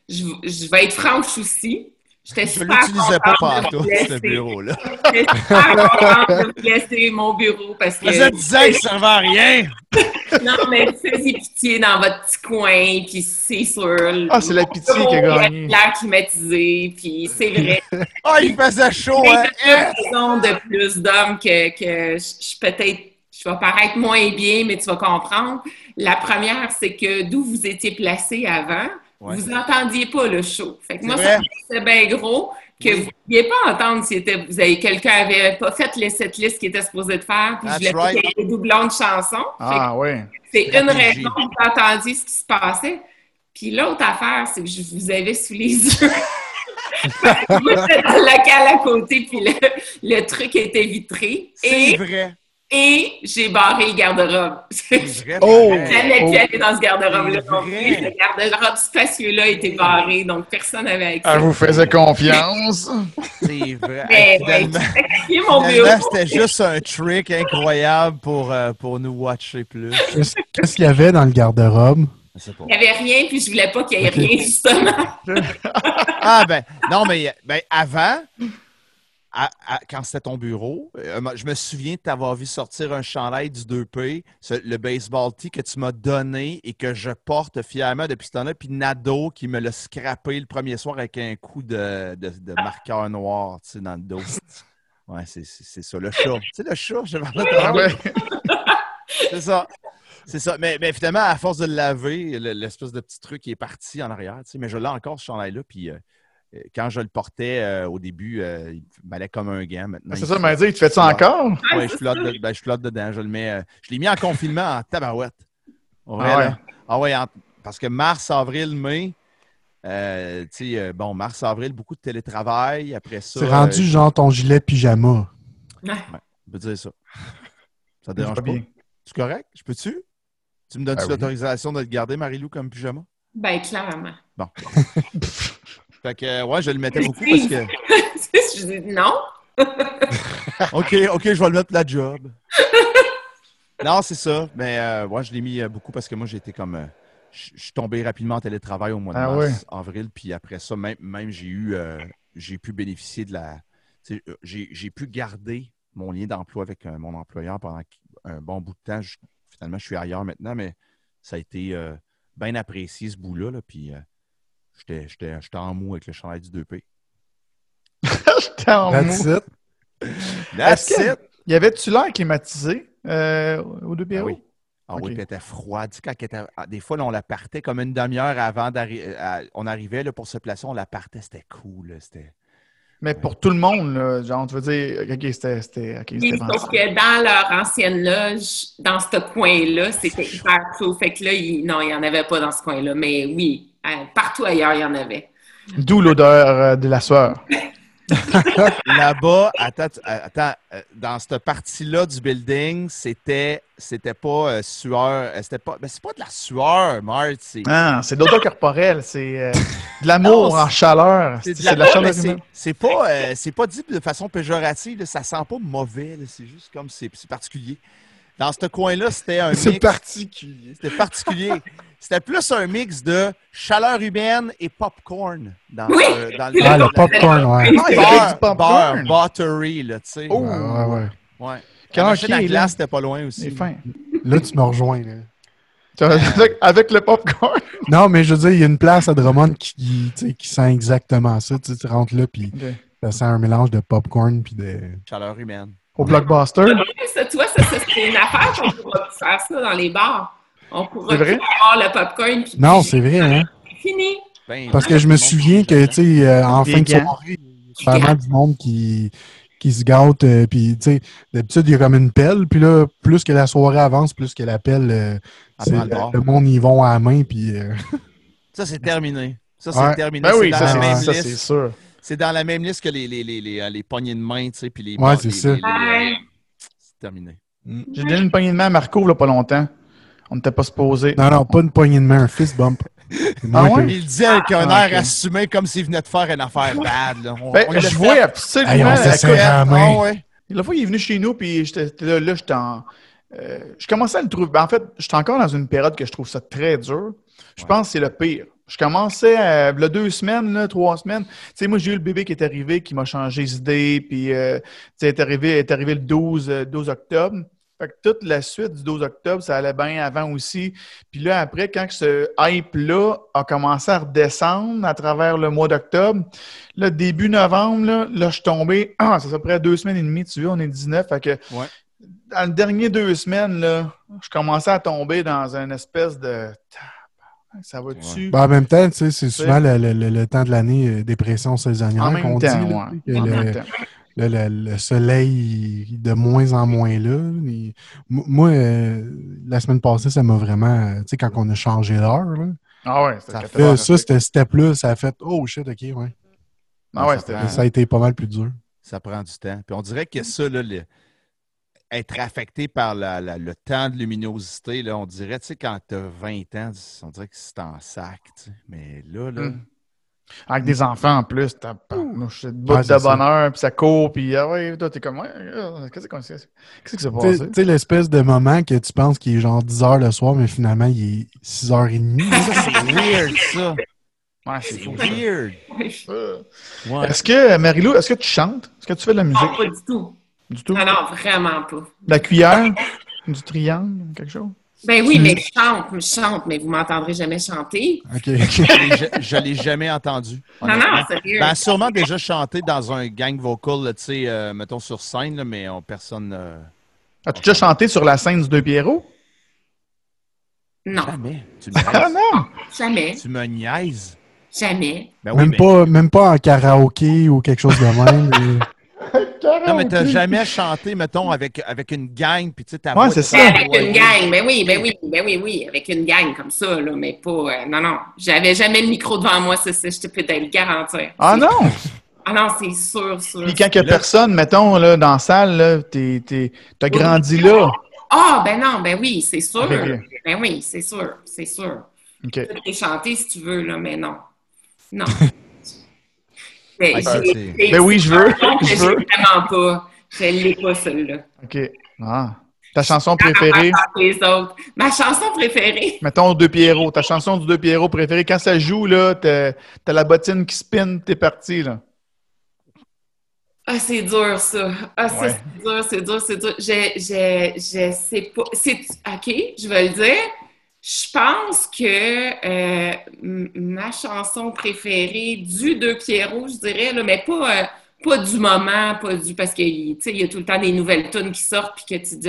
je vais être franche aussi. Je l'utilisais pas partout, ce bureau-là. J'étais super contente de laisser mon bureau parce que... Ça disait que ça ne servait à rien! Non, mais faites-y pitié dans votre petit coin, puis c'est sûr. Ah, c'est la pitié qui a gagné. L'air climatisé, puis c'est vrai. Ah, il faisait chaud, hein? Il y a de plus d'hommes que je vais paraître moins bien, mais tu vas comprendre. La première, c'est que d'où vous étiez placé avant, vous n'entendiez pas le show. Fait que moi, ça me paraissait bien gros que vous ne pouviez pas entendre si quelqu'un n'avait pas fait cette liste qu'il était supposé de faire, puis je l'ai fait des doublons de chansons. Ah, ouais. C'est une raison que vous entendiez ce qui se passait. Puis l'autre affaire, c'est que je vous avais sous les yeux. Moi, j'étais dans le local à côté, puis le truc était vitré. C'est vrai. Et j'ai barré le garde-robe. J'allais plus aller dans ce garde-robe-là. Le garde-robe spacieux-là était barré, donc personne n'avait accès. Ah, vous faisiez confiance? C'est vrai. Finalement, c'était juste un trick incroyable pour nous watcher plus. Qu'est-ce qu'il y avait dans le garde-robe? Il n'y avait rien, puis je voulais pas qu'il y ait rien, justement. Avant... quand c'était ton bureau, je me souviens de t'avoir vu sortir un chandail du 2P, le baseball tee que tu m'as donné et que je porte fièrement depuis ce temps-là, puis Nadeau qui me l'a scrappé le premier soir avec un coup de marqueur noir, tu sais, dans le dos. Ouais, c'est ça, le chat. Tu sais, le chat, je vais parler de C'est ça. Mais finalement, à force de le laver, l'espèce de petit truc qui est parti en arrière, tu sais, mais je l'ai encore, ce chandail-là, puis... Quand je le portais au début, il m'allait comme un gant maintenant. Ah, c'est ça, m'a dit, tu fais ça encore? Oui, ouais, je flotte dedans. Je le mets. Je l'ai mis en confinement en tabarouette. Parce que mars, avril, mai, mars, avril, beaucoup de télétravail. Après ça. C'est rendu genre ton gilet pyjama. Ouais, je peux dire ça. Ça te dérange pas? C'est correct? Je peux-tu? Tu me donnes-tu l'autorisation de le garder, Marilou, comme pyjama? Ben, clairement. Bon. Fait que, je le mettais beaucoup parce que... Je dis non. OK, je vais le mettre pour la job. Non, c'est ça. Mais, je l'ai mis beaucoup parce que moi, j'ai été comme... je suis tombé rapidement en télétravail au mois de mars, avril. Puis après ça, même j'ai pu bénéficier de la... J'ai pu garder mon lien d'emploi avec mon employeur pendant un bon bout de temps. Finalement, je suis ailleurs maintenant, mais ça a été bien apprécié, ce bout-là. Là, puis... J'étais en mou avec le chandail du 2P. J'étais en mou. That's it. Y avait-tu l'air climatisé au 2P? Ah oui. Puis elle était froide. Tu sais, des fois, là, on la partait comme une demi-heure avant d'arriver. On arrivait là, pour se placer, on la partait. C'était cool. Là, c'était... Mais pour tout le monde, là, genre, tu veux dire, c'était parce que dans leur ancienne loge, dans ce coin-là, c'était hyper chaud. Fait que là, il n'y en avait pas dans ce coin-là. Mais oui. Partout ailleurs, il y en avait. D'où l'odeur de la sueur. Là-bas, attends, dans cette partie-là du building, c'était pas sueur. C'était pas. Mais c'est pas de la sueur, Marthe. C'est de l'odeur corporelle. C'est de l'amour en chaleur. C'est de la chaleur humaine. C'est pas dit de façon péjorative. Là, ça sent pas mauvais. Là, c'est juste comme c'est particulier. Dans ce coin-là, c'était un mix... C'est particulier. C'était particulier. C'était plus un mix de chaleur humaine et popcorn. Dans oui! Le popcorn, ouais. Beurre, buttery, là, tu sais. Oh, ouais. Quand j'étais dans la glace, c'était pas loin aussi. C'est fin. Là, tu me rejoins, là. Avec le popcorn? Non, mais je veux dire, il y a une place à Drummond qui sent exactement ça. Tu rentres là, puis ça sent un mélange de popcorn puis de... Chaleur humaine. Au Blockbuster? Ça, tu vois, c'est une affaire qu'on pourra faire ça dans les bars. On pourra avoir le popcorn. Non, c'est vrai, hein? C'est fini. Ben, parce que je me souviens que, tu sais, en fin de soirée, il y a vraiment du monde qui se gâte. Puis, tu sais, d'habitude, il y a comme une pelle. Puis là, plus que la soirée avance, plus que la pelle, le monde y vont à la main. Puis, ça, c'est terminé. Ça, c'est terminé. Ben oui, ça, c'est sûr. C'est dans la même liste que les poignées de main, tu sais, puis les... Ouais, c'est ça. C'est terminé. J'ai donné une poignée de main à Marco, là, pas longtemps. On n'était pas supposé. Non, pas une poignée de main, un fist bump. Il disait avec un air assumé comme s'il venait de faire une affaire bad, là. Je vois absolument... Hey, on s'est serré à la main. La fois, il est venu chez nous, puis là, j'étais en... Je commençais à le trouver... En fait, j'étais encore dans une période que je trouve ça très dur. Je pense que c'est le pire. Je commençais, il y a 2 semaines, là, 3 semaines. Tu sais, moi, j'ai eu le bébé qui est arrivé, qui m'a changé d'idée, puis est arrivé le 12 octobre. Fait que toute la suite du 12 octobre, ça allait bien avant aussi. Puis là, après, quand ce hype-là a commencé à redescendre à travers le mois d'octobre, là, début novembre, là, je suis tombé, ça fait près 2 semaines et demie, tu vois, on est 19, fait que... Ouais. Dans les dernières 2 semaines, là, je commençais à tomber dans une espèce de... Ça va dessus. Ben, en même temps, tu sais, c'est souvent le temps de l'année dépression saisonnière qu'on dit. Le soleil de moins en moins là. Moi, la semaine passée, ça m'a vraiment... Tu sais, quand on a changé l'heure, là, ça, c'était step là, ça a fait « Oh shit, OK, ouais. » Ça a été pas mal plus dur. Ça prend du temps. Puis on dirait que ça, là, être affecté par le temps de luminosité, là, on dirait, tu sais, quand tu as 20 ans, on dirait que c'est en sac, tu sais. Mais là... Avec des enfants, en plus, t'as une boîte de bonheur, puis ça court, puis toi, t'es comme... Qu'est-ce que ça passe? Tu sais, l'espèce de moment que tu penses qu'il est genre 10h le soir, mais finalement, il est 6h30. Ça, c'est weird, ça! Ouais, c'est weird! Ouais. Marilou, est-ce que tu chantes? Est-ce que tu fais de la musique? Non, pas du tout. Non, non, vraiment pas. La cuillère? Du triangle? Quelque chose? Ben oui, mais je chante, mais vous m'entendrez jamais chanter. OK. Je l'ai jamais entendu. Non, sérieux. Ben sûrement déjà chanté dans un gang vocal, tu sais, mettons sur scène, là, mais personne... As-tu déjà chanté sur la scène du Deux Pierrots? Non. Jamais. Tu me niaises. Non! Jamais. Tu me niaises. Jamais. Ben oui, même pas en karaoké ou quelque chose de même. Non, mais t'as jamais chanté, mettons, avec une gang, puis tu sais, ta voix... c'est ça. Avec une gang, ben oui, avec une gang comme ça, là, mais pas... non, j'avais jamais le micro devant moi, ça, je te peux te le garantir. Ah non! Ah non, c'est sûr. Puis quand il y a personne, mettons, là, dans la salle, là, t'as grandi là. Ah, ben oui, c'est sûr. Ben oui, c'est sûr. Tu peux les chanter si tu veux, là, mais non. Non. Ben oui, je veux. Vraiment pas. Je l'ai pas, celle-là. OK. Ta chanson préférée? Les autres. Ma chanson préférée? Mettons, Deux Pierrots. Ta chanson du Deux Pierrots préférée. Quand ça joue, là, t'as la bottine qui spin, t'es parti, là. Ah, c'est dur, ça. C'est dur. Je sais pas. OK, je vais le dire. Je pense que ma chanson préférée du Deux Pierrots, je dirais, là, mais pas du moment, parce que tu sais, il y a tout le temps des nouvelles tunes qui sortent puis que tu dis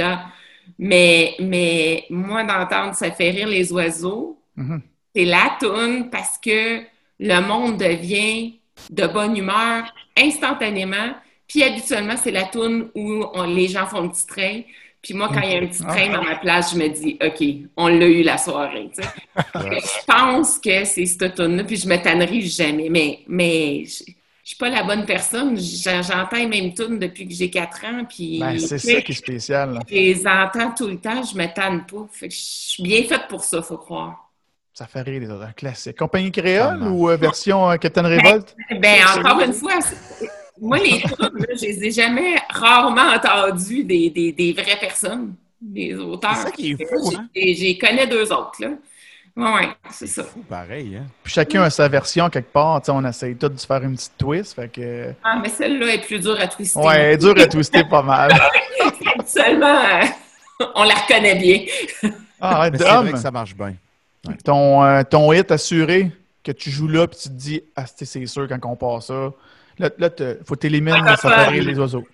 mais moi d'entendre ça fait rire les oiseaux, c'est la tune parce que le monde devient de bonne humeur instantanément. Puis habituellement c'est la tune où les gens font le petit train. Puis moi, quand il y a un petit train dans ma place, je me dis « OK, on l'a eu la soirée. » Je pense que c'est cette tune-là, puis je me tannerai jamais. Mais je suis pas la bonne personne. J'entends les mêmes tunes depuis que j'ai 4 ans. Puis, c'est ça qui est spécial. Là. Je les entends tout le temps, je me tanne pas. Fait que je suis bien faite pour ça, faut croire. Ça fait rire les autres classiques. Compagnie créole ou version Captain Révolte? Encore une fois... Moi, les trucs, je les ai rarement entendus des vraies personnes. des auteurs. C'est ça qui est fou, hein? J'y connais deux autres, là. Oui, c'est ça. Fou, pareil, hein? Puis chacun a sa version quelque part. T'sais, on essaye tous de se faire une petite twist. Fait que... Ah, mais celle-là est plus dure à twister. Oui, elle est dure à twister pas mal. Seulement, on la reconnaît bien. Ah, ouais, mais c'est vrai que ça marche bien. Ouais. Ton hit assuré que tu joues là puis tu te dis « Ah, c'est sûr quand on part ça. » Là, il faut t'éliminer de séparer les oiseaux.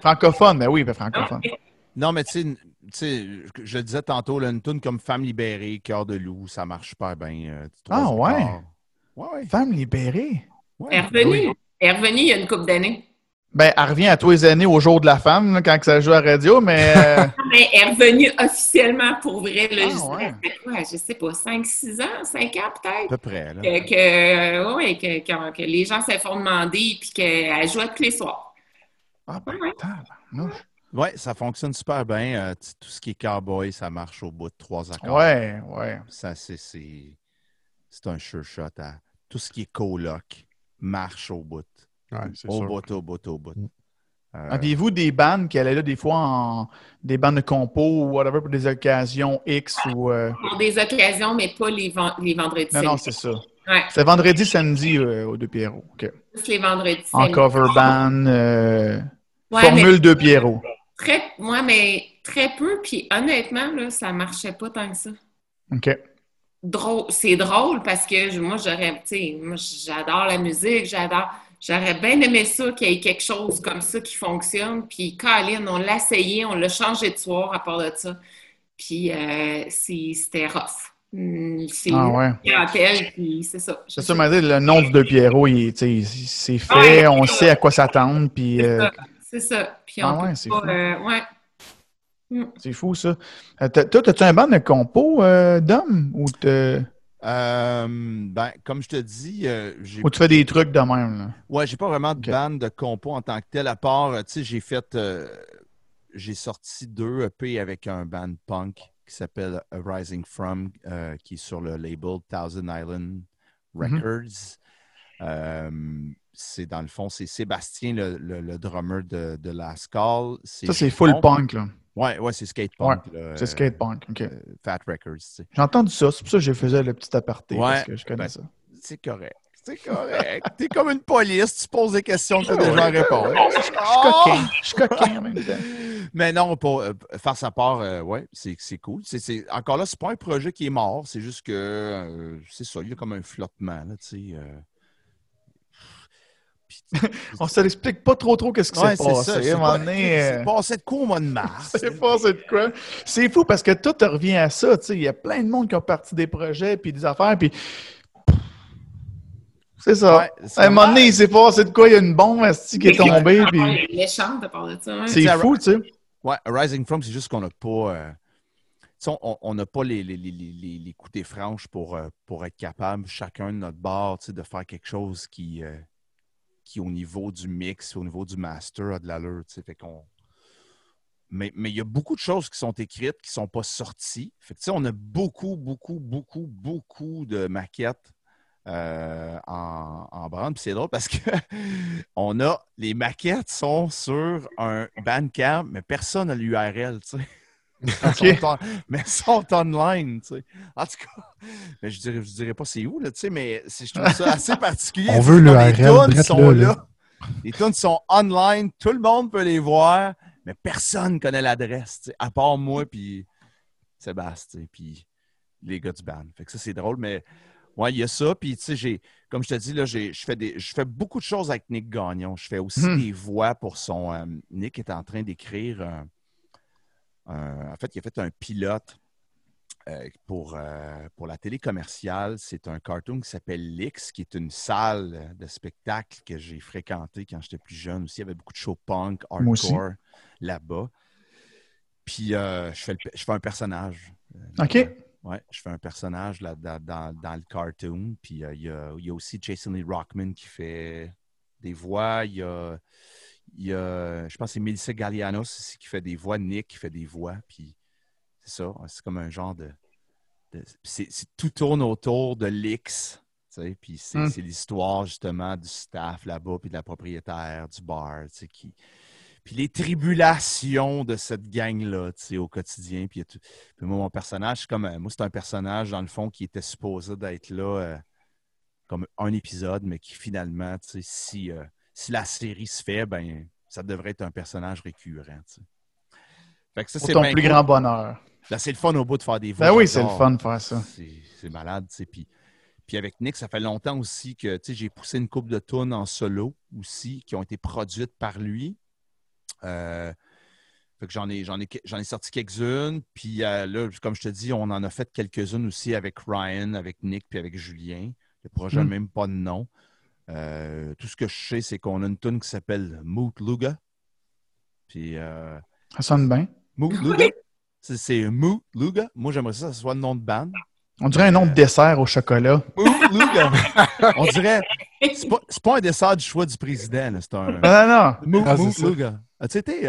Francophone, ben oui, ben francophone. Okay. Non, mais tu sais, je le disais tantôt, là, une toune comme Femme libérée, Cœur de loup, ça marche super bien. Ah ouais? Ouais. Femme libérée? Ouais, elle est revenue il y a une couple d'années. Ben, elle revient à tous les années au jour de la femme, là, quand ça joue à la radio, mais... mais elle est revenue officiellement pour vrai, là, je sais pas, 5-6 ans, 5 ans peut-être. À peu près, là. Que les gens se font demander puis qu'elle joue à tous les soirs. Ah ben, ouais. Oui, ça fonctionne super bien. Tout ce qui est cowboy, ça marche au bout de 3 accords. Oui. Ça, c'est un sure shot. Hein. Tout ce qui est coloc marche au bout. Ouais, c'est au sûr. Au bout. Aviez-vous des bandes qui allaient là des fois en des bandes de compos ou whatever pour des occasions X ou... Pour des occasions, mais pas les vendredis. Non, c'est ça. Ouais. C'est vendredi, samedi aux Deux Pierrots. Okay. C'est les vendredis. En cover band, formule Deux Pierrots. Très peu. Puis honnêtement, là, ça marchait pas tant que ça. OK. C'est drôle parce que moi, j'adore la musique, J'aurais bien aimé ça qu'il y ait quelque chose comme ça qui fonctionne. Puis Colin, on l'a essayé, on l'a changé de soir à part de ça. Puis c'était rough. C'est clientèle, puis c'est ça. C'est ça, mais le nom de Deux Pierrots, c'est fait, on sait à quoi s'attendre. Puis, c'est ça. Puis c'est fou, ça. Toi, as-tu un banc de compo d'hommes? Comme je te dis... Ou tu fais des trucs de même, là. Ouais, j'ai pas vraiment de bande de compo en tant que tel, à part, tu sais, j'ai sorti 2 EP avec un band punk qui s'appelle Rising From, qui est sur le label Thousand Island Records. Mm-hmm. C'est, dans le fond, c'est Sébastien, le drummer de Last Call. Ça, c'est full punk, là. Ouais, c'est skate punk. Ouais, là, c'est skate punk, OK. Fat Records, tu sais. J'ai entendu ça, c'est pour ça que j'ai faisais le petit aparté, parce que je connais ça. C'est correct. T'es comme une police, tu poses des questions que des gens répondent. Je suis coquin en même temps. Mais non, pour faire sa part, c'est cool. Encore là, c'est pas un projet qui est mort, c'est juste que, c'est ça, il y a comme un flottement, là, tu sais... On se l'explique pas trop qu'est-ce qui s'est passé. C'est passé de quoi au mois de mars? C'est passé de quoi? C'est fou parce que tout revient à ça. Il y a plein de monde qui ont parti des projets puis des affaires. Puis... C'est ça. À un moment donné, il s'est passé de quoi? Il y a une bombe qui est tombée. Puis... Il est méchant de parler de ça. Hein? C'est fou, tu sais. Ouais, Rising From, c'est juste qu'on n'a pas... on n'a pas les coûts franches pour être capable, chacun de notre bord, de faire quelque chose qui au niveau du mix, au niveau du master, a de l'allure. Fait qu'on... Mais il y a beaucoup de choses qui sont écrites, qui ne sont pas sorties. Fait que, on a beaucoup de maquettes en branle. Puis c'est drôle parce que les maquettes sont sur un Bandcamp, mais personne n'a l'URL. Okay. Mais elles sont online, tu sais. En tout cas, mais je dirais pas c'est où, là, tu sais, mais je trouve ça assez particulier. On veut l'URL, les tunes sont là. Les tunes sont online, tout le monde peut les voir, mais personne connaît l'adresse, tu sais, à part moi, puis Sébastien, puis les gars du band. Fait que ça, c'est drôle, mais ouais, il y a ça, puis tu sais, comme je te dis, là, je fais beaucoup de choses avec Nick Gagnon. Je fais aussi des voix pour son... Nick est en train d'écrire... en fait, il a fait un pilote pour la télé commerciale. C'est un cartoon qui s'appelle L'X, qui est une salle de spectacle que j'ai fréquentée quand j'étais plus jeune aussi. Il y avait beaucoup de show punk, hardcore là-bas. Puis je fais un personnage. OK. Ouais, je fais un personnage là, dans le cartoon. Puis il y a aussi Jason Lee Rockman qui fait des voix. Il y a, je pense que c'est Mélissa Gallianos ici qui fait des voix, Nick qui fait des voix, puis c'est ça, c'est comme un genre de tout tourne autour de l'X, tu sais, puis c'est l'histoire justement du staff là-bas, puis de la propriétaire, du bar, tu sais, qui... puis les tribulations de cette gang-là, tu sais, au quotidien. Puis, moi, mon personnage, c'est comme... Moi, c'est un personnage, dans le fond, qui était supposé d'être là comme un épisode, mais qui, finalement, tu sais, si la série se fait, ben ça devrait être un personnage récurrent, tu sais. Fait que ça, c'est ton plus grand bonheur. Là, c'est le fun au bout de faire des voix. Ben oui, c'est le fun de faire ça. C'est malade, tu sais. Puis avec Nick, ça fait longtemps aussi que, tu sais, j'ai poussé une couple de tunes en solo aussi, qui ont été produites par lui. Fait que j'en ai sorti quelques-unes. Puis là, comme je te dis, on en a fait quelques-unes aussi avec Ryan, avec Nick, puis avec Julien. Le projet n'a même pas de nom. Tout ce que je sais, c'est qu'on a une tune qui s'appelle Mootluga. Puis... ça sonne bien. Mootluga. Oui. C'est Mootluga. Moi, j'aimerais ça que ce soit le nom de band. On dirait un nom de dessert au chocolat. Mootluga. On dirait... C'est pas un dessert du choix du président. Là. C'est un... Non. Mootluga. As-tu été...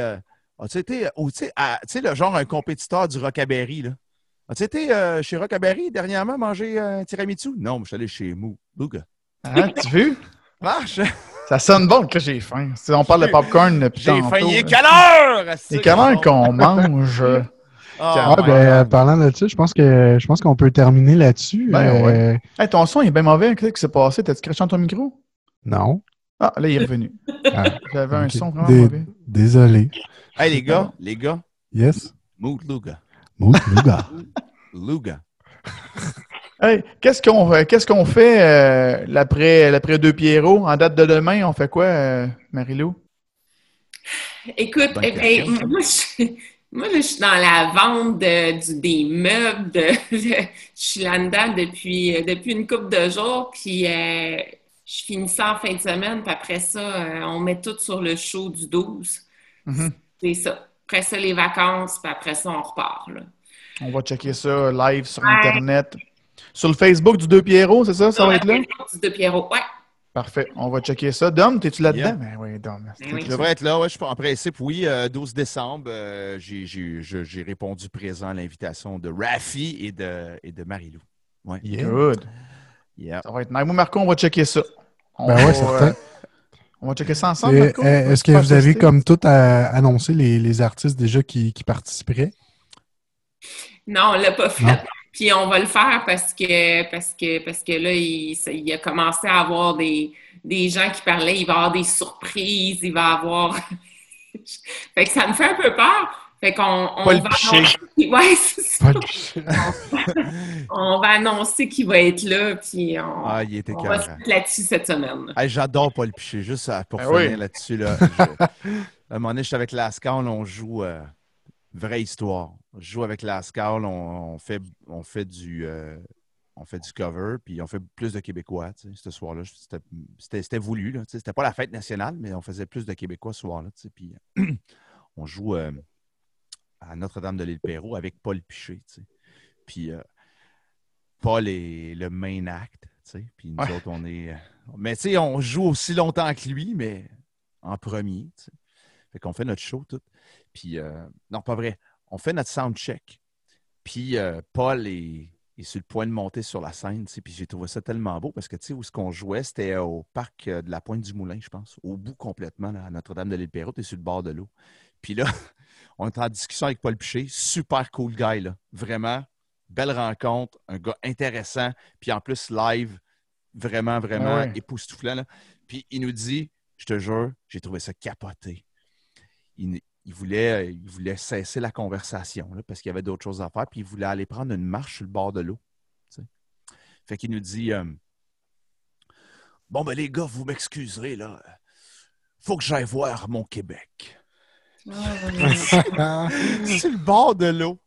le genre un compétiteur du Rockaberry, là? As-tu été chez Rockaberry dernièrement manger un tiramisu? Non, mais je suis allé chez Mootluga. Ah, tu veux? Marche! Ça sonne bon que j'ai faim. Si on parle de popcorn depuis tantôt. J'ai faim, il est quelle heure? C'est comment qu'on mange? Parlant de ça, je pense qu'on peut terminer là-dessus. Ben, ouais. Hey, ton son, il est bien mauvais. Qu'est-ce qui s'est passé? T'as-tu craché dans ton micro? Non. Ah, là, il est revenu. J'avais un son vraiment mauvais. Désolé. Hey, les gars. Yes? Mootluga. Luga. Hey, qu'est-ce qu'on fait l'après Deux Pierrots? En date de demain, on fait quoi, Marilou? Écoute, moi, je suis dans la vente des meubles. Je suis là-dedans depuis une couple de jours. Puis, je finis ça en fin de semaine. Puis après ça, on met tout sur le show du 12. Mm-hmm. C'est ça. Après ça, les vacances. Puis après ça, on repart, là. On va checker ça live sur Internet. Sur le Facebook du Deux Pierrots, c'est ça? Ça va être là? Du Deux Pierrots, ouais. Parfait. On va checker ça. Dom, t'es-tu là-dedans? Yeah. Ben oui, Dom. Je devrais être là, ouais. Je suis en principe, oui. 12 décembre, j'ai répondu présent à l'invitation de Rafi et de Marilou. Ouais. Yeah. Good. Yeah. Ça va être nice. Moi, Marco, on va checker ça. Certain. On va checker ça ensemble, Marco. Est-ce que vous avez comme tout annoncé les artistes déjà qui participeraient? Non, on l'a pas fait. Non. Puis on va le faire parce que là, il a commencé à avoir des gens qui parlaient. Il va y avoir des surprises, il va y avoir... Fait que ça me fait un peu peur. Fait qu'on Paul Piché. Ouais, c'est ça. On va annoncer qu'il va être là, puis on va se mettre là-dessus cette semaine. Hey, j'adore Paul Piché, juste pour finir là-dessus. Là, à un moment donné, je suis avec Last Call, on joue... vraie histoire. Je joue avec Last Call, on fait du cover, puis on fait plus de Québécois, tu sais, ce soir-là. C'était voulu, là, tu sais, c'était pas la fête nationale, mais on faisait plus de Québécois ce soir-là, tu sais, puis on joue à Notre-Dame-de-l'Île-Perrot avec Paul Piché, tu sais. Puis Paul est le main act, tu sais, puis nous autres, on est... Mais tu sais, on joue aussi longtemps que lui, mais en premier, tu sais. Fait qu'on fait notre show tout. Puis, non, pas vrai. On fait notre soundcheck. Puis, Paul est sur le point de monter sur la scène. Tu sais, puis, j'ai trouvé ça tellement beau parce que, tu sais, où ce qu'on jouait, c'était au parc de la Pointe-du-Moulin, je pense. Au bout complètement, là, à Notre-Dame-de-l'Île-Perrot, t'es sur le bord de l'eau. Puis là, on est en discussion avec Paul Piché. Super cool guy, là. Vraiment, belle rencontre. Un gars intéressant. Puis, en plus, live. Vraiment, vraiment époustouflant, là. Puis, il nous dit, je te jure, j'ai trouvé ça capoté. Il voulait cesser la conversation là, parce qu'il y avait d'autres choses à faire, puis il voulait aller prendre une marche sur le bord de l'eau. Tu sais. Fait qu'il nous dit « Bon, ben les gars, vous m'excuserez, là. Faut que j'aille voir mon Québec. Oh, » sur le bord de l'eau.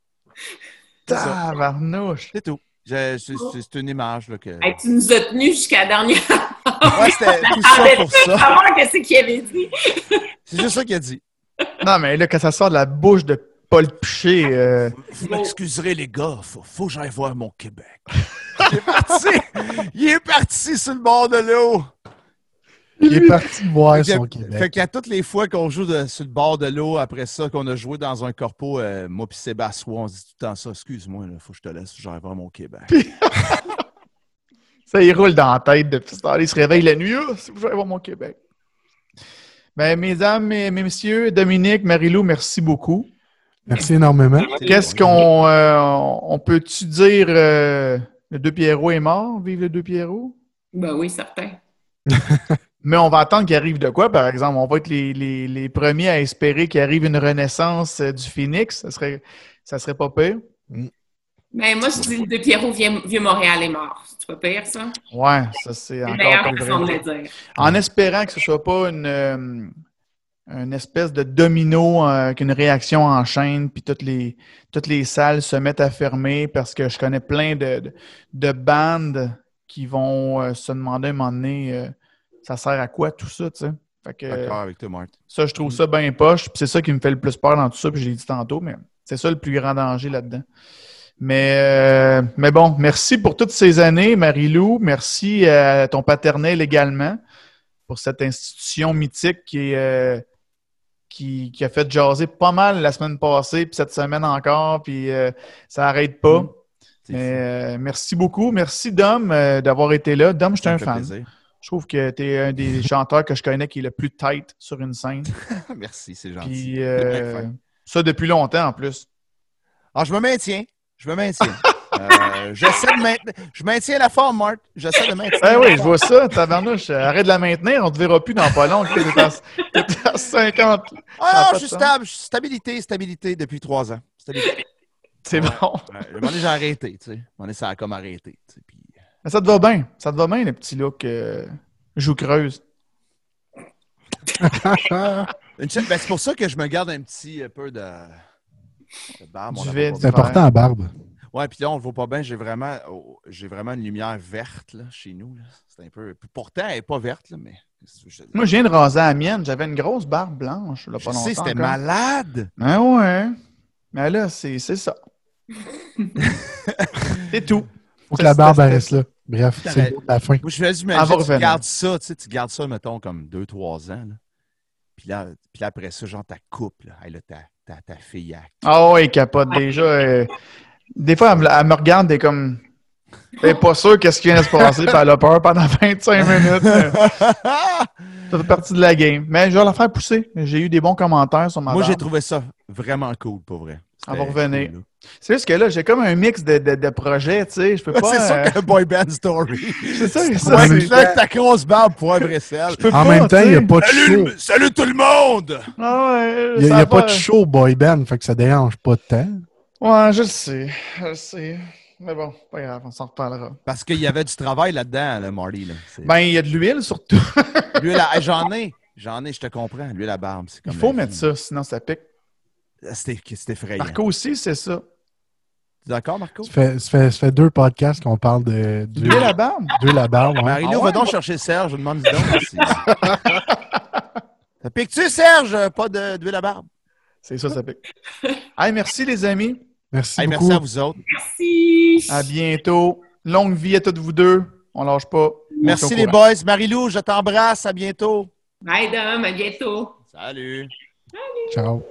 Tabarnouche! C'est tout. C'est une image. Là, que... Hey, tu nous as tenus jusqu'à la dernière heure. Ouais, c'était tout ça pour ça. Savoir qu'est-ce qu'il avait dit. C'est juste ça qu'il a dit. Non, mais là, quand ça sort de la bouche de Paul Piché... Vous m'excuserez, les gars, faut que j'aille voir mon Québec. Il est parti sur le bord de l'eau. Il est parti voir son Québec. Fait qu'à toutes les fois qu'on joue sur le bord de l'eau, après ça, qu'on a joué dans un corpo, moi pis Sébastien, on se dit tout le temps ça, excuse-moi, là, faut que je te laisse, j'aille voir mon Québec. Ça, il roule dans la tête depuis ce temps. Il se réveille la nuit, faut que j'aille voir mon Québec. Bien, mesdames et messieurs, Dominique, Marilou, merci beaucoup. Merci énormément. Qu'est-ce qu'on on peut-tu dire le Deux Pierrots est mort, vive le Deux Pierrots? Ben oui, certain. Mais on va attendre qu'il arrive de quoi, par exemple? On va être les premiers à espérer qu'il arrive une renaissance du Phoenix. Ça serait pas pire? Mm. Ben moi, je dis le Deux Pierrots Vieux-Montréal est mort. C'est pas pire, ça? Ouais, ça c'est encore plus vrai. Dire. En espérant que ce soit pas une espèce de domino, qu'une réaction en chaîne, puis toutes les salles se mettent à fermer, parce que je connais plein de bandes qui vont se demander à un moment donné ça sert à quoi tout ça, tu sais. Fait que, d'accord avec toi, Marc. Ça, je trouve ça bien poche, puis c'est ça qui me fait le plus peur dans tout ça, puis je l'ai dit tantôt, mais c'est ça le plus grand danger là-dedans. Mais bon, merci pour toutes ces années, Marilou. Merci à ton paternel également pour cette institution mythique qui a fait jaser pas mal la semaine passée, puis cette semaine encore, puis ça n'arrête pas. Mais merci beaucoup. Merci, Dom, d'avoir été là. Dom, je suis un fan. Plaisir. Je trouve que tu es un des chanteurs que je connais qui est le plus tight sur une scène. Merci, c'est gentil. Puis, ça, depuis longtemps, en plus. Alors, je me maintiens. Je maintiens la forme, Marc. J'essaie de maintenir. Ah oui, je vois ça, tabarnouche. Arrête de la maintenir, on ne te verra plus dans pas long. T'es à 50. Ah, je suis stable. Stabilité depuis 3 ans. Stabilité. C'est bon. Ouais, j'ai arrêté, tu sais. Ça a comme arrêté. Tu sais, puis... Mais ça te va bien. Ça te va bien, le petit look joue creuse. C'est pour ça que je me garde un petit peu de... Barbe, c'est important la barbe. Ouais, puis là, on le voit pas bien. J'ai vraiment une lumière verte là, chez nous. Là. C'est un peu. Pourtant, elle n'est pas verte, là, mais. Moi, je viens de raser la mienne. J'avais une grosse barbe blanche. Là, pas longtemps, c'était encore. Malade. Ah ouais. Mais là, c'est ça. C'est tout. Faut que la barbe reste là. Bref, c'est la fin. Moi, je vais imaginer, tu gardes ça, mettons, comme 2-3 ans. Là. Puis là, après ça, genre, ta coupe, là. Hey, là, ta fille. Ah oui, elle capote déjà. Des fois, elle me regarde, elle est comme... Elle n'est pas sûre qu'est-ce qui vient de se passer, puis elle a peur pendant 25 minutes. Ça fait partie de la game. Mais je vais la faire pousser. J'ai eu des bons commentaires sur ma barbe. Moi, j'ai trouvé ça vraiment cool, pour vrai. C'était elle va revenir. Cool, c'est juste que là, j'ai comme un mix de projets, tu sais. Je peux pas... C'est ça qu'un Boyband Story. C'est ça. C'est là que ta grosse barbe poivre et sel. En même temps, il n'y a pas de show. Salut tout le monde! Il n'y a pas de show Boyband, fait que ça dérange pas de temps. Ouais, je le sais. Mais bon, pas grave, on s'en reparlera. Parce qu'il y avait du travail là-dedans, là, Marty. Là. Ben, il y a de l'huile, surtout. L'huile, j'en ai, je te comprends. L'huile à barbe, c'est comme... Il faut mettre ça, sinon ça pique. C'était effrayant. Marco aussi, c'est ça. T'es d'accord, Marco? Ça fait 2 podcasts qu'on parle de... Deux la barbe? Deux la barbe, ouais. Marilou, va donc chercher Serge, je demande du don. Ça pique-tu, Serge? Pas d'huile à barbe. C'est ça pique. Hey, merci, les amis. Merci beaucoup. Merci à vous autres. Merci. À bientôt. Longue vie à toutes vous deux. On lâche pas. Merci les boys. Marilou, je t'embrasse. À bientôt. Bye, Dom. À bientôt. Salut. Ciao.